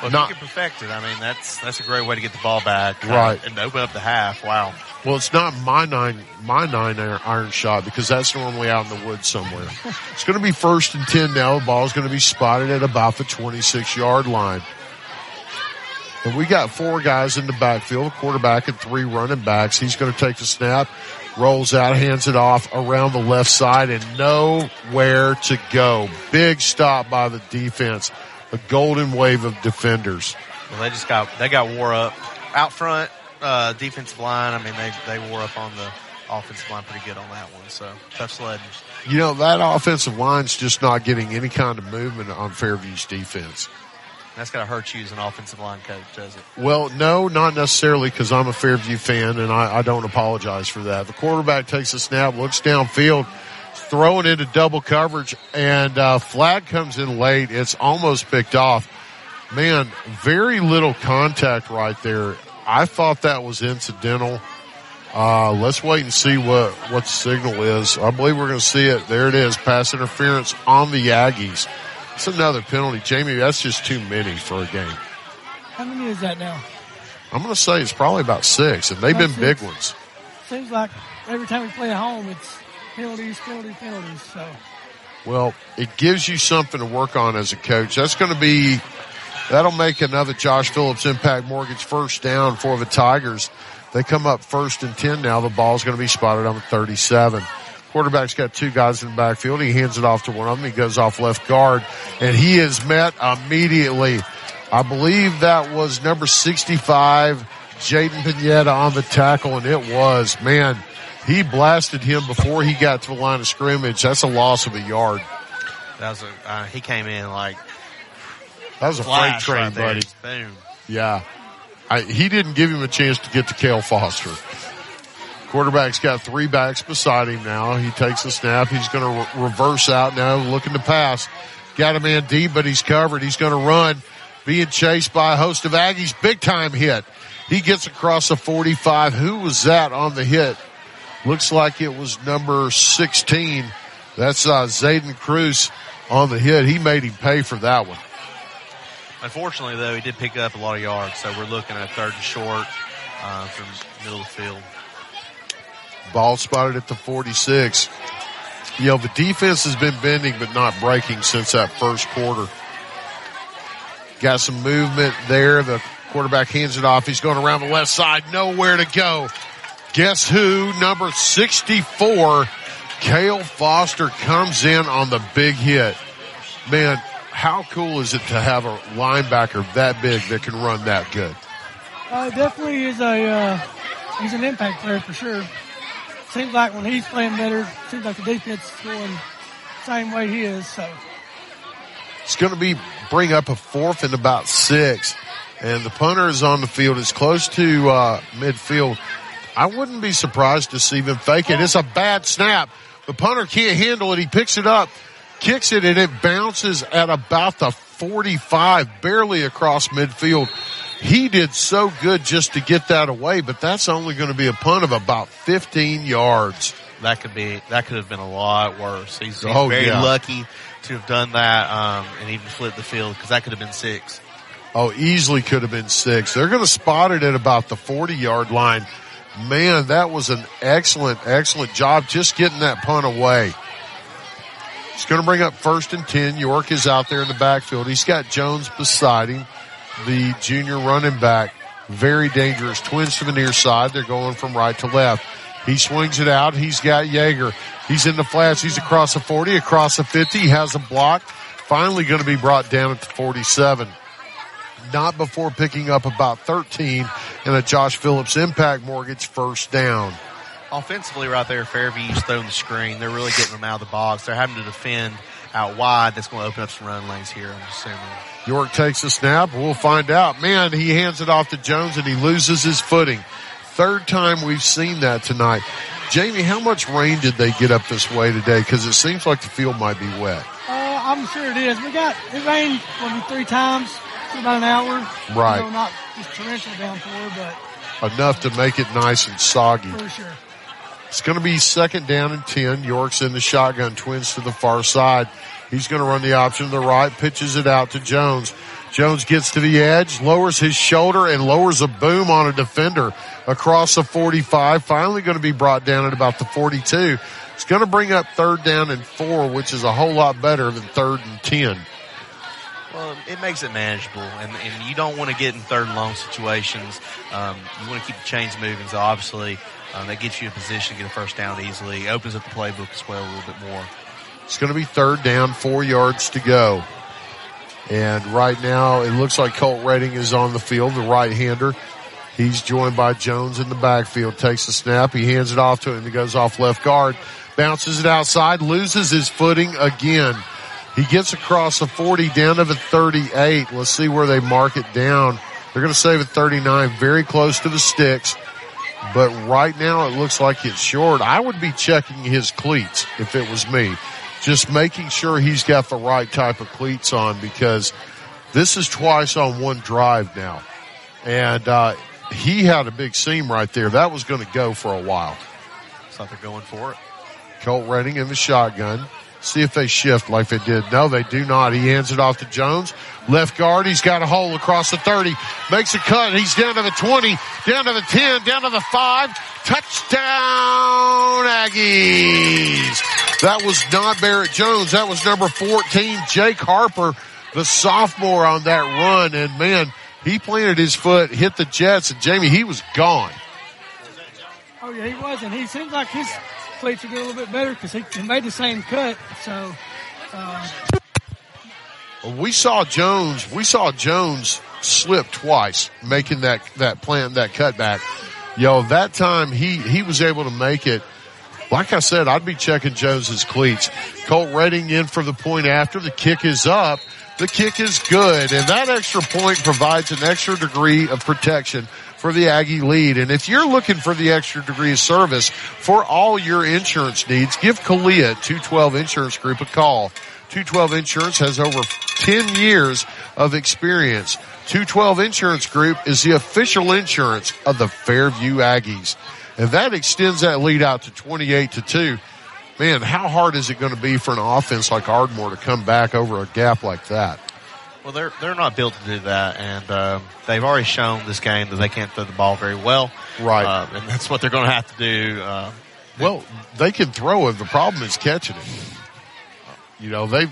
Well, if you can perfect it, I mean, that's a great way to get the ball back. Right. And open up the half. Wow. Well, it's not my nine iron shot because that's normally out in the woods somewhere. It's going to be 1st and 10 now. The ball's going to be spotted at about the 26-yard line. And we got four guys in the backfield, quarterback and three running backs. He's going to take the snap, rolls out, hands it off around the left side, and nowhere to go. Big stop by the defense. A golden wave of defenders. Well, they got wore up out front. Defensive line, I mean, they wore up on the offensive line pretty good on that one, so tough sledding. That offensive line's just not getting any kind of movement on Fairview's defense. That's got to hurt you as an offensive line coach, does it? Well, no, not necessarily, because I'm a Fairview fan, and I don't apologize for that. The quarterback takes a snap, looks downfield, throwing into double coverage, and flag comes in late. It's almost picked off. Man, very little contact right there. I thought that was incidental. Let's wait and see what the signal is. I believe we're going to see it. There it is, pass interference on the Aggies. It's another penalty. Jamie, that's just too many for a game. How many is that now? I'm going to say it's probably about six, and they've been big ones. Seems like every time we play at home, it's penalties. So, well, it gives you something to work on as a coach. That's going to be... That'll make another Josh Phillips Impact Mortgage first down for the Tigers. They come up 1st and 10 now. The ball's going to be spotted on the 37. Quarterback's got two guys in the backfield. He hands it off to one of them. He goes off left guard, and he is met immediately. I believe that was number 65, Jaden Pineda on the tackle, and it was. Man, he blasted him before he got to the line of scrimmage. That's a loss of a yard. That was he came in like... That was a freight train, right, buddy. Boom. Yeah. He didn't give him a chance to get to Cale Foster. Quarterback's got three backs beside him now. He takes the snap. He's going to reverse out now, looking to pass. Got a man deep, but he's covered. He's going to run, being chased by a host of Aggies. Big-time hit. He gets across the 45. Who was that on the hit? Looks like it was number 16. That's Zayden Cruz on the hit. He made him pay for that one. Unfortunately, though, he did pick up a lot of yards, so we're looking at 3rd and short from middle of the field. Ball spotted at the 46. The defense has been bending but not breaking since that first quarter. Got some movement there. The quarterback hands it off. He's going around the left side. Nowhere to go. Guess who? Number 64, Cale Foster, comes in on the big hit. Man, how cool is it to have a linebacker that big that can run that good? Definitely is he's an impact player for sure. Seems like when he's playing better, seems like the defense is going the same way he is. So it's going to bring up a 4th and about 6. And the punter is on the field. It's close to midfield. I wouldn't be surprised to see them fake it. It's a bad snap. The punter can't handle it. He picks it up, kicks it, and it bounces at about the 45, barely across midfield. He did so good just to get that away, but that's only going to be a punt of about 15 yards. That could have been a lot worse. He's very lucky to have done that, and even flipped the field, because that could have been 6. Oh, easily could have been 6. They're going to spot it at about the 40-yard line. Man, that was an excellent, excellent job just getting that punt away. It's going to bring up 1st and 10. York is out there in the backfield. He's got Jones beside him, the junior running back. Very dangerous. Twins to the near side. They're going from right to left. He swings it out. He's got Yeager. He's in the flats. He's across the 40, across the 50. He has a block. Finally going to be brought down at the 47. Not before picking up about 13 and a Josh Phillips Impact Mortgage first down. Offensively right there, Fairview's throwing the screen. They're really getting them out of the box. They're having to defend out wide. That's going to open up some run lanes here, I'm assuming. York takes a snap. We'll find out. Man, he hands it off to Jones, and he loses his footing. Third time we've seen that tonight. Jamie, how much rain did they get up this way today? Because it seems like the field might be wet. I'm sure it is. It rained maybe 3 times. About an hour. Right. You know, not just torrential downpour, but enough to make it nice and soggy. For sure. It's going to be 2nd down and 10. York's in the shotgun. Twins to the far side. He's going to run the option to the right. Pitches it out to Jones. Jones gets to the edge, lowers his shoulder, and lowers a boom on a defender across the 45. Finally going to be brought down at about the 42. It's going to bring up 3rd down and 4, which is a whole lot better than 3rd and 10. Well, it makes it manageable, and you don't want to get in 3rd and long situations. You want to keep the chains moving, so obviously that gets you in position to get a first down easily. It opens up the playbook as well a little bit more. It's going to be 3rd down, 4 yards to go. And right now it looks like Colt Redding is on the field, the right-hander. He's joined by Jones in the backfield, takes the snap. He hands it off to him. He goes off left guard, bounces it outside, loses his footing again. He gets across the 40 down to the 38. Let's see where they mark it down. They're going to save it 39, very close to the sticks. But right now it looks like it's short. I would be checking his cleats if it was me. Just making sure he's got the right type of cleats on, because this is twice on one drive now. And he had a big seam right there. That was going to go for a while. Looks like they're going for it. Colt Redding in the shotgun. See if they shift like they did. No, they do not. He hands it off to Jones. Left guard, he's got a hole across the 30. Makes a cut. He's down to the 20, down to the 10, down to the 5. Touchdown, Aggies. That was not Barrett Jones. That was number 14, Jake Harper, the sophomore on that run. And, man, he planted his foot, hit the jets, and, Jamie, he was gone. Oh, yeah, he was, and he seems like his – cleats are doing a little bit better because he made the same cut. So we saw Jones slip twice making that cutback. Yo, that time he was able to make it. Like I said, I'd be checking Jones's cleats. Colt Redding in for the point after. The kick is up. The kick is good, and that extra point provides an extra degree of protection for the Aggie lead. And if you're looking for the extra degree of service for all your insurance needs, give Kalia 212 Insurance Group a call. 212 Insurance has over 10 years of experience. 212 Insurance Group is the official insurance of the Fairview Aggies. And that extends that lead out to 28-2. Man, how hard is it going to be for an offense like Ardmore to come back over a gap like that? Well, they're not built to do that, and they've already shown this game that they can't throw the ball very well. Right. And that's what they're going to have to do. Well, they can throw it. The problem is catching it. You know, the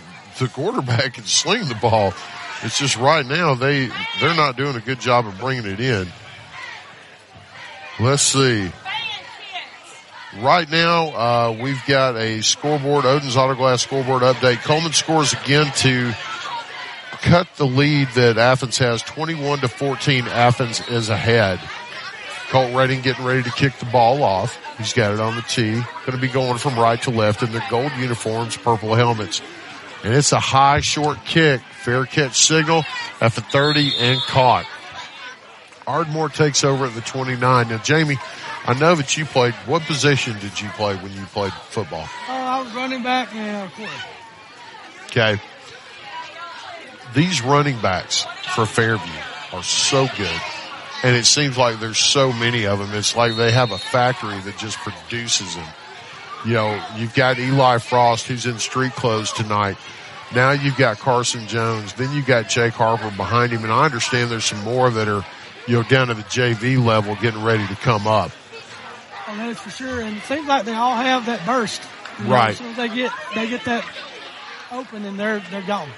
quarterback can sling the ball. It's just right now they're not doing a good job of bringing it in. Let's see. Right now, we've got a scoreboard, Odin's Auto Glass scoreboard update. Coleman scores again to cut the lead that Athens has, 21-14. Athens is ahead. Colt Redding getting ready to kick the ball off. He's got it on the tee. Going to be going from right to left in their gold uniforms, purple helmets. And it's a high, short kick. Fair catch signal at the 30 and caught. Ardmore takes over at the 29. Now, Jamie, I know that you played. What position did you play when you played football? Oh, I was running back and of course. Okay. These running backs for Fairview are so good. And it seems like there's so many of them. It's like they have a factory that just produces them. You know, you've got Eli Frost, who's in street clothes tonight. Now you've got Carson Jones. Then you've got Jake Harper behind him. And I understand there's some more that are, you know, down to the JV level getting ready to come up. Oh, that is for sure. And it seems like they all have that burst. You know, right. As soon as they get that open and they're gone.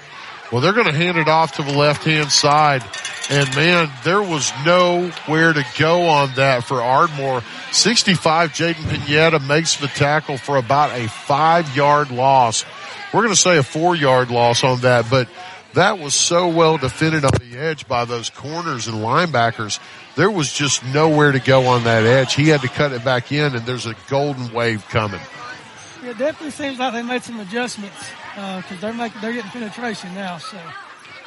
Well, they're going to hand it off to the left-hand side. And, man, there was nowhere to go on that for Ardmore. 65, Jaden Pineda makes the tackle for about a 5-yard loss. We're going to say a 4-yard loss on that, but that was so well defended on the edge by those corners and linebackers. There was just nowhere to go on that edge. He had to cut it back in, and there's a golden wave coming. Yeah, it definitely seems like they made some adjustments because they're getting penetration now. So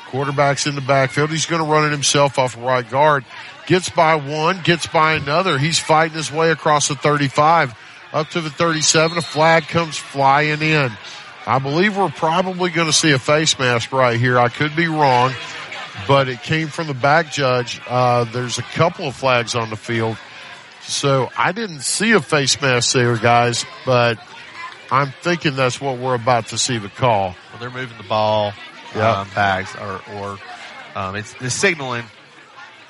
quarterback's in the backfield. He's going to run it himself off right guard. Gets by one, gets by another. He's fighting his way across the 35, up to the 37. A flag comes flying in. I believe we're probably going to see a face mask right here. I could be wrong, but it came from the back judge. There's a couple of flags on the field. So I didn't see a face mask there, guys, but I'm thinking that's what we're about to see the call. Well, they're moving the ball, yep. It's signaling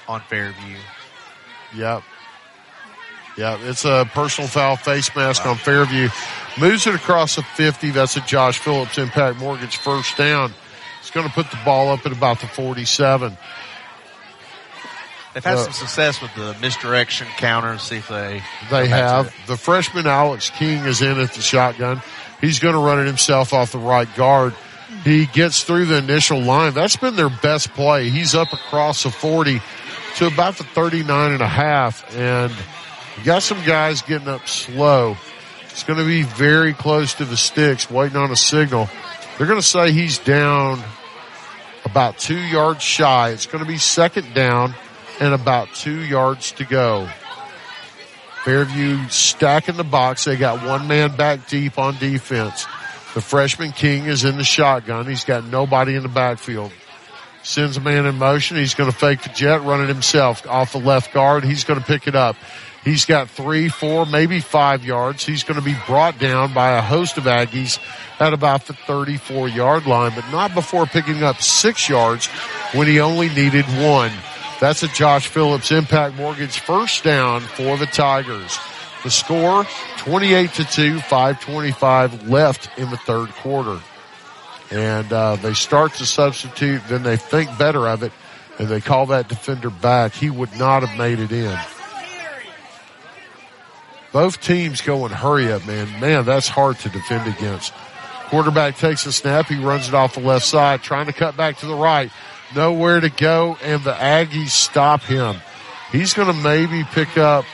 on Fairview. Yep. Yeah, it's a personal foul face mask on Fairview. Moves it across the 50. That's a Josh Phillips Impact Mortgage first down. It's going to put the ball up at about the 47. They've had some success with the misdirection counter. See if they have. The freshman Alex King is in at the shotgun. He's going to run it himself off the right guard. He gets through the initial line. That's been their best play. He's up across the 40 to about the 39 and a half, and you got some guys getting up slow. It's going to be very close to the sticks, waiting on a signal. They're going to say he's down about 2 yards shy. It's going to be second down and about 2 yards to go. Fairview stacking the box. They got one man back deep on defense. The freshman King is in the shotgun. He's got nobody in the backfield. Sends a man in motion. He's going to fake the jet, run it himself off the left guard. He's going to pick it up. He's got 3, 4, maybe 5 yards. He's going to be brought down by a host of Aggies at about the 34-yard line, but not before picking up 6 yards when he only needed one. That's a Josh Phillips Impact Mortgage first down for the Tigers. The score, 28-2, 5:25 left in the third quarter. And they start to substitute, then they think better of it, and they call that defender back. He would not have made it in. Both teams going hurry up, man. Man, that's hard to defend against. Quarterback takes a snap. He runs it off the left side, trying to cut back to the right. Nowhere to go, and the Aggies stop him. He's going to maybe pick up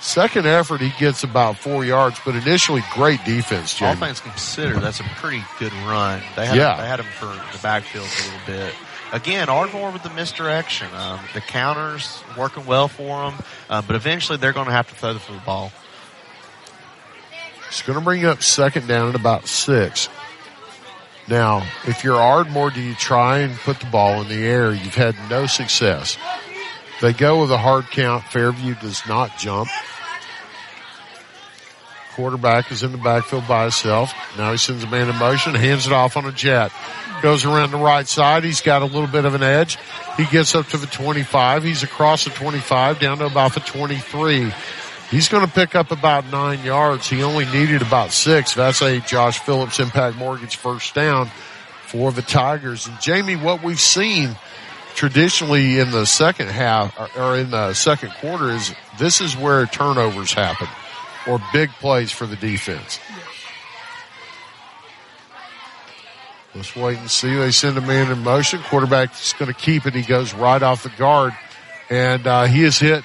second effort. He gets about 4 yards, but initially great defense, Jim. All things considered, that's a pretty good run. They had him for the backfield a little bit. Again, Ardmore with the misdirection. The counters working well for them, but eventually they're going to have to throw the football. It's going to bring up second down at about 6. Now, if you're Ardmore, do you try and put the ball in the air? You've had no success. They go with a hard count. Fairview does not jump. Quarterback is in the backfield by himself. Now he sends a man in motion, hands it off on a jet. Goes around the right side. He's got a little bit of an edge. He gets up to the 25. He's across the 25, down to about the 23. He's going to pick up about 9 yards. He only needed about 6. That's a Josh Phillips Impact Mortgage first down for the Tigers. And, Jamie, what we've seen traditionally in the second half or in the second quarter is this is where turnovers happen, or big plays for the defense. Yes. Let's wait and see. They send a man in motion. Quarterback's going to keep it. He goes right off the guard, and he is hit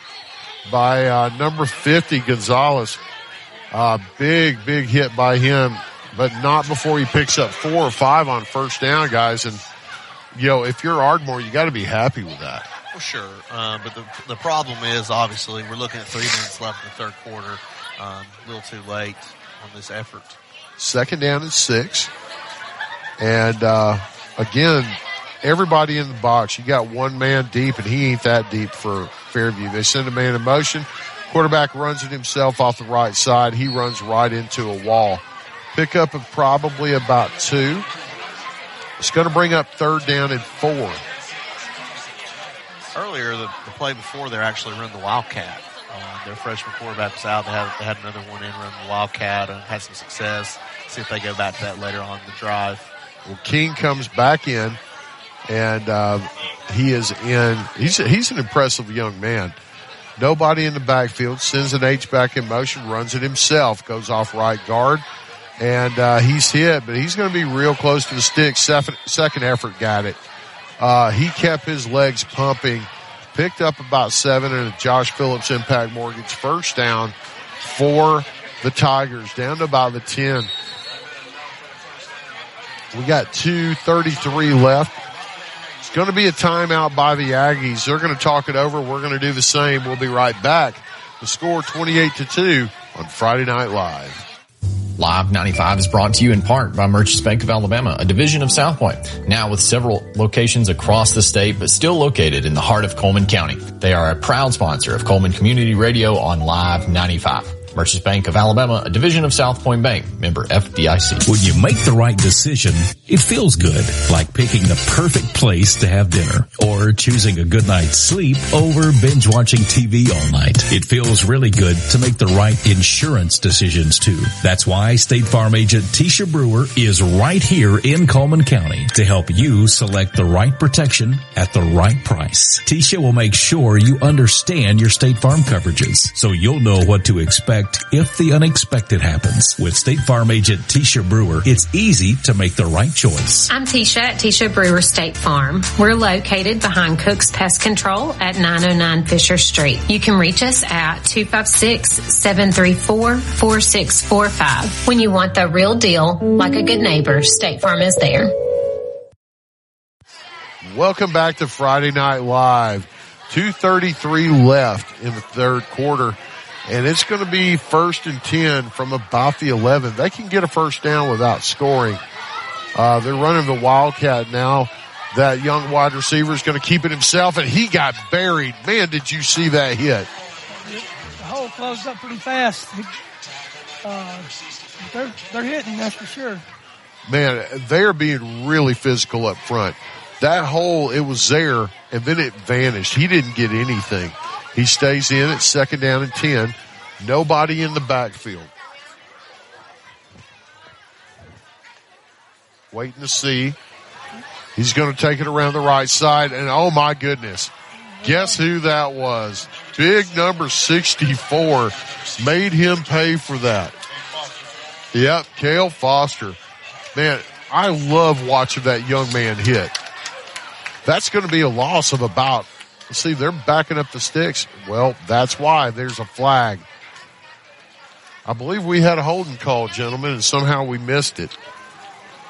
by number 50, Gonzalez. Big hit by him, but not before he picks up 4 or 5 on first down, guys. And, you know, if you're Ardmore, you got to be happy with that. Well, sure, but the problem is, obviously, we're looking at 3 minutes left in the third quarter. A little too late on this effort. Second down and 6. And, again, everybody in the box. You got one man deep, and he ain't that deep for Fairview. They send a man in motion. Quarterback runs it himself off the right side. He runs right into a wall. Pickup of probably about 2. It's going to bring up third down and 4. Earlier, the play before, they actually run the Wildcat. Their freshman quarterback was out. They had another one in, run the Wildcat, and had some success. See if they go back to that later on in the drive. Well, King comes back in, and he is in. He's an impressive young man. Nobody in the backfield. Sends an H-back in motion, runs it himself, goes off right guard, and he's hit, but he's going to be real close to the stick. Second effort got it. He kept his legs pumping, picked up about 7, and a Josh Phillips Impact Mortgage first down for the Tigers, down to about the 10. We got 2:33 left. It's going to be a timeout by the Aggies. They're going to talk it over. We're going to do the same. We'll be right back. The score 28-2 on Friday Night Live. Live 95 is brought to you in part by Merchants Bank of Alabama, a division of South Point, now with several locations across the state, but still located in the heart of Coleman County. They are a proud sponsor of Coleman Community Radio on Live 95. Merchants Bank of Alabama, a division of South Point Bank, member FDIC. When you make the right decision, it feels good, like picking the perfect place to have dinner or choosing a good night's sleep over binge-watching TV all night. It feels really good to make the right insurance decisions, too. That's why State Farm agent Tisha Brewer is right here in Coleman County to help you select the right protection at the right price. Tisha will make sure you understand your State Farm coverages so you'll know what to expect if the unexpected happens. With State Farm agent Tisha Brewer, it's easy to make the right choice. I'm Tisha at Tisha Brewer State Farm. We're located behind Cook's Pest Control at 909 Fisher Street. You can reach us at 256-734-4645. When you want the real deal, like a good neighbor, State Farm is there. Welcome back to Friday Night Live. 2:33 left in the third quarter. And it's going to be 1st and 10 from about the 11. They can get a first down without scoring. They're running the Wildcat now. That young wide receiver is going to keep it himself, and he got buried. Man, did you see that hit? The hole closed up pretty fast. They're hitting, that's for sure. Man, they're being really physical up front. That hole, it was there, and then it vanished. He didn't get anything. He stays in at 2nd down and 10. Nobody in the backfield. Waiting to see. He's going to take it around the right side, and oh my goodness. Guess who that was? Big number 64 made him pay for that. Yep, Cale Foster. Man, I love watching that young man hit. That's going to be a loss of about, see, they're backing up the sticks. Well, that's why there's a flag. I believe we had a holding call, gentlemen, and somehow we missed it.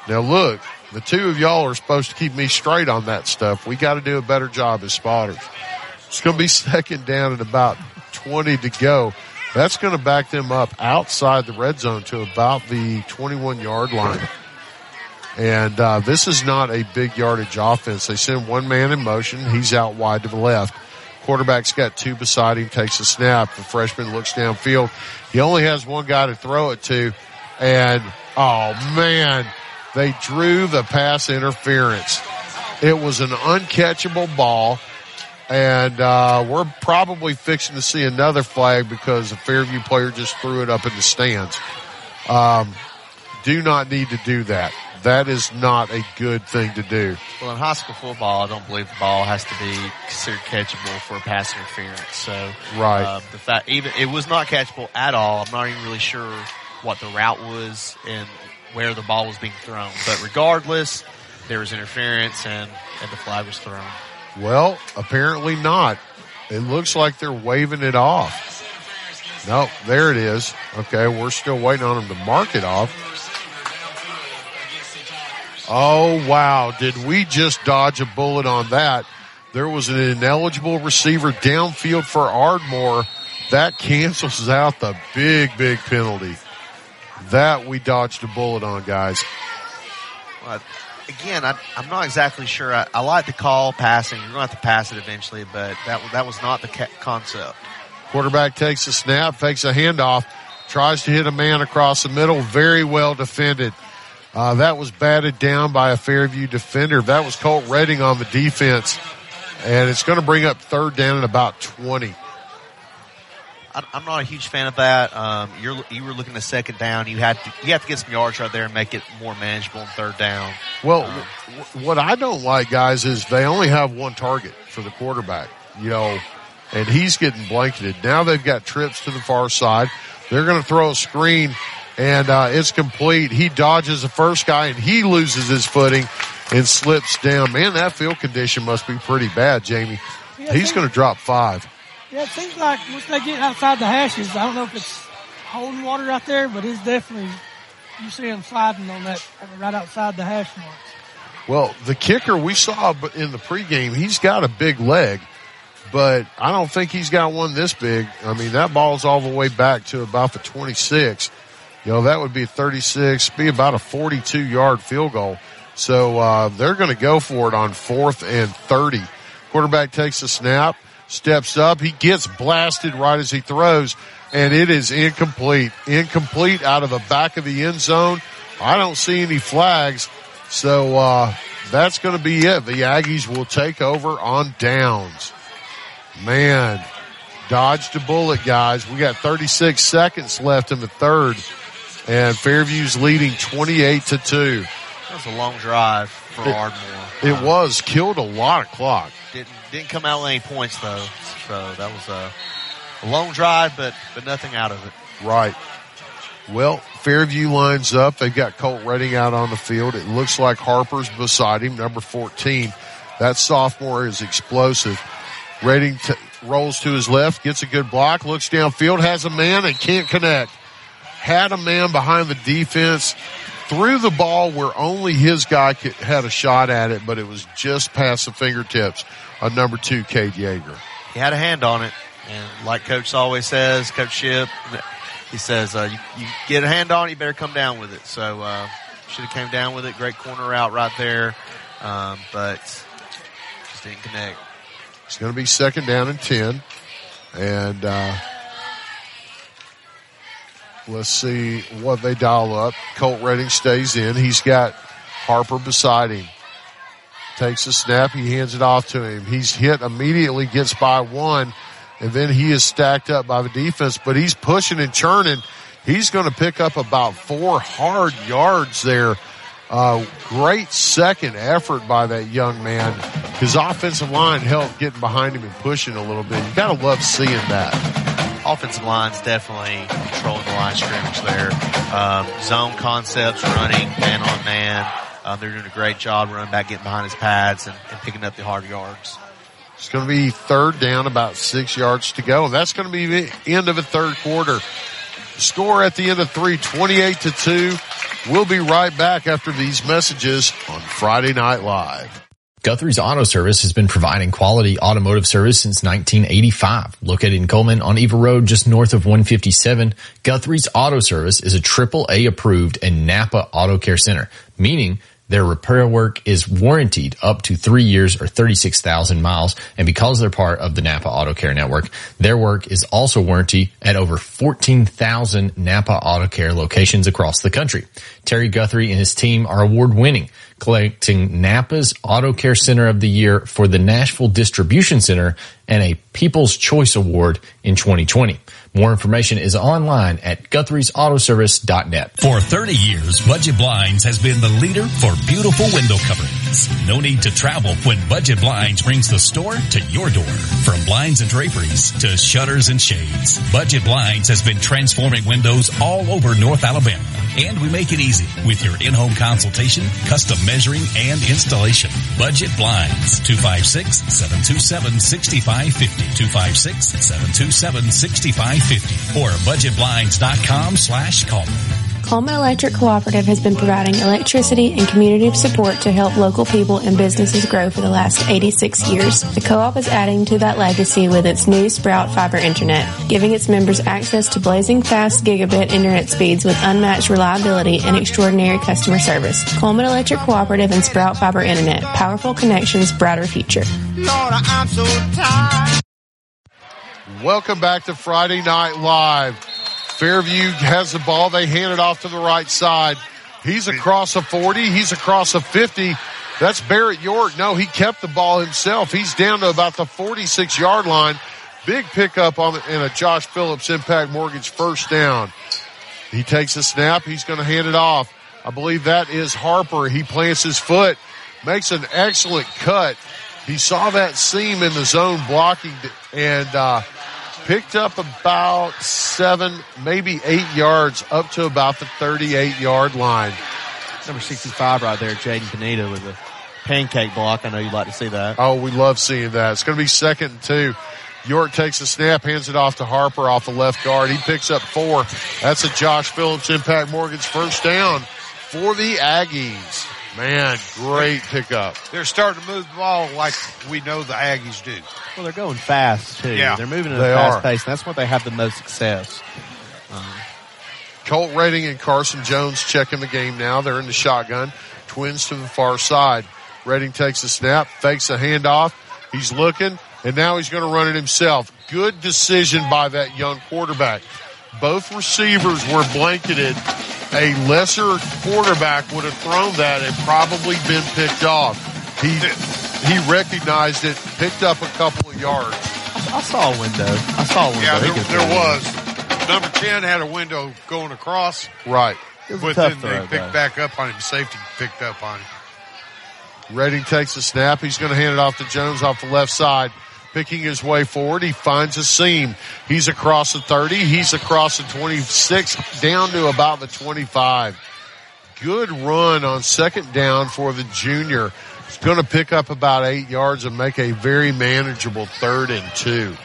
Now, look, the two of y'all are supposed to keep me straight on that stuff. We got to do a better job as spotters. It's going to be 2nd down and about 20 to go. That's going to back them up outside the red zone to about the 21-yard line. And this is not a big yardage offense. They send one man in motion. He's out wide to the left. Quarterback's got 2 beside him, takes a snap. The freshman looks downfield. He only has one guy to throw it to. And, oh, man, they drew the pass interference. It was an uncatchable ball. And we're probably fixing to see another flag because a Fairview player just threw it up in the stands. Do not need to do that. That is not a good thing to do. Well, in high school football, I don't believe the ball has to be considered catchable for pass interference. So, right. The fact even it was not catchable at all. I'm not even really sure what the route was and where the ball was being thrown. But regardless, there was interference and the flag was thrown. Well, apparently not. It looks like they're waving it off. No, there it is. Okay, we're still waiting on them to mark it off. Oh, wow. Did we just dodge a bullet on that? There was an ineligible receiver downfield for Ardmore. That cancels out the big penalty. That we dodged a bullet on, guys. Again, I'm not exactly sure. I like the call passing. You're going to have to pass it eventually, but that was not the concept. Quarterback takes a snap, takes a handoff, tries to hit a man across the middle. Very well defended. That was batted down by a Fairview defender. That was Colt Redding on the defense, and it's going to bring up third down at about 20. I'm not a huge fan of that. You were looking to second down. You have to get some yards right there and make it more manageable on third down. Well, what I don't like, guys, is they only have one target for the quarterback, and he's getting blanketed. Now they've got trips to the far side. They're going to throw a screen, and it's complete. He dodges the first guy, and he loses his footing and slips down. Man, that field condition must be pretty bad, Jamie. Yeah, he's going to drop 5. Yeah, it seems like once they get outside the hashes, I don't know if it's holding water out there, but it's definitely, you see him sliding on that right outside the hash marks. Well, the kicker we saw in the pregame, he's got a big leg, but I don't think he's got one this big. I mean, that ball's all the way back to about the 26. That would be 36, be about a 42-yard field goal. So they're going to go for it on 4th and 30. Quarterback takes the snap. Steps up. He gets blasted right as he throws, and it is incomplete. Incomplete out of the back of the end zone. I don't see any flags, so that's going to be it. The Aggies will take over on downs. Man, dodged a bullet, guys. We got 36 seconds left in the third, and Fairview's leading 28-2. That was a long drive for Ardmore. It was. Killed a lot of clock. Didn't come out with any points, though. So that was a long drive, but nothing out of it. Right. Well, Fairview lines up. They've got Colt Redding out on the field. It looks like Harper's beside him, number 14. That sophomore is explosive. Redding rolls to his left, gets a good block, looks downfield, has a man, and can't connect. Had a man behind the defense. Threw the ball where only his guy had a shot at it, but it was just past the fingertips of number 2, Cade Yeager. He had a hand on it, and like Coach always says, Coach Shipp, he says, you get a hand on it, you better come down with it. So should have came down with it. Great corner route right there, but just didn't connect. It's going to be 2nd down and 10, and let's see what they dial up. Colt Redding stays in. He's got Harper beside him. Takes a snap. He hands it off to him. He's hit immediately, gets by one, and then he is stacked up by the defense, but he's pushing and churning. He's going to pick up about 4 hard yards there. Great second effort by that young man. His offensive line helped getting behind him and pushing a little bit. You got to love seeing that. Offensive line's definitely controlling the line scrimmage there. Zone concepts, running, man on man. They're doing a great job running back, getting behind his pads, and picking up the hard yards. It's going to be 3rd down, about 6 yards to go. That's going to be the end of the third quarter. Score at the end of 3, 28-2. We'll be right back after these messages on Friday Night Live. Guthrie's Auto Service has been providing quality automotive service since 1985. Located in Coleman on Eva Road, just north of 157, Guthrie's Auto Service is a AAA approved and Napa Auto Care Center, meaning their repair work is warranted up to 3 years or 36,000 miles. And because they're part of the Napa Auto Care Network, their work is also warranted at over 14,000 Napa Auto Care locations across the country. Terry Guthrie and his team are award-winning, collecting Napa's Auto Care Center of the Year for the Nashville Distribution Center and a People's Choice Award in 2020. More information is online at Guthrie'sAutoservice.net. For 30 years, Budget Blinds has been the leader for beautiful window coverings. No need to travel when Budget Blinds brings the store to your door. From blinds and draperies to shutters and shades, Budget Blinds has been transforming windows all over North Alabama. And we make it easy with your in-home consultation, custom measuring, and installation. Budget Blinds, 256-727-6550, 256-727-6550, or budgetblinds.com/call. Coleman Electric Cooperative has been providing electricity and community support to help local people and businesses grow for the last 86 years. The co-op is adding to that legacy with its new Sprout Fiber Internet, giving its members access to blazing fast gigabit internet speeds with unmatched reliability and extraordinary customer service. Coleman Electric Cooperative and Sprout Fiber Internet. Powerful connections, brighter future. Lord, I'm so tired. Welcome back to Friday Night Live. Fairview has the ball. They hand it off to the right side. He's across a 40. He's across a 50. That's Barrett York. No, he kept the ball himself. He's down to about the 46-yard line. Big pickup on and a Josh Phillips Impact Mortgage first down. He takes a snap. He's going to hand it off. I believe that is Harper. He plants his foot, makes an excellent cut. He saw that seam in the zone blocking and picked up about 7, maybe 8 yards up to about the 38-yard line. Number 65 right there, Jaden Pineda with a pancake block. I know you'd like to see that. Oh, we love seeing that. It's going to be 2nd and 2. York takes a snap, hands it off to Harper off the left guard. He picks up 4. That's a Josh Phillips Impact Mortgage first down for the Aggies. Man, great pickup. They're starting to move the ball like we know the Aggies do. Well, they're going fast, too. Yeah, they're moving at a fast pace, and that's where they have the most success. Colt Redding and Carson Jones checking the game now. They're in the shotgun. Twins to the far side. Redding takes a snap, fakes a handoff. He's looking, and now he's going to run it himself. Good decision by that young quarterback. Both receivers were blanketed. A lesser quarterback would have thrown that and probably been picked off. He recognized it, picked up a couple of yards. I saw a window. Yeah, there was. Number 10 had a window going across. Right. But then they picked back up on him. Safety picked up on him. Redding takes the snap. He's going to hand it off to Jones off the left side. Picking his way forward, he finds a seam. He's across the 30. He's across the 26, down to about the 25. Good run on 2nd down for the junior. He's going to pick up about 8 yards and make a very manageable 3rd and 2.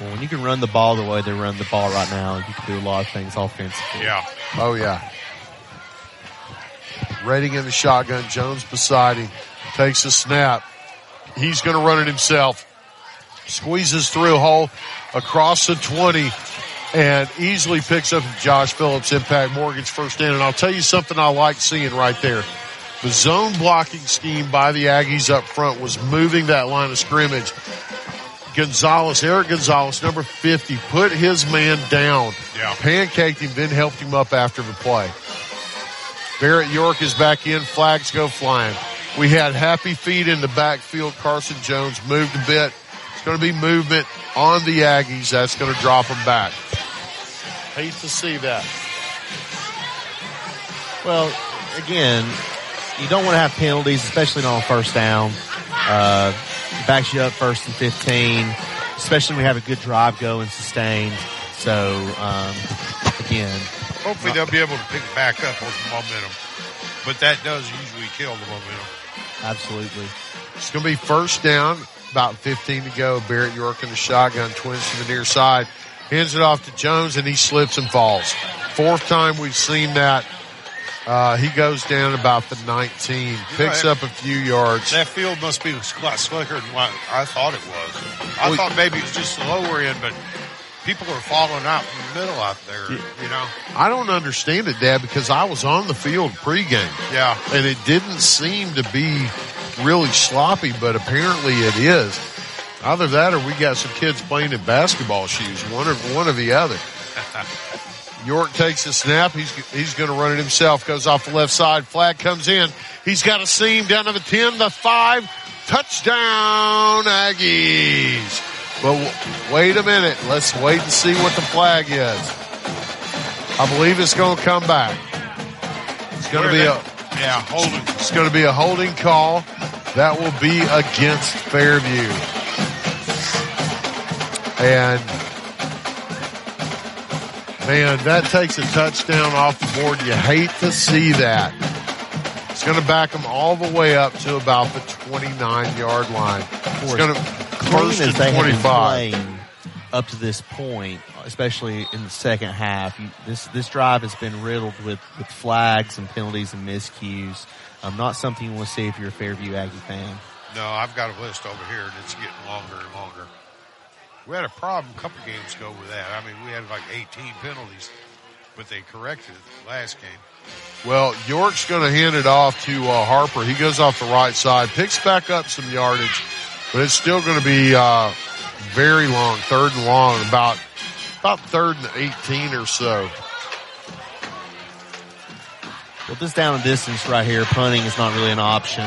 Well, when you can run the ball the way they run the ball right now, you can do a lot of things offensively. Yeah. Oh, yeah. Redding in the shotgun. Jones beside him. Takes a snap. He's going to run it himself. Squeezes through hole across the 20 and easily picks up Josh Phillips Impact Mortgage first down. And I'll tell you something I like seeing right there. The zone blocking scheme by the Aggies up front was moving that line of scrimmage. Eric Gonzalez, number 50, put his man down. Yeah. Pancaked him, then helped him up after the play. Barrett York is back in. Flags go flying. We had happy feet in the backfield. Carson Jones moved a bit. It's going to be movement on the Aggies. That's going to drop them back. Hate to see that. Well, again, you don't want to have penalties, especially not on first down. Backs you up 1st and 15, especially when we have a good drive going sustained. So, again. Hopefully they'll be able to pick back up on the momentum. But that does usually kill the momentum. Absolutely. It's going to be 1st down, about 15 to go. Barrett York in the shotgun, twins to the near side. Hands it off to Jones, and he slips and falls. 4th time we've seen that. He goes down about the 19, picks up a few yards. That field must be a lot slicker than what I thought it was. I thought maybe it was just the lower end, but people are falling out in the middle out there, you know. I don't understand it, Dad, because I was on the field pregame. Yeah. And it didn't seem to be really sloppy, but apparently it is. Either that or we got some kids playing in basketball shoes, one or the other. York takes a snap. He's going to run it himself. Goes off the left side. Flag comes in. He's got a seam down to the 10, the 5. Touchdown, Aggies. But wait a minute. Let's wait and see what the flag is. I believe it's going to come back. It's going to be holding. It's going to be a holding call that will be against Fairview. And man, that takes a touchdown off the board. You hate to see that. It's going to back them all the way up to about the 29-yard line. It's going to. First and 25. up to this point, especially in the second half. This drive has been riddled with flags and penalties and miscues. Not something you want to see if you're a Fairview Aggie fan. No, I've got a list over here that's getting longer and longer. We had a problem a couple games ago with that. I mean, we had like 18 penalties, but they corrected it last game. Well, York's going to hand it off to Harper. He goes off the right side, picks back up some yardage, but it's still going to be very long, third and long, about third and 18 or so. Well, this down and distance right here, punting is not really an option.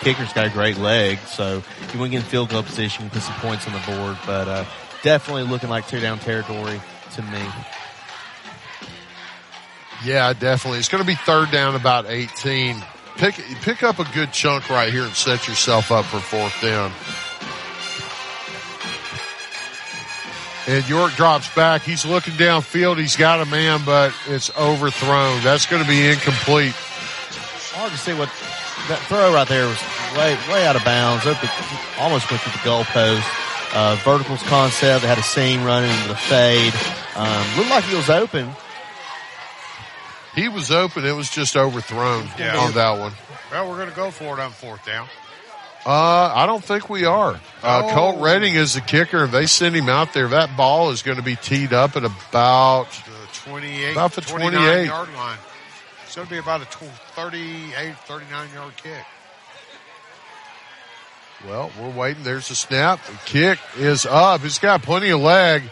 Kicker's got a great leg, so you won't get in field goal position, you can put some points on the board, but definitely looking like two-down territory to me. Yeah, definitely. It's going to be third down, about 18. Pick up a good chunk right here and set yourself up for fourth down. And York drops back. He's looking downfield. He's got a man, but it's overthrown. That's going to be incomplete. Hard to see what that throw right there was way out of bounds. Almost went to the goalpost. Verticals concept. They had a seam running into the fade. Looked like he was open. He was open. It was just overthrown on that one. Well, we're going to go for it on fourth down. I don't think we are. Colt Redding is the kicker. If they send him out there, that ball is going to be teed up at about the 29-yard line. So it'll be about a 38, 39-yard kick. Well, we're waiting. There's the snap. The kick is up. He's got plenty of leg.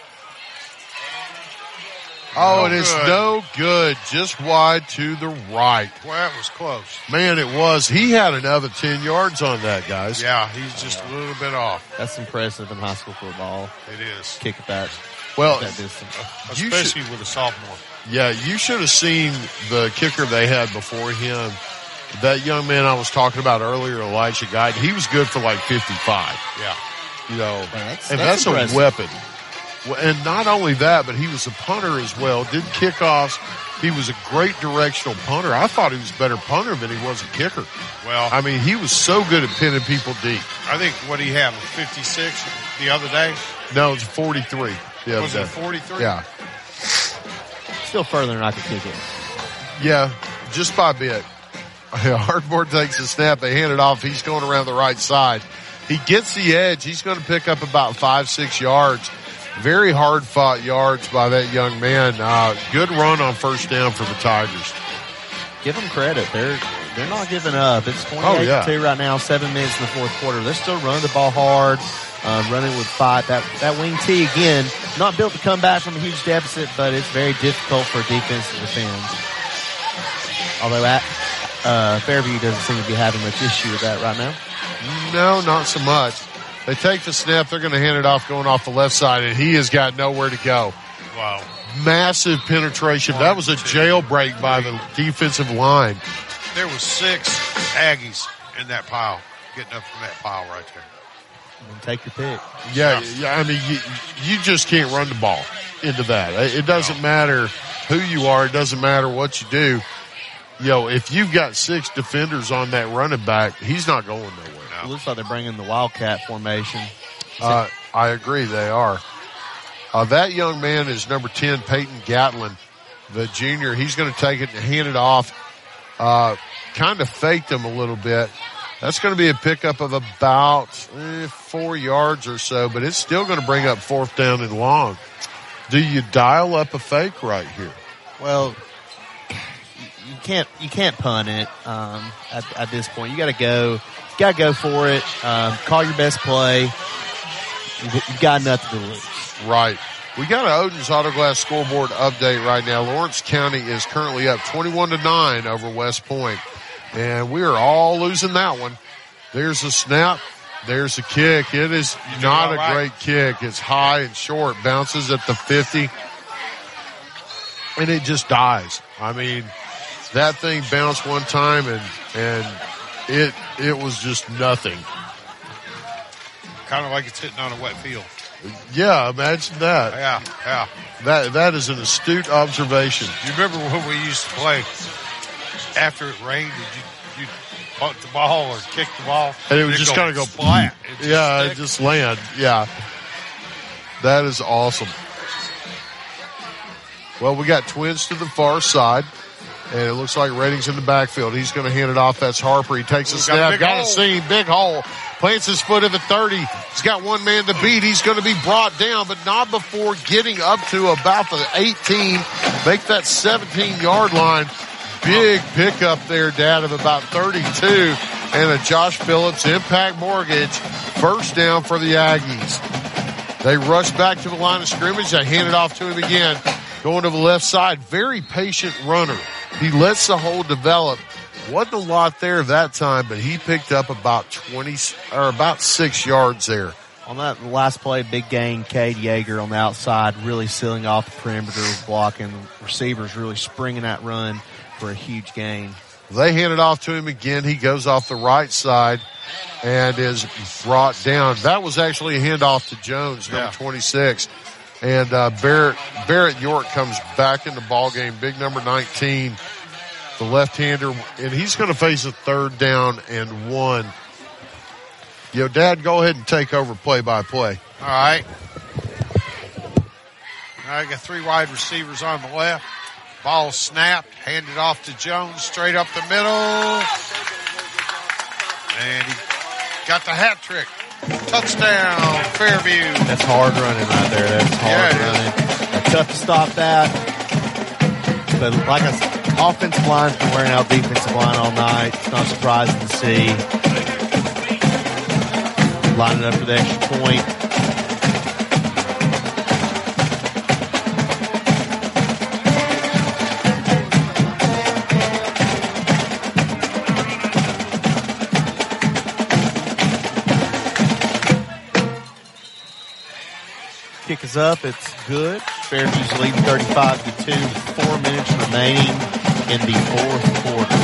Oh, and it's no good. Just wide to the right. Well, that was close. Man, it was. He had another 10 yards on that, guys. Yeah, he's just a little bit off. That's impressive in high school football. It is. Kick at that. Well, that distance. Especially with a sophomore. Yeah, you should have seen the kicker they had before him. That young man I was talking about earlier, Elijah Guide, he was good for like 55. Yeah. You know, that's a weapon. And not only that, but he was a punter as well. Did kickoffs. He was a great directional punter. I thought he was a better punter than he was a kicker. Well, I mean, he was so good at pinning people deep. I think what he had was 56 the other day. No, it's 43. Yeah, was it 43? Yeah. Still further than I could kick it. Yeah, just by a bit. Hardboard takes the snap. They hand it off. He's going around the right side. He gets the edge. He's going to pick up about 5-6 yards. Very hard-fought yards by that young man. Good run on first down for the Tigers. Give them credit. They're not giving up. It's 28-2 right now, 7 minutes in the fourth quarter. They're still running the ball hard, running with fight. That wing tee, again, not built to come back from a huge deficit, but it's very difficult for defense to defend. Although Fairview doesn't seem to be having much issue with that right now. No, not so much. They take the snap. They're going to hand it off, going off the left side, and he has got nowhere to go. Wow. Massive penetration. That was a jailbreak by the defensive line. There was 6 Aggies in that pile, getting up from that pile right there. And take your pick. Yeah, I mean, you just can't run the ball into that. It doesn't matter who you are. It doesn't matter what you do. You know, if you've got 6 defenders on that running back, he's not going nowhere. It looks like they're bringing the Wildcat formation. I agree, they are. That young man is number 10, Peyton Gatlin, the junior. He's going to take it and hand it off. Kind of faked him a little bit. That's going to be a pickup of about 4 yards or so, but it's still going to bring up fourth down and long. Do you dial up a fake right here? Well, you can't punt it at this point. You got to go. Got to go for it. Call your best play. You've got nothing to lose. Right. We got an Odin's Auto Glass scoreboard update right now. Lawrence County is currently up 21-9 over West Point. And we are all losing that one. There's a snap. There's a kick. It is not a great kick. It's high and short. Bounces at the 50. And it just dies. I mean, that thing bounced one time and It was just nothing. Kind of like it's hitting on a wet field. Yeah, imagine that. Yeah. That is an astute observation. You remember when we used to play? After it rained, you'd punt the ball or kick the ball. And it would just kind of go flat. It just land. Yeah. That is awesome. Well, we got twins to the far side, and it looks like Redding's in the backfield. He's going to hand it off. That's Harper. He takes a snap. Got a seam. Big hole. Plants his foot at the 30. He's got one man to beat. He's going to be brought down, but not before getting up to about the 18. Make that 17-yard line. Big pickup there, Dad, of about 32. And a Josh Phillips Impact Mortgage first down for the Aggies. They rush back to the line of scrimmage. They hand it off to him again. Going to the left side. Very patient runner. He lets the hole develop. Wasn't a lot there that time, but he picked up about 6 yards there. On that last play, big gain, Cade Yeager on the outside, really sealing off the perimeter blocking. The receivers really springing that run for a huge gain. They hand it off to him again. He goes off the right side and is brought down. That was actually a handoff to Jones, number 26. And Barrett York comes back in the ball game. Big number 19, the left-hander, and he's going to face a 3rd down and 1. Yo, Dad, go ahead and take over play-by-play. All right. I got 3 wide receivers on the left. Ball snapped, handed off to Jones, straight up the middle. And he got the hat trick. Touchdown, Fairview. That's hard running right there. That's hard running. Tough to stop that. But like I said, offensive line's been wearing out defensive line all night. It's not surprising to see. Lining up for the extra point. Kick is up. It's good. Fairview's leading 35-2. 4 minutes remaining in the 4th quarter.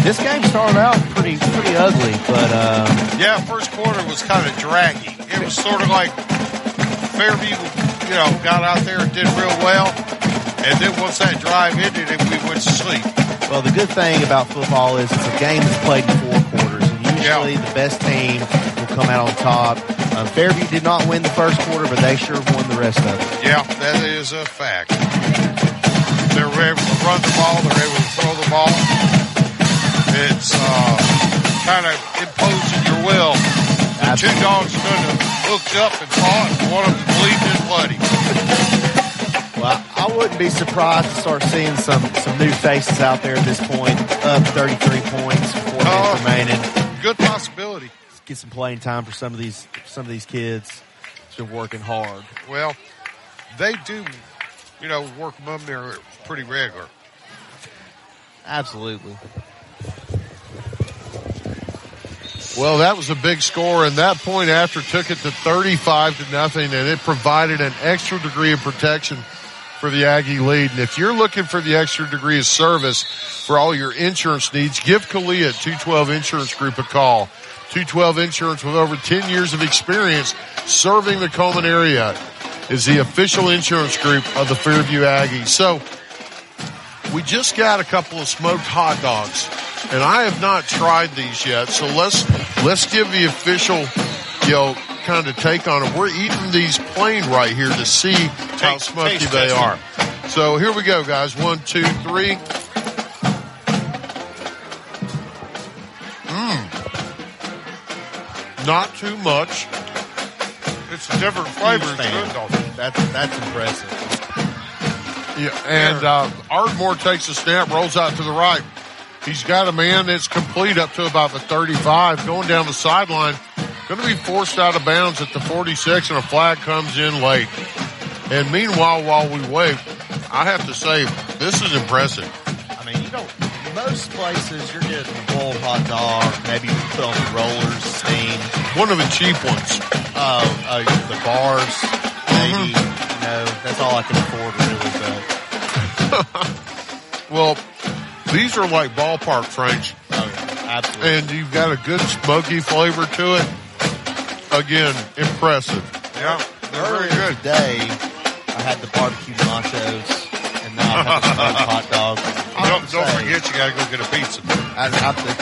This game started out pretty ugly, but first quarter was kind of draggy. It was sort of like Fairview, got out there and did real well, and then once that drive ended, we went to sleep. Well, the good thing about football is it's a game that's played in 4 quarters, and usually the best team will come out on top. Fairview did not win the first quarter, but they sure won the rest of it. Yeah, that is a fact. They're able to run the ball. They're able to throw the ball. It's kind of imposing your will. The two dogs could have hooked up and fought, and one of them bleeding and bloody. Well, I wouldn't be surprised to start seeing some new faces out there at this point. Up 33 points, 4 minutes remaining. Good possibility. Get some playing time for some of these kids. They're working hard. Well, they do, work them up there pretty regular. Absolutely. Well, that was a big score, and that point after took it to 35-0, and it provided an extra degree of protection for the Aggie lead. And if you're looking for the extra degree of service for all your insurance needs, give Kalia at 212 Insurance Group a call. 212 Insurance, with over 10 years of experience serving the Coleman area, is the official insurance group of the Fairview Aggies. So we just got a couple of smoked hot dogs, and I have not tried these yet. So let's give the official, kind of take on it. We're eating these plain right here to see how smoky they are. So here we go, guys. 1, 2, 3. Not too much. It's a different flavor. That's impressive. Yeah, and Ardmore takes a snap, rolls out to the right. He's got a man that's complete up to about the 35, going down the sideline. Going to be forced out of bounds at the 46, and a flag comes in late. And meanwhile, while we wait, I have to say, this is impressive. I mean, most places you're getting a boiled hot dog, maybe you put on rollers, steam. One of the cheap ones. The bars, maybe. That's all I can afford really, but. Well, these are like ballpark Franks. Oh, yeah, absolutely. And you've got a good smoky flavor to it. Again, impressive. Yeah, they're very good. Today, I had the barbecue nachos. Hot dogs. Don't forget, you got to go get a pizza. The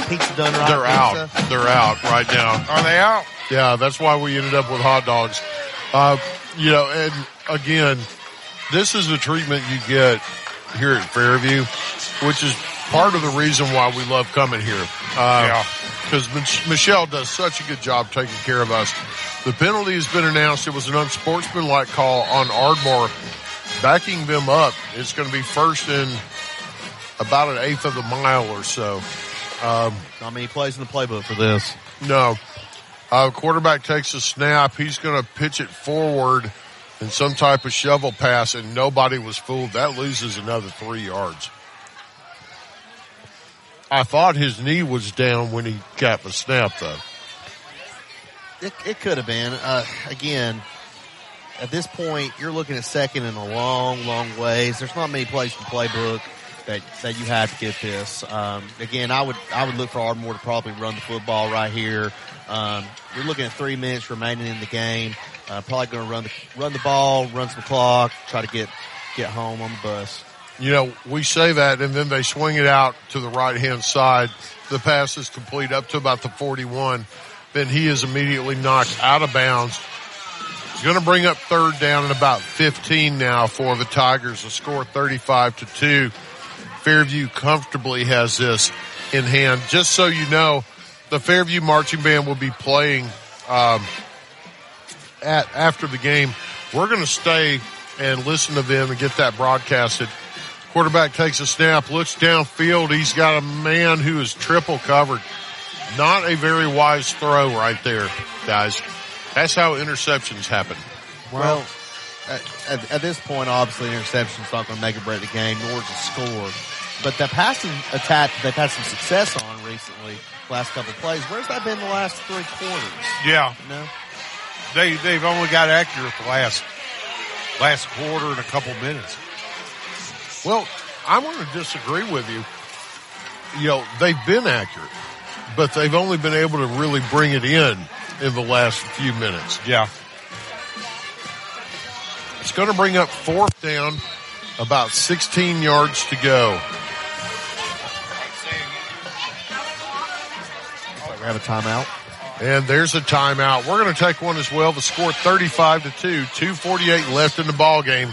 pizza done right. They're out. They're out right now. Are they out? Yeah, that's why we ended up with hot dogs. And again, this is the treatment you get here at Fairview, which is part of the reason why we love coming here. Because Michelle does such a good job taking care of us. The penalty has been announced. It was an unsportsmanlike call on Ardmore. Backing them up, it's going to be first in about an eighth of a mile or so. Not many plays in the playbook for this. No. Quarterback takes a snap. He's going to pitch it forward in some type of shovel pass, and nobody was fooled. That loses another 3 yards. I thought his knee was down when he got the snap, though. It could have been. Again, at this point, you're looking at second in a long, long ways. There's not many plays in the playbook that you have to get this. Again, I would look for Ardmore to probably run the football right here. You're looking at 3 minutes remaining in the game. Probably going to run the ball, run some clock, try to get home on the bus. We say that, and then they swing it out to the right-hand side. The pass is complete up to about the 41. Then he is immediately knocked out of bounds. He's going to bring up third down and about 15 now for the Tigers. The score 35-2. Fairview comfortably has this in hand. Just so you know, the Fairview Marching Band will be playing after the game. We're going to stay and listen to them and get that broadcasted. Quarterback takes a snap, looks downfield. He's got a man who is triple covered. Not a very wise throw right there, guys. That's how interceptions happen. Well, at this point, obviously, interception's not going to make or break the game, nor is the score. But the passing attack they've had some success on recently, last couple of plays, where's that been the last 3 quarters? Yeah. You know? They've only got accurate the last quarter and a couple minutes. Well, I want to disagree with you. They've been accurate, but they've only been able to really bring it in the last few minutes. Yeah. It's going to bring up fourth down, about 16 yards to go. We have a timeout. And there's a timeout. We're going to take one as well. The score 35-2, 2:48 left in the ball game.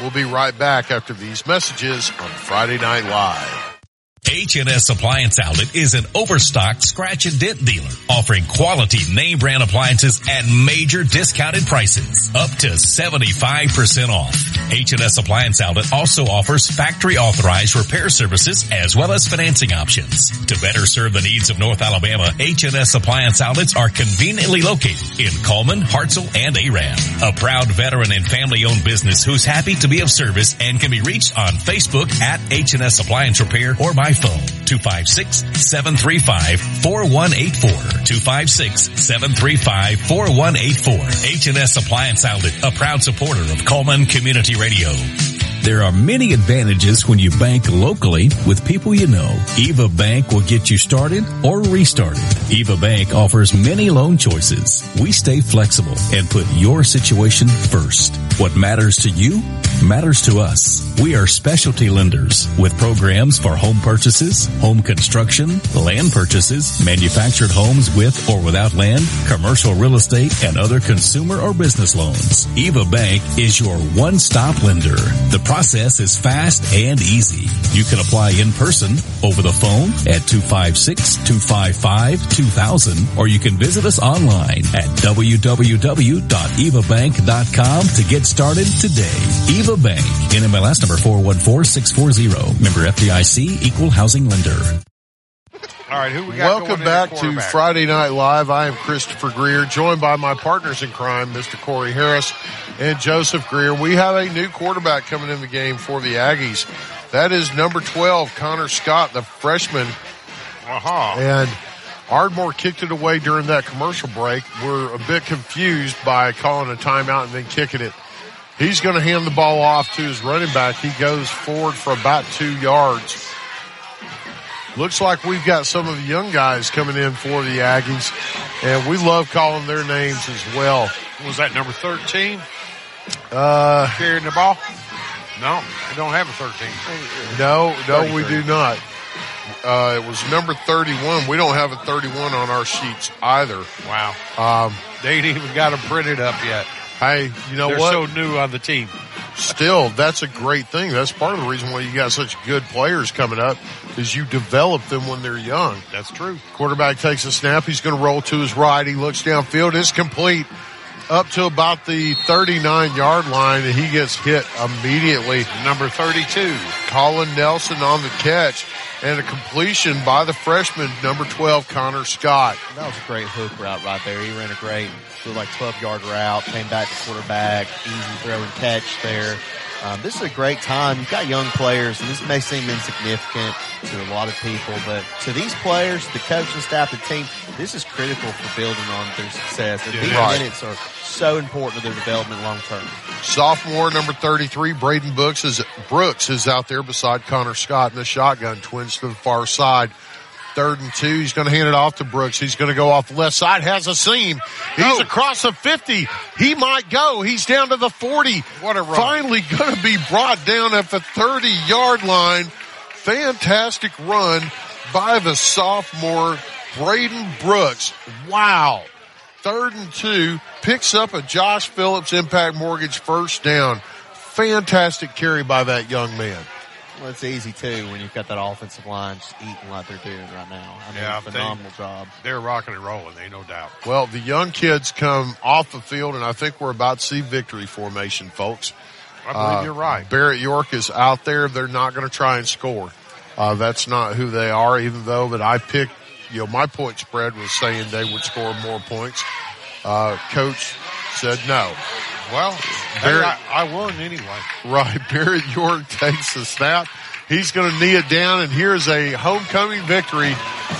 We'll be right back after these messages on Friday Night Live. H&S Appliance Outlet is an overstocked scratch and dent dealer offering quality name brand appliances at major discounted prices, up to 75% off. H&S Appliance Outlet also offers factory authorized repair services as well as financing options. To better serve the needs of North Alabama, H&S Appliance Outlets are conveniently located in Cullman, Hartzell, and ARAB. A proud veteran and family owned business who's happy to be of service and can be reached on Facebook at H&S Appliance Repair or by phone 256-735-4184 256-735-4184. H&S Appliance Outlet, a proud supporter of Coleman Community Radio. There are many advantages when you bank locally with people you know. Eva Bank will get you started or restarted. Eva Bank offers many loan choices. We stay flexible and put your situation first. What matters to you matters to us. We are specialty lenders with programs for home purchases, home construction, land purchases, manufactured homes with or without land, commercial real estate, and other consumer or business loans. Eva Bank is your one-stop lender. The process is fast and easy. You can apply in person, over the phone at 256-255-2000, or you can visit us online at www.evabank.com to get started today. Eva Bank, NMLS number 414640, member FDIC, equal housing lender. All right, who we got? Welcome back to Friday Night Live. I am Christopher Greer, joined by my partners in crime, Mr. Corey Harris and Joseph Greer. We have a new quarterback coming in the game for the Aggies. That is number 12, Connor Scott, the freshman. And Ardmore kicked it away during that commercial break. We're a bit confused by calling a timeout and then kicking it. He's going to hand the ball off to his running back. He goes forward for about 2 yards. Looks like we've got some of the young guys coming in for the Aggies, and we love calling their names as well. Was that number 13? Carrying the ball? No, we don't have a 13. No, we do not. It was number 31. We don't have a 31 on our sheets either. Wow. They ain't even got them printed up yet. Hey, you know what? They're so new on the team. Still, that's a great thing. That's part of the reason why you got such good players coming up is you develop them when they're young. That's true. Quarterback takes a snap. He's going to roll to his right. He looks downfield. It's complete up to about the 39-yard line, and he gets hit immediately. Number 32, Colin Nelson on the catch, and a completion by the freshman, number 12, Connor Scott. That was a great hook route right there. He ran a great, like 12-yard route, came back to quarterback, easy throw and catch there. This is a great time. You've got young players, and this may seem insignificant to a lot of people, but to these players, the coaching staff, the team, this is critical for building on their success. And these minutes are so important to their development long term. Sophomore number 33, Braden Brooks is out there beside Connor Scott in the shotgun. Twins to the far side. 3rd and 2. He's going to hand it off to Brooks. He's going to go off the left side. Has a seam. He's across the 50. He might go. He's down to the 40. What a run. Finally going to be brought down at the 30-yard line. Fantastic run by the sophomore Braden Brooks. Wow. 3rd and 2. Picks up a Josh Phillips Impact Mortgage first down. Fantastic carry by that young man. Well, it's easy, too, when you've got that offensive line just eating like they're doing right now. I mean, phenomenal job. They're rocking and rolling, ain't no doubt. Well, the young kids come off the field, and I think we're about to see victory formation, folks. I believe you're right. Barrett York is out there. They're not going to try and score. That's not who they are, even though that I picked, you know, my point spread was saying they would score more points. Coach said no. Well, Barrett, I won anyway. Right. Barrett York takes the snap. He's going to knee it down, and here's a homecoming victory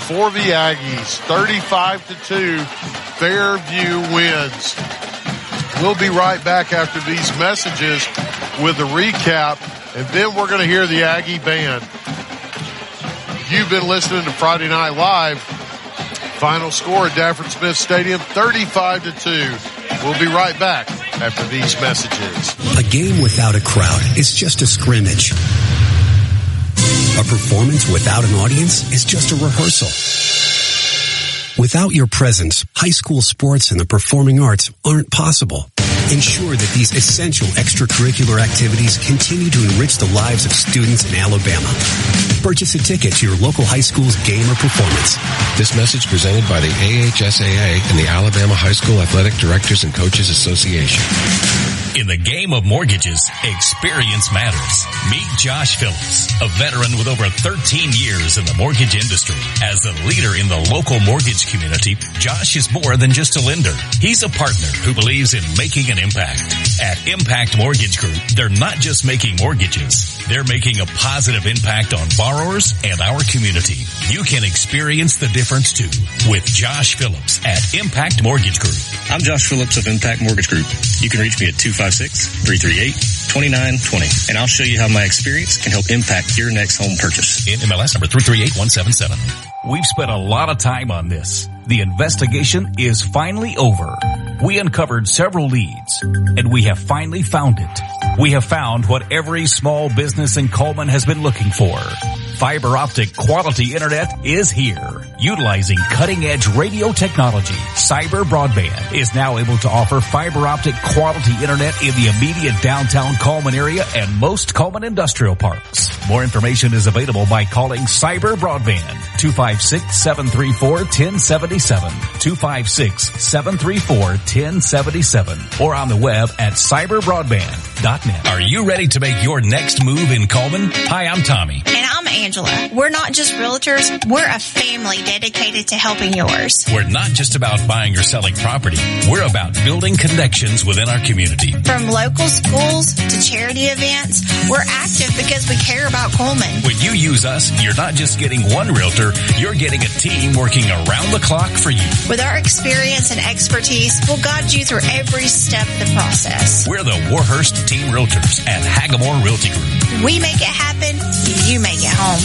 for the Aggies. 35-2, Fairview wins. We'll be right back after these messages with the recap, and then we're going to hear the Aggie band. You've been listening to Friday Night Live. Final score at Dafford Smith Stadium, 35-2. We'll be right back after these messages. A game without a crowd is just a scrimmage. A performance without an audience is just a rehearsal. Without your presence, high school sports and the performing arts aren't possible. Ensure that these essential extracurricular activities continue to enrich the lives of students in Alabama. Purchase a ticket to your local high school's game or performance. This message presented by the AHSAA and the Alabama High School Athletic Directors and Coaches Association. In the game of mortgages, experience matters. Meet Josh Phillips, a veteran with over 13 years in the mortgage industry. As a leader in the local mortgage community, Josh is more than just a lender. He's a partner who believes in making an impact. At Impact Mortgage Group, they're not just making mortgages. They're making a positive impact on borrowers and our community. You can experience the difference, too, with Josh Phillips at Impact Mortgage Group. I'm Josh Phillips of Impact Mortgage Group. You can reach me at 256-338-2920, and I'll show you how my experience can help impact your next home purchase. In MLS number 338177. We've spent a lot of time on this. The investigation is finally over. We uncovered several leads, and we have finally found it. We have found what every small business in Coleman has been looking for. Fiber optic quality internet is here. Utilizing cutting-edge radio technology, Cyber Broadband is now able to offer fiber optic quality internet in the immediate downtown Coleman area and most Coleman industrial parks. More information is available by calling Cyber Broadband, 256-734-1077, 256-734-1077, or on the web at cyberbroadband.net. Are you ready to make your next move in Coleman? Hi, I'm Tommy. And I'm Angela. We're not just realtors, we're a family dedicated to helping yours. We're not just about buying or selling property. We're about building connections within our community. From local schools to charity events, we're active because we care about Coleman. When you use us, you're not just getting one realtor, you're getting a team working around the clock for you. With our experience and expertise, we'll guide you through every step of the process. We're the Warhurst Team Realtors at Hagamore Realty Group. We make it happen, you make it home.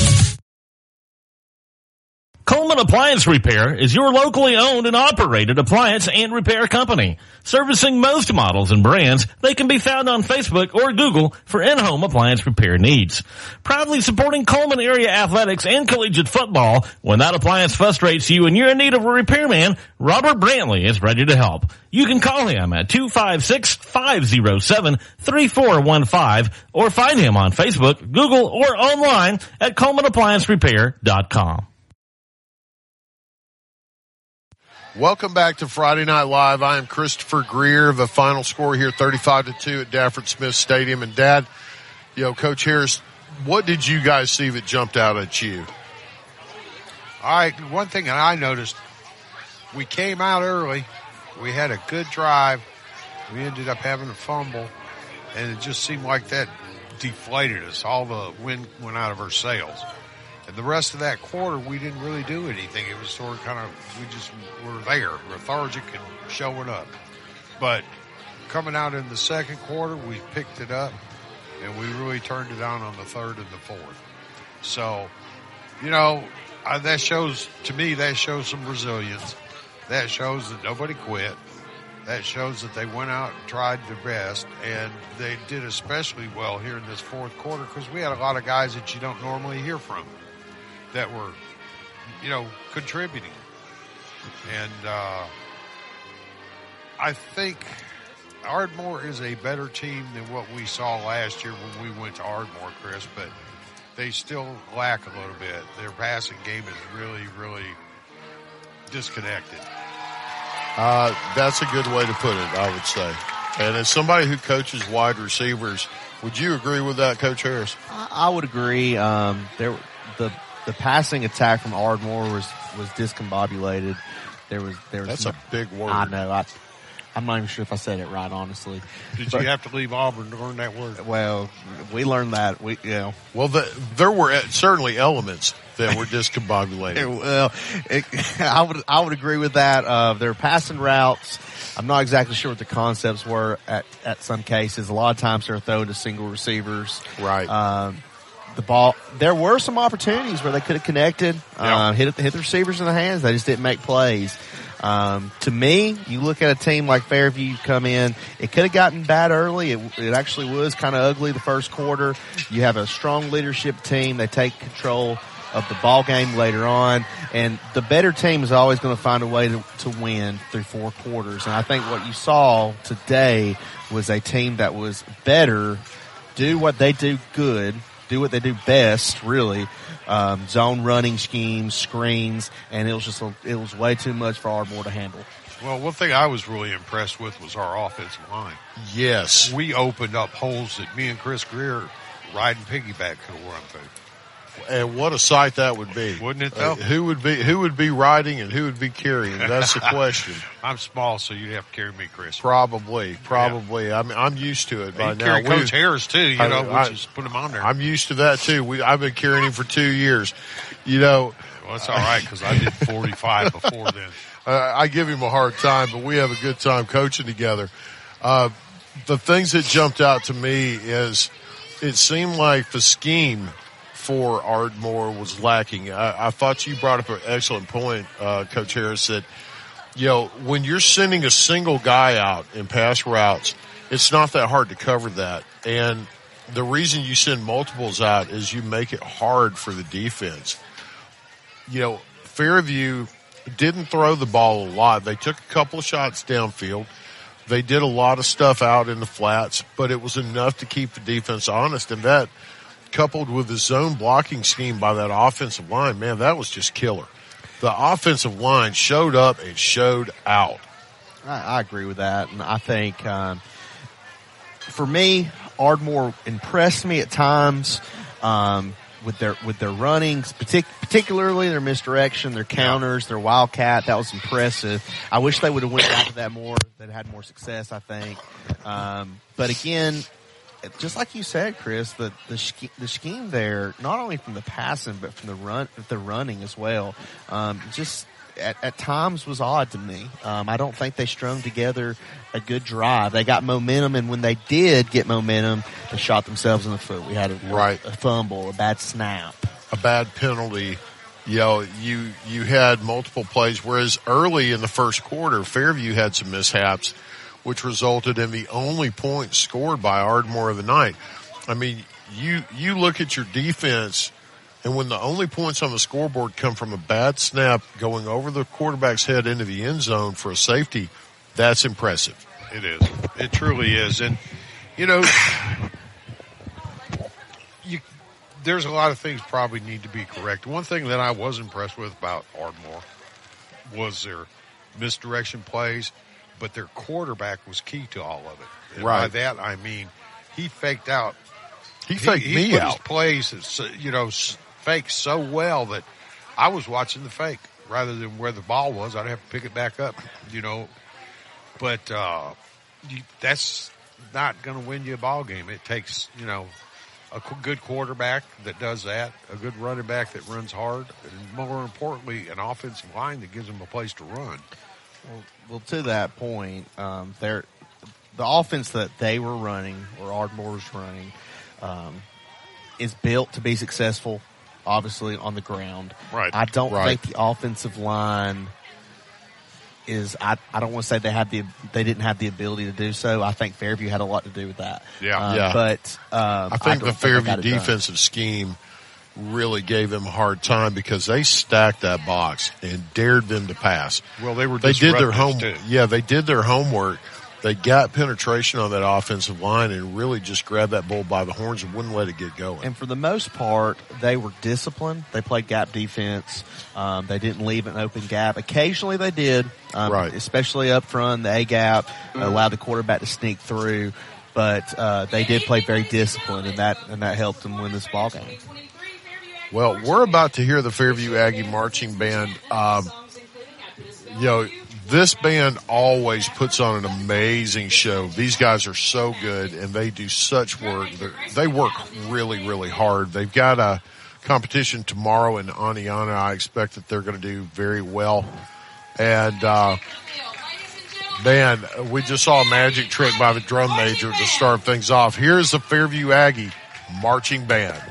Coleman Appliance Repair is your locally owned and operated appliance and repair company. Servicing most models and brands, they can be found on Facebook or Google for in-home appliance repair needs. Proudly supporting Coleman area athletics and collegiate football, when that appliance frustrates you and you're in need of a repairman, Robert Brantley is ready to help. You can call him at 256-507-3415 or find him on Facebook, Google, or online at ColemanApplianceRepair.com. Welcome back to Friday Night Live. I am Christopher Greer. The final score here, 35-2 at Dafford Smith Stadium. And, Dad, you know, Coach Harris, what did you guys see that jumped out at you? All right, one thing that I noticed, we came out early. We had a good drive. We ended up having a fumble. And it just seemed like that deflated us. All the wind went out of our sails. And the rest of that quarter, we didn't really do anything. It was sort of kind of, we just were there, lethargic and showing up. But coming out in the second quarter, we picked it up, and we really turned it on the third and the fourth. So, you know, that shows, to me, that shows some resilience. That shows that nobody quit. That shows that they went out and tried their best, and they did especially well here in this fourth quarter because we had a lot of guys that you don't normally hear from that were, you know, contributing. And I think Ardmore is a better team than what we saw last year when we went to Ardmore, Chris, but they still lack a little bit. Their passing game is really, really disconnected. That's a good way to put it, I would say. And as somebody who coaches wide receivers, would you agree with that, Coach Harris? I would agree. The passing attack from Ardmore was discombobulated. There was. That's a big word. I know. I'm not even sure if I said it right, honestly. But you have to leave Auburn to learn that word? Well, we learned that. Well, there were certainly elements that were discombobulated. Well, I would agree with that. Their passing routes, I'm not exactly sure what the concepts were at some cases. A lot of times they're thrown to single receivers. Right. The ball, there were some opportunities where they could have connected, hit the receivers in the hands. They just didn't make plays. To me, you look at a team like Fairview come in, it could have gotten bad early. It actually was kind of ugly the first quarter. You have a strong leadership team. They take control of the ball game later on, and the better team is always going to find a way to win through four quarters. And I think what you saw today was a team that was better, do what they do good, do what they do best, really, zone running schemes, screens, and it was way too much for Ardmore to handle. Well, one thing I was really impressed with was our offensive line. Yes. We opened up holes that me and Chris Greer riding piggyback could have run through. And what a sight that would be. Wouldn't it, though? Who would be riding and who would be carrying? That's the question. I'm small, so you'd have to carry me, Chris. Probably. Yeah. I mean, I'm used to it by now. Carry Coach Harris too, just put him on there. I'm used to that too. I've been carrying him for 2 years. You know, well, it's all right because I did 45 before then. I give him a hard time, but we have a good time coaching together. The things that jumped out to me is it seemed like the scheme for Ardmore was lacking. I thought you brought up an excellent point, Coach Harris, that, you know, when you're sending a single guy out in pass routes, it's not that hard to cover that. And the reason you send multiples out is you make it hard for the defense. You know, Fairview didn't throw the ball a lot. They took a couple of shots downfield. They did a lot of stuff out in the flats, but it was enough to keep the defense honest. And that, coupled with the zone blocking scheme by that offensive line, man, that was just killer. The offensive line showed up and showed out. I agree with that. And I think, for me, Ardmore impressed me at times, with their runnings, particularly their misdirection, their counters, their wildcat. That was impressive. I wish they would have went back to that more. They'd had more success, I think. But again, just like you said, Chris, the scheme there, not only from the passing but from the running as well, just at times was odd to me. I don't think they strung together a good drive. They got momentum, and when they did get momentum, they shot themselves in the foot. We had a fumble, a bad snap, a bad penalty. you know, you had multiple plays, whereas early in the first quarter, Fairview had some mishaps, which resulted in the only point scored by Ardmore of the night. I mean, you look at your defense, and when the only points on the scoreboard come from a bad snap going over the quarterback's head into the end zone for a safety, that's impressive. It is. It truly is. And, you know, there's a lot of things probably need to be correct. One thing that I was impressed with about Ardmore was their misdirection plays, but their quarterback was key to all of it. And right. By that, I mean he faked out. He faked me out. He put his plays, you know, faked so well that I was watching the fake rather than where the ball was. I'd have to pick it back up, you know. But that's not going to win you a ball game. It takes, you know, a good quarterback that does that, a good running back that runs hard, and more importantly, an offensive line that gives them a place to run. Well, to that point, the offense that they were running, or Ardmore was running, is built to be successful, obviously, on the ground. Right. I don't think the offensive line is, I don't want to say they didn't have the ability to do so. I think Fairview had a lot to do with that. Yeah. But I think the Fairview defensive scheme really gave them a hard time because they stacked that box and dared them to pass. Well, they did their homework. Yeah, they did their homework. They got penetration on that offensive line and really just grabbed that bull by the horns and wouldn't let it get going. And for the most part, they were disciplined. They played gap defense. They didn't leave an open gap. Occasionally they did, especially up front, the A-gap, allowed the quarterback to sneak through. But they did play very disciplined, and that helped them win this ball game. Well, we're about to hear the Fairview Aggie Marching Band. You know, this band always puts on an amazing show. These guys are so good, and they do such work. They work really, really hard. They've got a competition tomorrow in Aniana. I expect that they're going to do very well. And, man, we just saw a magic trick by the drum major to start things off. Here's the Fairview Aggie Marching Band.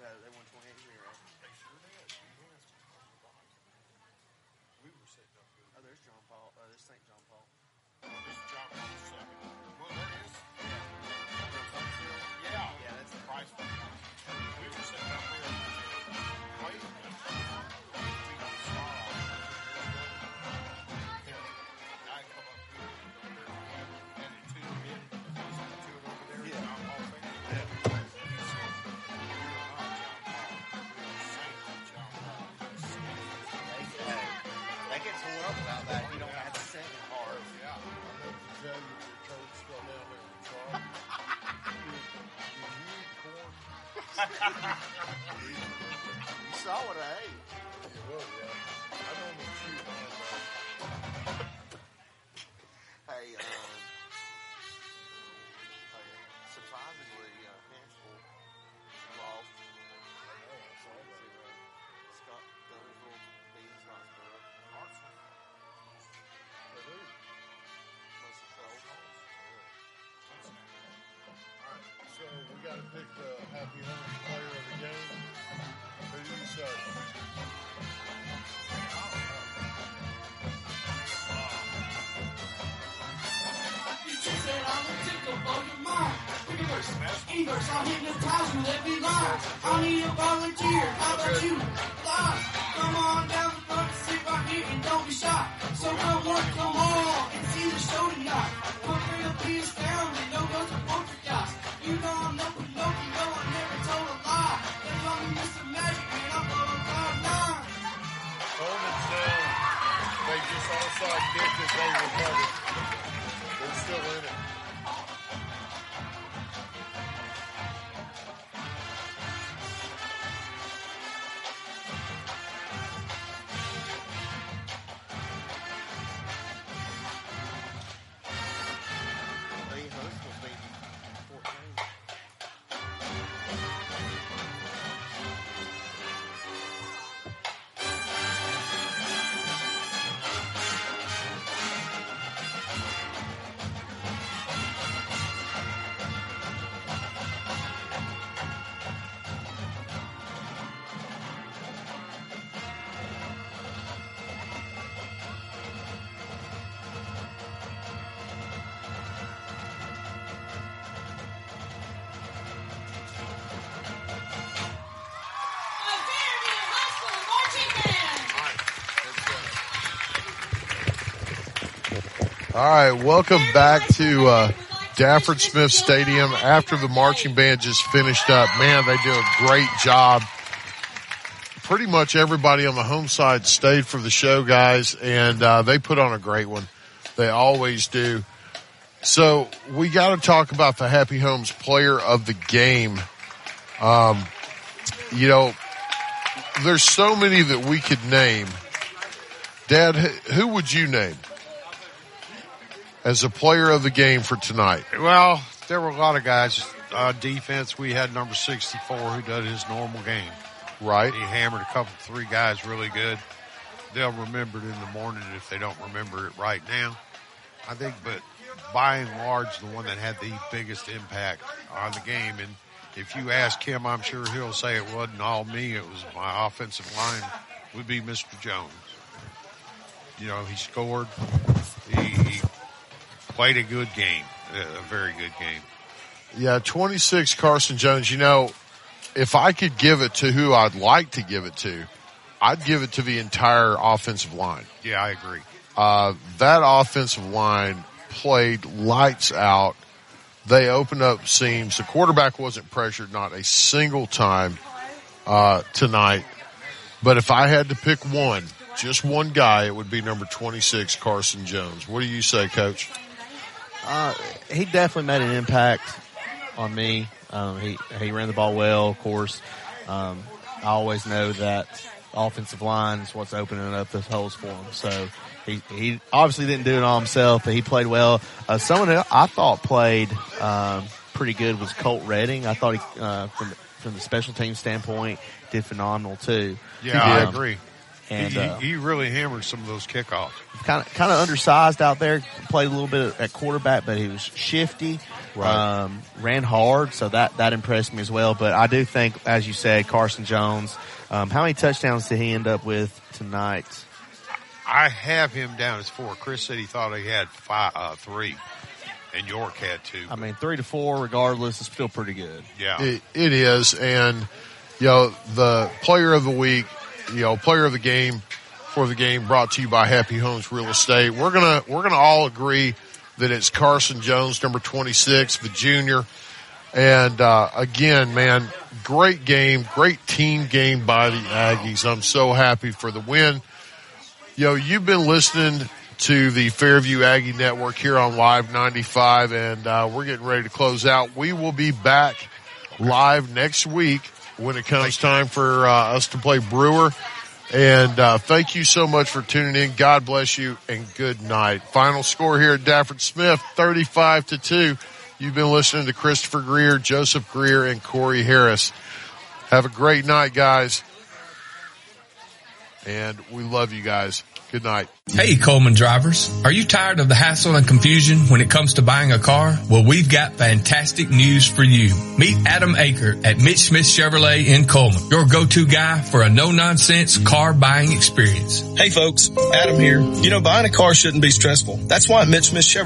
did have it. They won 28 0. They sure did. We were sitting up good. Oh, there's John Paul. Oh, there's St. John Paul. This is John Paul II. Well, there it is. Yeah. Yeah, yeah, that's the price. We were sitting up here. Wait. We got to start off. I come up here. And the two men. The two over there. Yeah. John Paul II. That gets worked up about that. You don't have to sing hard. Yeah. I'm going to tell you if your coat's still down there in the car. Did you eat corn? You saw what I ate. You will, yeah. I don't want you, man. Hey, surprisingly, Nashville lost. I know, I saw that. Scott Dunnersville beat Knoxville. Alright, so we gotta pick the happy home player of the game. Who do you say? You just said I'm a tickle for your mind. Inverse, I'm hypnotized, you let me lie. I need a volunteer, how about you? Lies, come on down the front, sit right here and don't be shy. So come on, come on, and see the show tonight. Put real peace down and no one's a poltergeist. You know I'm no Pinocchio, no, I never told a lie. They call me Mr. Magic, and I'm on a 5'9". Coleman said they just onside kicked as they recovered. They're still in it. All right, welcome back to Dafford Smith Stadium after the marching band just finished up. Man, they do a great job. Pretty much everybody on the home side stayed for the show, guys, and they put on a great one. They always do. So we got to talk about the Happy Homes player of the game. You know, there's so many that we could name. Dad, who would you name as a player of the game for tonight? Well, there were a lot of guys. Defense, we had number 64 who did his normal game. Right. He hammered three guys really good. They'll remember it in the morning if they don't remember it right now, I think. But by and large, the one that had the biggest impact on the game. And if you ask him, I'm sure he'll say it wasn't all me. It was my offensive line would be Mr. Jones. You know, he scored. He played a good game, a very good game. Yeah, 26, Carson Jones. You know, if I could give it to who I'd like to give it to, I'd give it to the entire offensive line. Yeah, I agree. That offensive line played lights out. They opened up seams. The quarterback wasn't pressured not a single time tonight. But if I had to pick one, just one guy, it would be number 26, Carson Jones. What do you say, Coach? He definitely made an impact on me. He ran the ball well, of course. I always know that offensive line is what's opening up the holes for him. So he obviously didn't do it all himself, but he played well. Someone who I thought played pretty good was Colt Redding. I thought he, from the special team standpoint, did phenomenal too. Yeah, I agree. And he really hammered some of those kickoffs. Kind of undersized out there. Played a little bit at quarterback, but he was shifty. Right. Ran hard, so that impressed me as well. But I do think, as you said, Carson Jones. How many touchdowns did he end up with tonight? I have him down as 4. Chris said he thought he had 3. And York had 2. I mean, 3 to 4, regardless, is still pretty good. Yeah. It is. And, you know, the player of the week, you know, player of the game for the game brought to you by Happy Homes Real Estate. We're going to all agree that it's Carson Jones, number 26, the junior. And, again, man, great game, great team game by the Aggies. I'm so happy for the win. You know, you've been listening to the Fairview Aggie Network here on Live 95, and we're getting ready to close out. We will be back live next week when it comes time for us to play Brewer. And thank you so much for tuning in. God bless you, and good night. Final score here at Dafford Smith, 35-2. You've been listening to Christopher Greer, Joseph Greer, and Corey Harris. Have a great night, guys. And we love you guys. Good night. Hey, Coleman drivers. Are you tired of the hassle and confusion when it comes to buying a car? Well, we've got fantastic news for you. Meet Adam Aker at Mitch Smith Chevrolet in Coleman, your go-to guy for a no-nonsense car buying experience. Hey, folks. Adam here. You know, buying a car shouldn't be stressful. That's why Mitch Smith Chevrolet